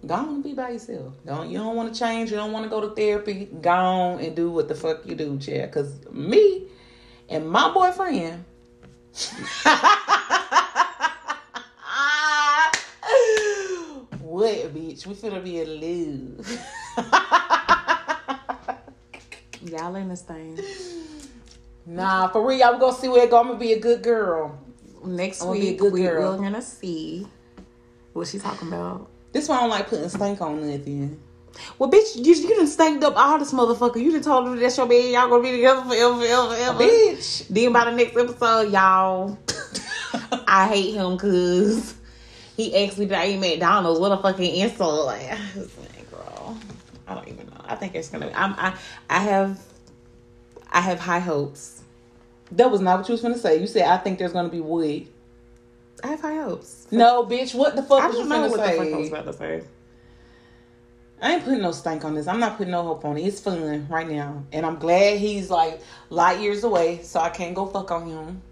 Go on, be by yourself. You don't want to change, you don't want to go to therapy. Go on and do what the fuck you do, Chad. Because me and my boyfriend... What, bitch? We finna be in love. Y'all in this thing. Nah, for real, y'all, we gonna see where it go. I'm gonna be a good girl. Next week we're gonna see what she talking about. This why I don't like putting stank on nothing. Well, bitch, you done stanked up all this motherfucker. You done told her that's your bed. Y'all gonna be together forever. Bitch. Then by the next episode, y'all, I hate him because he asked me to eat McDonald's. What a fucking insult. Like, girl, I don't even know. I think it's gonna be. I have high hopes. That was not what you was gonna say. You said, I think there's gonna be wood. I have high hopes. No, bitch, what the fuck was you gonna say? I don't know what the fuck I was about to say. I ain't putting no stank on this. I'm not putting no hope on it. It's fun right now. And I'm glad he's like light years away, so I can't go fuck on him.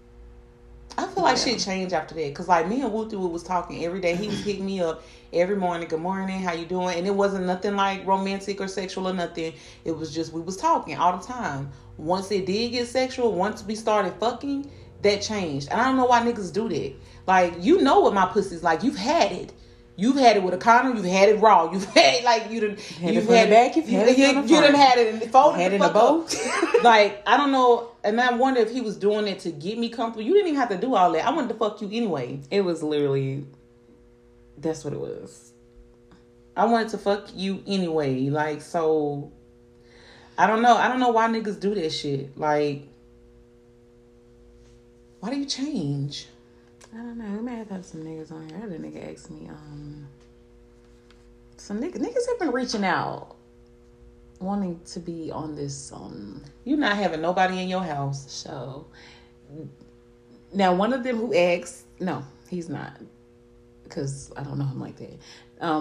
I feel like shit changed after that. Because, like, me and Woo was talking every day. He was hitting me up every morning. Good morning. How you doing? And it wasn't nothing, like, romantic or sexual or nothing. It was just we was talking all the time. Once it did get sexual, once we started fucking, that changed. And I don't know why niggas do that. Like, you know what my pussy's like. You've had it. You've had it with a condom. You've had it raw. You've had it like you done. You've had it back. You've had it. You done had it and folded. Had it in a bowl. Like, I don't know, and I wonder if he was doing it to get me comfortable. You didn't even have to do all that. I wanted to fuck you anyway. It was literally, that's what it was. I wanted to fuck you anyway. Like, so, I don't know. I don't know why niggas do that shit. Like, why do you change? I don't know. We may have to have some niggas on here. I had a nigga ask me, some niggas have been reaching out, wanting to be on this, you not having nobody in your house show. Now, one of them who asked, no, he's not, because I don't know him like that.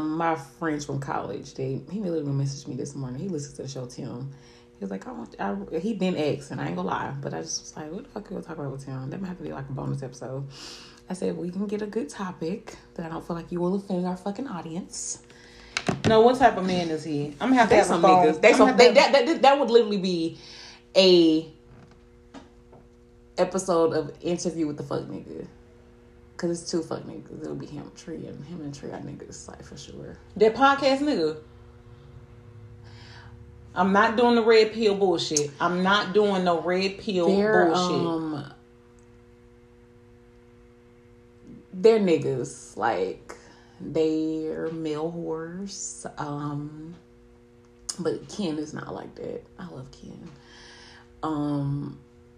My friends from college, he literally messaged me this morning. He listens to the show, Tim. He was like, he been asked, and I ain't gonna lie, but I just was like, what the fuck are we gonna talk about with Tim? That might have to be like a bonus episode. I said, we can get a good topic that I don't feel like you will offend our fucking audience. No, what type of man is he? I'm gonna have to have some niggas. That would literally be a episode of Interview with the Fuck Nigga. Because it's two fuck niggas. It'll be him and Tree are niggas, like, for sure. That podcast nigga. I'm not doing the red pill bullshit. I'm not doing no red pill bullshit. They're niggas. Like, they're male whores. But Ken is not like that. I love Ken.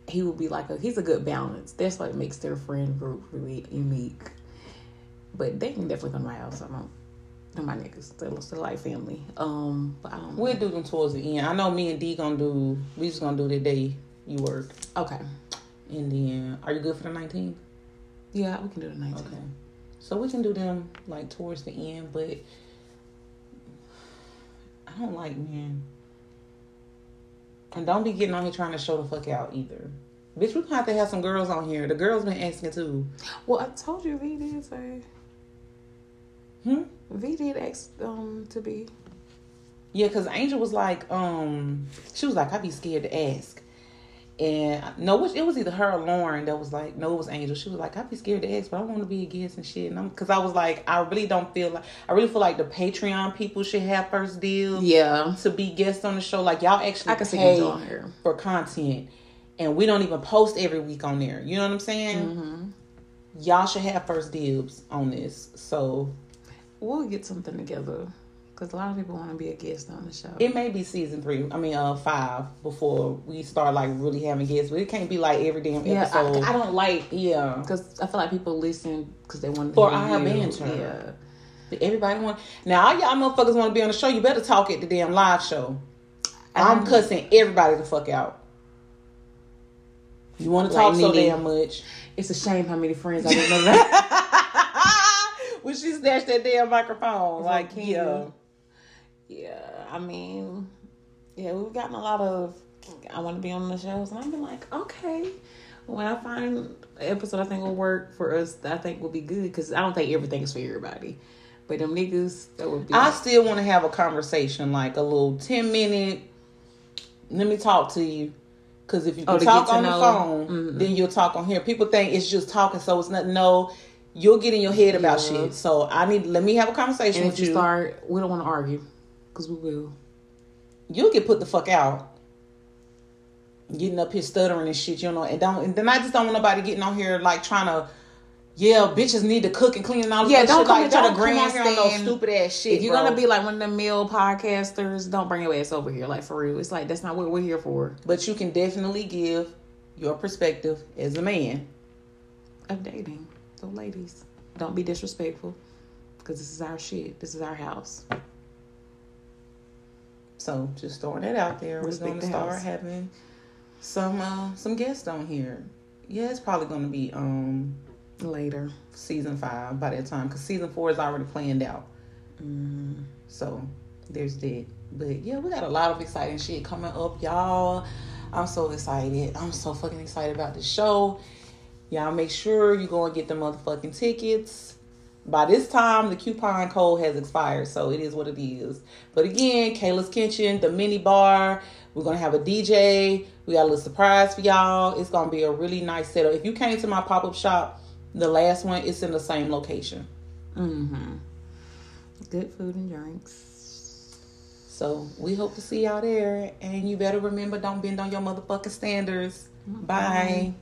He will be like he's a good balance. That's what makes their friend group really unique. But they can definitely come to my house. I don't. They're my niggas. They look like family. But I don't know. We'll do them towards the end. I know me and D we just gonna do the day you work. Okay. And then, are you good for the 19th? Yeah, we can do the 19th. Okay. So we can do them, like, towards the end, but I don't like men. And don't be getting on here trying to show the fuck out either. Bitch, we're gonna have to have some girls on here. The girls been asking too. Well, I told you V did say. V did ask to be. Yeah, because Angel was like, she was like, I'd be scared to ask. And no, it was either her or Lauren that was like, no, it was Angel. She was like, I'd be scared to ask, but I want to be a guest and shit. And because I was like, I really feel like the Patreon people should have first deal. Yeah. To be guests on the show. Like, y'all actually pay for content. And we don't even post every week on there. You know what I'm saying? Mm-hmm. Y'all should have first dibs on this. So we'll get something together, because a lot of people want to be a guest on the show. It may be season 5 before we start, like, really having guests. But it can't be like every damn episode. Yeah, I don't like. Yeah, because I feel like people listen because they want to for our banter. Yeah, everybody want. Now all y'all motherfuckers want to be on the show. You better talk at the damn live show. I'm cussing everybody the fuck out. You want to talk so damn much. It's a shame how many friends I didn't know that. When she snatched that damn microphone. It's like, yeah, I mean, yeah, we've gotten a lot of, I want to be on the shows. And I've been like, okay, when I find an episode I think will work for us, I think will be good. Because I don't think everything is for everybody. But them niggas, that would be. I still want to have a conversation, like a little 10-minute, let me talk to you. Because if you can talk on the phone, mm-hmm. then you'll talk on here. People think it's just talking, so it's nothing. No. You'll get in your head about shit. So let me have a conversation with you. We don't want to argue. Because we will. You'll get put the fuck out. Getting up here stuttering and shit, you know. And then I just don't want nobody getting on here like trying to, bitches need to cook and clean and all that shit. Yeah, don't come and try to grandstand on no stupid ass shit. If you're going to be like one of them male podcasters, don't bring your ass over here. Like, for real. It's like, that's not what we're here for. But you can definitely give your perspective as a man of dating. So, ladies, don't be disrespectful, because this is our shit. This is our house. So, just throwing that out there. Respect. We're going to start having some guests on here. Yeah, it's probably going to be later. Season 5 by that time, because season 4 is already planned out. Mm. So, there's that. But, yeah, we got a lot of exciting shit coming up, y'all. I'm so excited. I'm so fucking excited about this show. Y'all make sure you go and get the motherfucking tickets. By this time, the coupon code has expired, so it is what it is. But again, Kayla's Kitchen, the mini bar. We're going to have a DJ. We got a little surprise for y'all. It's going to be a really nice setup. If you came to my pop-up shop, the last one, it's in the same location. Mm-hmm. Good food and drinks. So, we hope to see y'all there. And you better remember, don't bend on your motherfucking standards. Mm-hmm. Bye.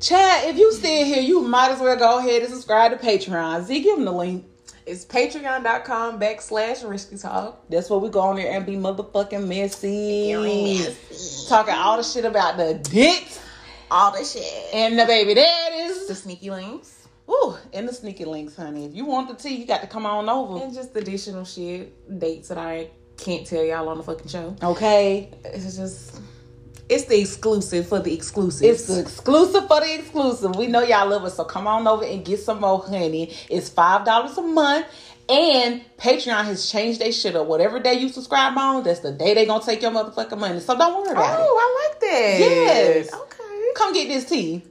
Chad, if you still here, you might as well go ahead and subscribe to Patreon. Z, give them the link. It's patreon.com/risky talk. That's where we go on there and be motherfucking messy. Messy. Talking all the shit about the dicks. All the shit. And the baby daddies. The sneaky links. Ooh, and the sneaky links, honey. If you want the tea, you got to come on over. And just additional shit. Dates that I can't tell y'all on the fucking show. Okay. It's just... It's the exclusive for the exclusive. It's the exclusive for the exclusive. We know y'all love us, so come on over and get some more, honey. It's $5 a month, and Patreon has changed their shit up. Whatever day you subscribe on, that's the day they're going to take your motherfucking money. So don't worry about it. Oh, I like that. Yes. Okay. Come get this tea.